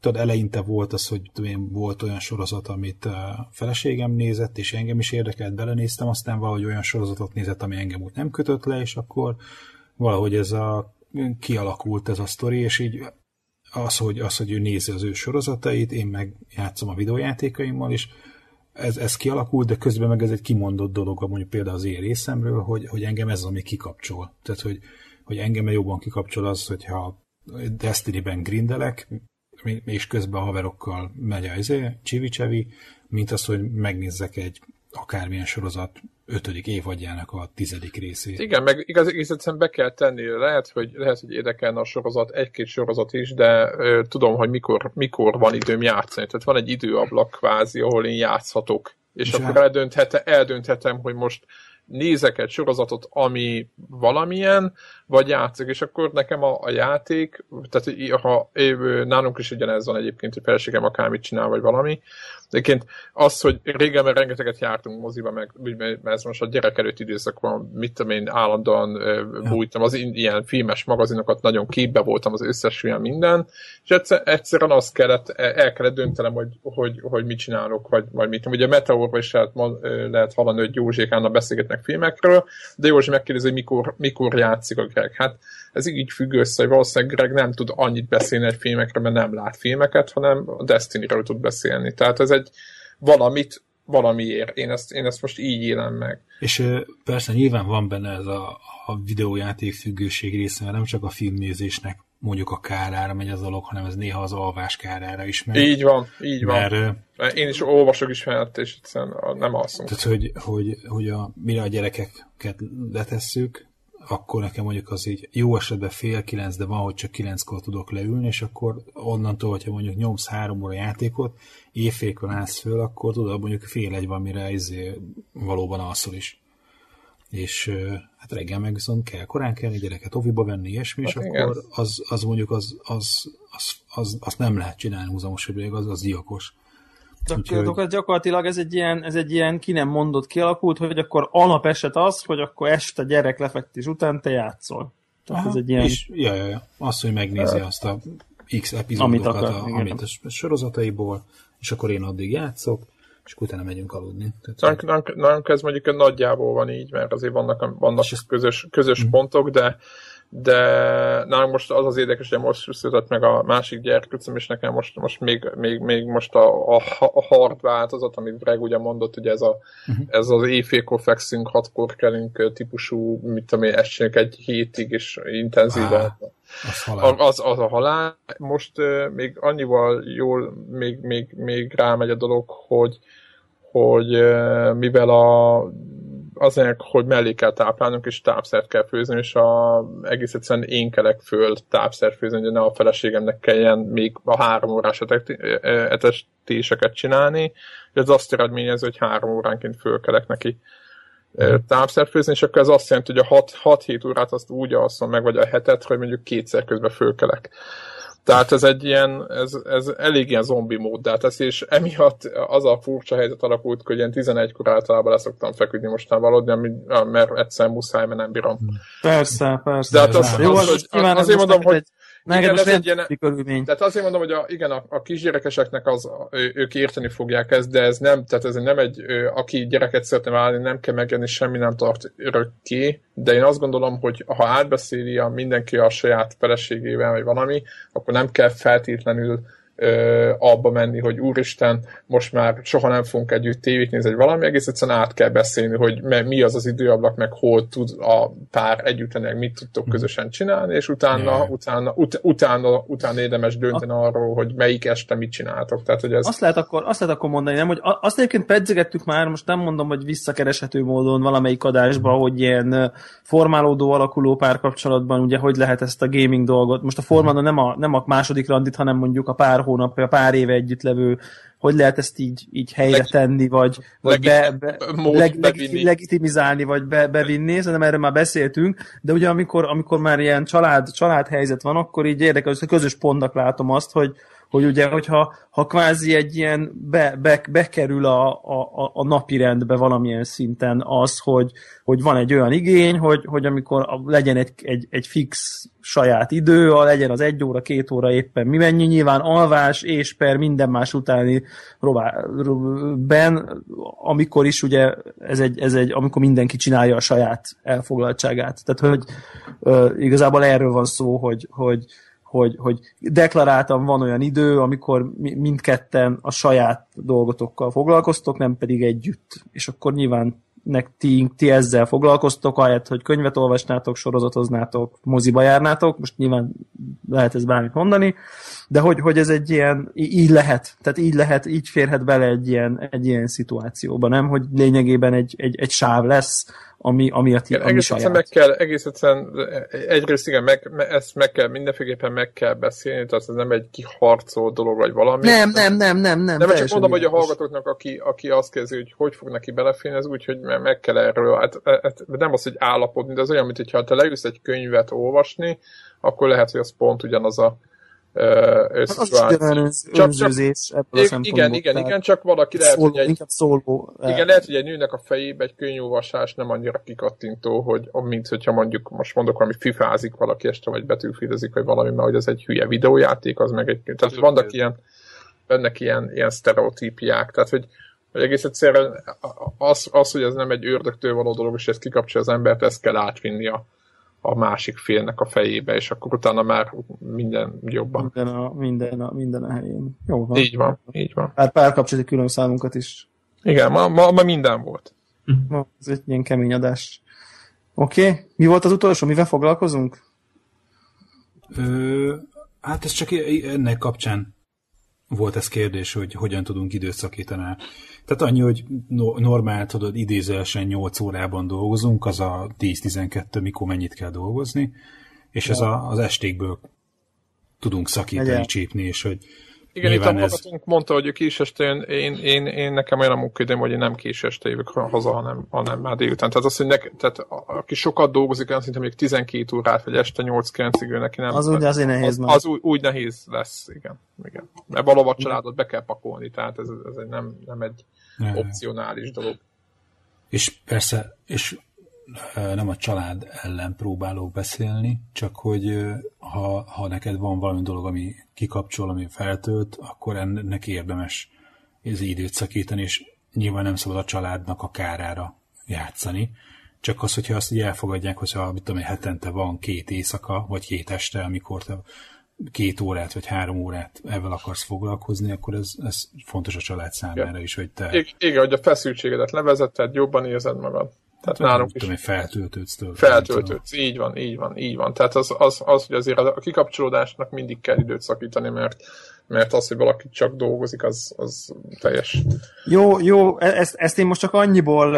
tudod, eleinte volt az, hogy tudom, volt olyan sorozat, amit a feleségem nézett, és engem is érdekelt, belenéztem, aztán valahogy olyan sorozatot nézett, ami engem úgy nem kötött le, és akkor valahogy ez a, kialakult ez a sztori, és így az, hogy, az, hogy ő nézi az ő sorozatait, én meg játszom a videójátékaimmal, és ez, ez kialakult, de közben meg ez egy kimondott dolog, mondjuk például az én részemről, hogy, hogy engem ez az, ami kikapcsol. Tehát, hogy, hogy engem jobban kikapcsol az, hogyha Destiny-ben grindelek, és közben a haverokkal megy a izé, csivi-csevi, mint az, hogy megnézzek egy akármilyen sorozat ötödik évadjának a tizedik részét. Igen, meg igaz, igaz egyszerűen be kell tenni, lehet, hogy, lehet, hogy érdekelne a sorozat, egy-két sorozat is, de ö, tudom, hogy mikor, mikor van időm játszani. Tehát van egy időablak kvázi, ahol én játszhatok, és, és akkor eldönthet, eldönthetem, hogy most nézek egy sorozatot, ami valamilyen, vagy játszok, és akkor nekem a, a játék, tehát ha nálunk is ugyanez van egyébként, hogy feleségem akármit csinál, vagy valami. Egyébként az, hogy régen már rengeteget jártunk moziba, meg mert ez most a gyerek előtti időszakban, mit tudom én, állandóan bújtam, az ilyen filmes magazinokat nagyon képbe voltam, az összes ilyen minden, és egyszer, egyszerűen azt kellett, el kellett döntenem, hogy, hogy, hogy mit csinálok, vagy, vagy mit. Ugye a Meteorban is lehet, lehet hallani, hogy Józsékánnal beszélgetnek filmekről, de Józsi megkérdezi, hogy mikor, mikor játszik a Greg. Hát ez így függ össze, hogy valószínűleg Greg nem tud annyit beszélni egy filmekre, mert nem lát filmeket, hanem a Destiny-ről tud beszélni. Tehát ez egy valamit, valamiért. Én ezt, én ezt most így élem meg. És persze nyilván van benne ez a, a videójáték függőség része, mert nem csak a filmnézésnek mondjuk a kárára megy az dolog, hanem ez néha az alvás kárára is megy. Így van, így van. Mert, mert én is olvasok is felett, és egyszerűen nem alszunk. Tehát, hogy, hogy, hogy a, mire a gyerekeket letesszük, akkor nekem mondjuk az így jó esetben fél kilenc, de van, hogy csak kilenckor tudok leülni, és akkor onnantól, hogyha mondjuk nyomsz három óra játékot, éjfélkor állsz föl, akkor tudod, mondjuk fél egy van, mire izé valóban alszol is. És hát reggel meg viszont kell, korán kell, gyereket oviba venni, ilyesmi, hát és igen. Akkor az, az mondjuk az, az, az, az, az nem lehet csinálni húzamos időig, az, az gyilkos. Úgyhogy... Gyakorlatilag ez egy, ilyen, ez egy ilyen ki nem mondott kialakult, hogy akkor alap eset az, hogy akkor este gyerek lefektés után te játszol. Tehát aha, ez egy ilyen... És, ja, ja, ja. Az, hogy megnézi e... azt a X epizódokat, amit, akar, a, amit a sorozataiból, és akkor én addig játszok, és utána megyünk aludni. Nálunk ez mondjuk nagyjából van így, mert azért vannak, vannak közös, közös pontok, de de nálunk most az az érdekes, hogy most született meg a másik gyerkőcöm, és nekem most, most még, még, még most a, a, a hard változat, amit Greg ugye mondott, ugye ez, a, uh-huh. ez az éjfélkor fekszünk, hatkor kelünk típusú, mit tudom én, essénk egy hétig, és intenzíven. Wow. Az, az, az a halál. Most uh, még annyival jól még, még, még rámegy a dolog, hogy, hogy uh, mivel a azért, hogy mellé kell táplálnunk, és tápszert kell főzni, és a, egész egyszerűen én kelek föl tápszert főzni, hogy ne a feleségemnek kelljen még a három órás etetéseket csinálni. Ez azt eredményezi, hogy három óránként fölkelek neki tápszert főzni, és akkor ez azt jelenti, hogy a hat-hét órát azt úgy alszom meg, vagy a hetet, hogy mondjuk kétszer közben fölkelek. Tehát ez egy ilyen, ez, ez elég ilyen zombi móddá tesz, és emiatt az a furcsa helyzet alakult, hogy ilyen tizenegykor általában leszoktam feküdni mostan valódi, mert egyszerűen muszáj, mert nem bírom. Persze, persze. De hát az, jó, az, az, az, azért mondom, hogy... Igen, ez egy ilyen, tehát azért mondom, hogy a, igen, a, a kisgyerekeseknek az, ők érteni fogják ezt, de ez nem, tehát ez nem egy, aki gyereket szeretne válni, nem kell megjelenni, semmi nem tart örökké, de én azt gondolom, hogy ha átbeszéli a mindenki a saját feleségével, vagy valami, akkor nem kell feltétlenül ö, abba menni, hogy úristen, most már soha nem fogunk együtt tévét nézni, vagy valami, egész egyszerűen át kell beszélni, hogy mi az az időablak, meg hol tud a pár együtt lenni, mit tudtok közösen csinálni, és utána, utána, ut, utána, utána érdemes dönteni arról, hogy melyik este mit csináltok. Tehát, hogy ez... azt, lehet akkor, azt lehet akkor mondani, nem? Hogy azt egyébként pedzegettük már, most nem mondom, hogy visszakereshető módon valamelyik adásban, hogy ilyen formálódó, alakuló párkapcsolatban, ugye, hogy lehet ezt a gaming dolgot. Most a formálódó nem a, nem a második randit, hanem mondjuk a pár hónapja, pár éve együtt levő, hogy lehet ezt így, így helyre Legi- tenni, vagy, vagy legit- be, be, leg, leg, legitimizálni, vagy be, bevinni, szerintem erről már beszéltünk, de ugye amikor, amikor már ilyen család, család helyzet van, akkor így érdekes, hogy közös pontnak látom azt, hogy hogy ugye, hogyha ha kvázi egy ilyen be, be, bekerül a, a, a napirendbe valamilyen szinten az, hogy, hogy van egy olyan igény, hogy, hogy amikor legyen egy, egy, egy fix saját idő, legyen az egy óra, két óra éppen mi mennyi, nyilván alvás és per minden más utáni robá, ben, amikor is ugye ez egy, ez egy, amikor mindenki csinálja a saját elfoglaltságát. Tehát, hogy ö, igazából erről van szó, hogy, hogy Hogy, hogy deklaráltan van olyan idő, amikor mindketten a saját dolgotokkal foglalkoztok, nem pedig együtt. És akkor nyilván nek ti, ti ezzel foglalkoztok, ahelyett, hogy könyvet olvasnátok, sorozatoznátok, moziba járnátok, most nyilván lehet ez bármit mondani, de hogy, hogy ez egy ilyen, így lehet, tehát így lehet, így férhet bele egy ilyen, egy ilyen szituációba, nem? Hogy lényegében egy, egy, egy sáv lesz, ami, ami a ti, ami egész saját. Meg kell, egész egyszerűen, egyrészt igen, meg, me, ezt meg kell, mindenféleképpen meg kell beszélni, tehát ez nem egy kiharcolt dolog, vagy valami. Nem, nem, nem, nem, nem. De csak mondom, hogy a hallgatóknak, aki, aki azt kérdezi, hogy hogy fog neki beleférni, ez úgy, hogy meg kell erről, hát, hát nem az, hogy állapodni, de az olyan, mintha te leülsz egy könyvet olvasni, akkor lehet, hogy az pont ugyanaz a összevált. Csak, csak, igen, igen, igen, igen, csak valaki lehet, szóló, hogy egy, szóló, igen, lehet, hogy egy nőnek a fejébe egy könyvolvasás nem annyira kikattintó, hogy, mint hogyha mondjuk, most mondok valami, fifázik valaki este, vagy betűfidezik, vagy valami, mert hogy ez egy hülye videójáték, az meg egy, tehát vannak ilyen, ennek ilyen, ilyen sztereotípiák, tehát hogy hogy egész egyszerűen az, az, hogy ez nem egy ördögtől való dolog, és ezt kikapcsol az embert, ezt kell átvinni a, a másik félnek a fejébe, és akkor utána már minden jobban. Minden a, minden a, minden a helyén. Jó van. Így van, így van. Pár párkapcsolati külön számunkat is. Igen, ma, ma, ma minden volt. Ma ez egy ilyen kemény adás. Oké, okay. Mi volt az utolsó? Mivel foglalkozunk? Ö, hát ez csak ennek kapcsán volt ez kérdés, hogy hogyan tudunk időt szakítani. Tehát annyi, hogy no, normál, tudod, idézősen nyolc órában dolgozunk, az a tíz-tizenkettő, mikor mennyit kell dolgozni, és ja. ez a, az estékből tudunk szakítani, Egyen. csípni, és hogy igen, itt a magatunk ez... mondta, hogy ő kés este jön, én, én, én nekem olyan a munkidőm, hogy én nem kés este jövök haza, hanem, hanem már délután. Tehát az, hogy nek, tehát aki sokat dolgozik, az szinte még tizenkét órát, vagy este nyolc-kilencig ő neki nem... Az úgy azért nehéz az, az úgy, úgy nehéz lesz, igen. igen. Mert valóban a családot be kell pakolni, tehát ez, ez nem, nem egy ne. opcionális dolog. És persze, és nem a család ellen próbálok beszélni, csak hogy ha, ha neked van valami dolog, ami kikapcsol, ami feltölt, akkor ennek érdemes az időt szakítani, és nyilván nem szabad a családnak a kárára játszani. Csak az, hogyha azt így elfogadják, hogyha mit tudom, hetente van két éjszaka, vagy két este, amikor te két órát, vagy három órát ezzel akarsz foglalkozni, akkor ez, ez fontos a család számára is, hogy te... Igen, hogy a feszültségedet levezetted, jobban érzed magad. Tehát hát, nálunk is. Feltöltődsz tőle. Feltöltődsz, így van, így van, így van. Tehát az, az, az, hogy azért a kikapcsolódásnak mindig kell időt szakítani, mert, mert az, hogy valaki csak dolgozik, az, az teljes. Jó, jó, ezt, ezt én most csak annyiból,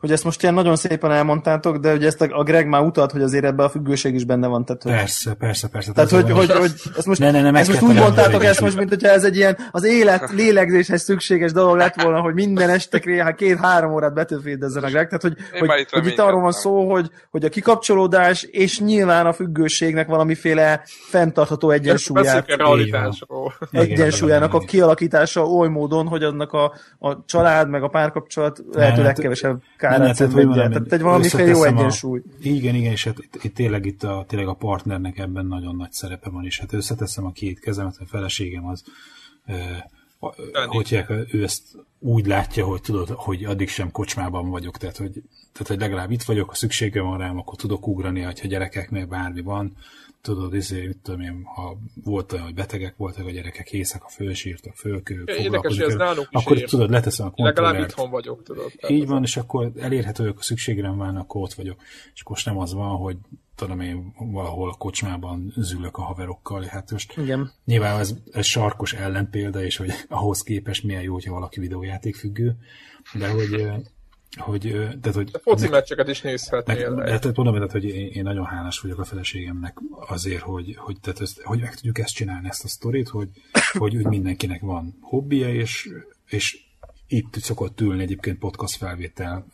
hogy ezt most ilyen nagyon szépen elmondtátok, de ugye ezt a Greg már utalt, hogy azért ebben a függőség is benne van. Tehát, hogy... Persze, persze, persze. Tehát, hogy, hogy, hogy ezt most, ne, ne, ne, ezt most úgy mondtátok, ezt most, mint hogyha ez egy ilyen az élet lélegzéshez szükséges dolog lett volna, hogy minden este két-három órát betűfédezzen a Greg. Tehát, hogy, hogy, hogy, hogy itt arról van szó, hogy, hogy a kikapcsolódás és nyilván a függőségnek valamiféle fenntartható egyensúlyát. Egyensúlyának a kialakítása oly módon, hogy annak a, a család meg a párkapcsolat lehető legkevesebb kárát szenvedjen. Tehát egy valamiféle jó egyensúly. A, igen, igen, és hát itt, itt tényleg itt a, tényleg a partnernek ebben nagyon nagy szerepe van, és hát összeteszem a két kezemet, a feleségem az e, a, hogy ő ezt úgy látja, hogy tudod, hogy addig sem kocsmában vagyok, tehát hogy, tehát, hogy legalább itt vagyok, ha szükségem van rám, akkor tudok ugrani, ha gyerekeknél bármi van, tudod, ezért, mit tudom én, ha volt olyan, hogy betegek voltak a gyerekek, éjszaka fölsírtak, fölkő, foglalkozik, akkor ér. tudod, leteszem a kontrollert. Legalább itthon vagyok, tudod. Így van, és akkor elérhető vagyok, a szükségem van, akkor ott vagyok. És most nem az van, hogy tudom én, valahol a kocsmában zülök a haverokkal, hát most igen. Nyilván ez, ez sarkos ellenpélda, és hogy ahhoz képest milyen jó, hogyha valaki videójáték függő, de hogy... Hogy, tehát, hogy de foci meccseket is nézhetnél. Tehát mondom, tehát, hogy én, én nagyon hálás vagyok a feleségemnek azért, hogy, hogy, tehát ezt, hogy meg tudjuk ezt csinálni, ezt a sztorit, hogy, hogy úgy mindenkinek van hobbija, és, és itt szokott ülni egyébként podcast felvétel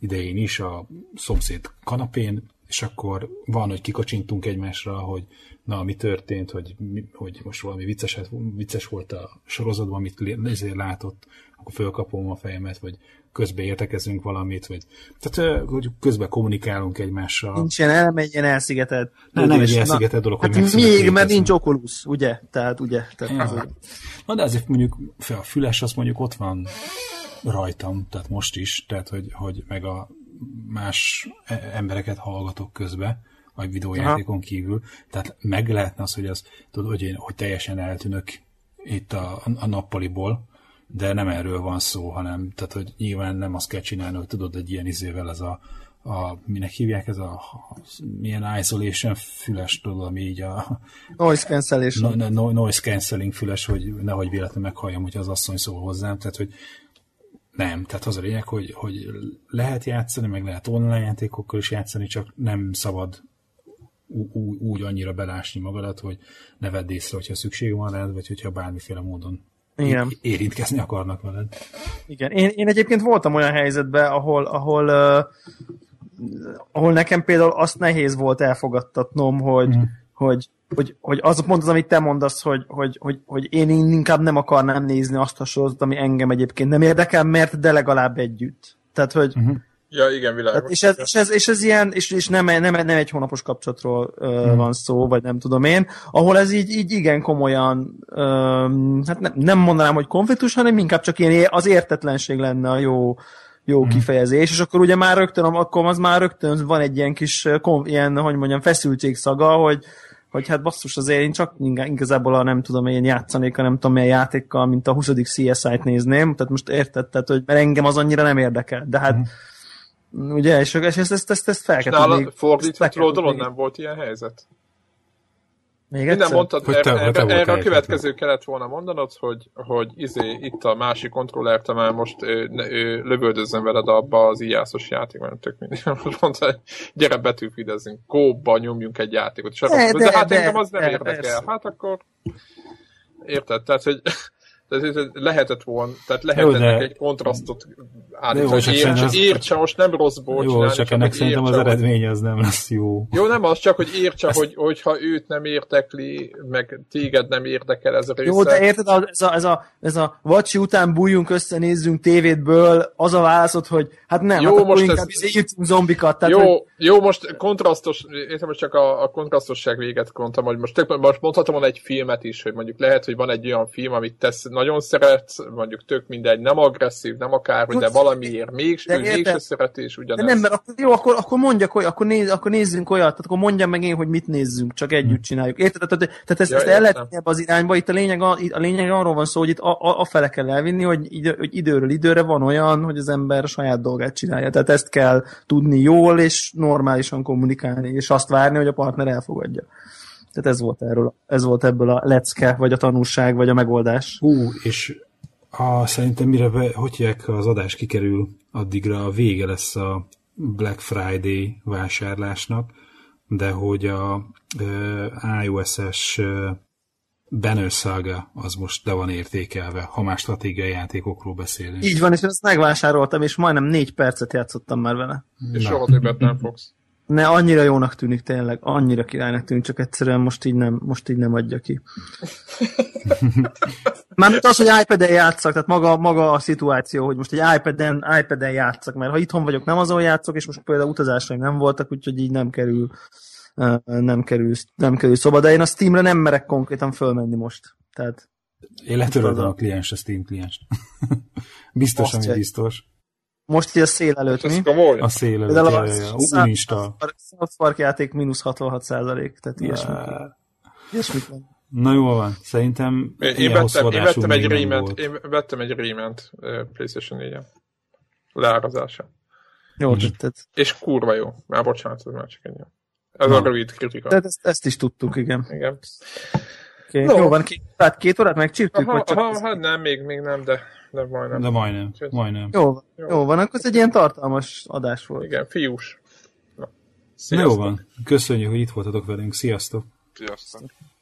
idején is a szomszéd kanapén, és akkor van, hogy kikacsintunk egymásra, hogy na, mi történt, hogy, hogy most valami vicces, vicces volt a sorozatban, amit ezért látott, akkor fölkapom a fejemet, vagy közben értekezünk valamit, vagy tehát közben kommunikálunk egymással. Nincsen, nem egy ilyen elszigetelt. Nem, nem egy ilyen elszigetelt dolog, hát hogy még, mert érkezünk. Nincs Oculus, ugye? Tehát, ugye? Tehát azért. Na, de azért mondjuk a füles, az mondjuk ott van rajtam, tehát most is, tehát, hogy, hogy meg a más embereket hallgatok közben, vagy videójátékon aha. kívül, tehát meg lehetne az, hogy, az, tudod, hogy én hogy teljesen eltűnök itt a, a nappaliból, de nem erről van szó, hanem tehát, hogy nyilván nem azt kell csinálni, hogy tudod, egy ilyen izével ez a, a minek hívják, ez a milyen isolation füles, tudod, ami így a noise cancellation. No, no, noise cancelling füles, hogy nehogy véletlenül meghalljam, hogy az asszony szól hozzám, tehát, hogy nem, tehát az a lényeg, hogy, hogy lehet játszani, meg lehet online játékokkal is játszani, csak nem szabad ú- úgy annyira belásni magadat, hogy ne vedd észre, hogyha szükség van rád, vagy hogyha bármiféle módon igen. É- érintkezni akarnak veled. Igen, én, én egyébként voltam olyan helyzetben, ahol, ahol, uh, ahol nekem például azt nehéz volt elfogadtatnom, hogy, mm. hogy Hogy, hogy az pont az, amit te mondasz, hogy, hogy, hogy, hogy én inkább nem akarnám nézni azt a sorozatot, ami engem egyébként nem érdekel, mert de legalább együtt. Tehát, hogy... Uh-huh. Ja, igen, világos. Tehát, és, ez, és, ez, és ez ilyen, és, és nem, nem, nem egy hónapos kapcsolatról uh, hmm. van szó, vagy nem tudom én, ahol ez így, így igen komolyan, um, hát ne, nem mondanám, hogy konfliktus, hanem inkább csak ilyen az értetlenség lenne a jó... jó hmm. kifejezés, és akkor ugye már rögtön, akkor az már rögtön van egy ilyen kis, ilyen, hogy mondjam, feszültség szaga, hogy hogy hát basszus, azért én csak igazából a nem tudom, én játszanék, a nem tudom milyen játékkal, mint a huszadik C S I-t nézném, tehát most érted, tehát, hogy mert engem az annyira nem érdekel, de hát mm. ugye, és ezt, ezt, ezt, ezt fel kell tudni. És nálad fordítható dolog nem volt ilyen helyzet? Még egyszer? Minden mondtad, hogy te, erre, te erre a következő kellett volna mondanod, hogy, hogy izé, itt a másik kontroller, te már most ő, ő, lövöldözzön veled abba az ijászos játékban, tök minden. Most mondta, gyere betűfidezzünk, kóba nyomjunk egy játékot. De, de, de hát de, engem az nem de, érdekel. Persze. Hát akkor... Érted? Tehát, hogy... Tehát lehetett volna, tehát lehetett egy kontrasztot állítani. Értse, most nem rosszból jó, csinálni. Jó, csak ennek szerintem az eredmény az nem lesz jó. Jó, nem az, csak hogy értse, ezt... hogy, hogyha őt nem érdekli, meg téged nem érdekel ez a része. Jó, de érted, ez a, ez a, ez a vacsi után bújjunk össze, nézzünk tévétből, az a válaszod, hogy hát nem, jó, hát akkor inkább ez... írtunk zombikat. Tehát, jó, hogy... jó, most kontrasztos, értem, most csak a, a kontrasztosság véget mondtam, hogy most, most mondhatom volna egy filmet is, hogy mondjuk lehet, hogy van egy olyan film, amit tesz nagyon szeret, mondjuk tök mindegy, nem agresszív, nem akárhogy, de valamiért mégse, de ő mégse szereti, és ugyanez. De nem, mert akkor, jó, akkor, akkor mondjak olyat, akkor, néz, akkor nézzünk olyat, tehát akkor mondjam meg én, hogy mit nézzünk, csak együtt csináljuk. Érted? Tehát, tehát ezt, ja, ezt el lehet ebbe az irányba, itt a lényeg, a, a lényeg arról van szó, hogy itt a, a, a fele kell elvinni, hogy, idő, hogy időről időre van olyan, hogy az ember a saját dolgát csinálja. Tehát ezt kell tudni jól, és normálisan kommunikálni, és azt várni, hogy a partner elfogadja. Tehát ez volt, erről, ez volt ebből a lecke, vagy a tanulság, vagy a megoldás. Hú, és a, szerintem mire, be, hogy az adás kikerül, addigra a vége lesz a Black Friday vásárlásnak, de hogy a e, iOS-es e, Banner Saga az most le van értékelve, ha más stratégiai játékokról beszélünk. Így van, és én ezt megvásároltam, és majdnem négy percet játszottam már vele. És soha többet nem fogsz. Ne, annyira jónak tűnik tényleg, annyira királynak tűnik, csak egyszerűen most így nem, most így nem adja ki. Mármint az, hogy iPad-en játszak, tehát maga, maga a szituáció, hogy most egy iPad-en, iPad-en játszak, mert ha itthon vagyok, nem azon játszok, és most például utazásaim nem voltak, úgyhogy így nem kerül, nem kerül, nem kerül szoba, de én a Steamre nem merek konkrétan fölmenni most. Tehát, én letöröldöm a kliens, a Steam klienst. Biztos, ami biztos. Most így a szél előtt, mi? A szél előtt, jaj, jaj, jaj. Uninsta. South Park játék mínusz hatvanhat százalék, tehát ilyesmit. Na jól van, szerintem én vettem, én vettem egy Rayman-t, én vettem egy Rayman-t PlayStation négyen. Leárazása. Jó, tehát. És kurva jó. Már bocsánat, ez már csak egy jó. Ez a rövid kritika. Tehát ezt, ezt is tudtuk, igen. Igen. Okay. No. Jó van, két órát, két órát megcsíptük? Aha, aha, ez... hát nem, még, még nem, de, de majdnem. De majdnem, majdnem. Jó, jó. Jó van, akkor ez egy ilyen tartalmas adás volt. Igen, fiús. Na, jó van, köszönjük, hogy itt voltatok velünk. Sziasztok! Sziasztok!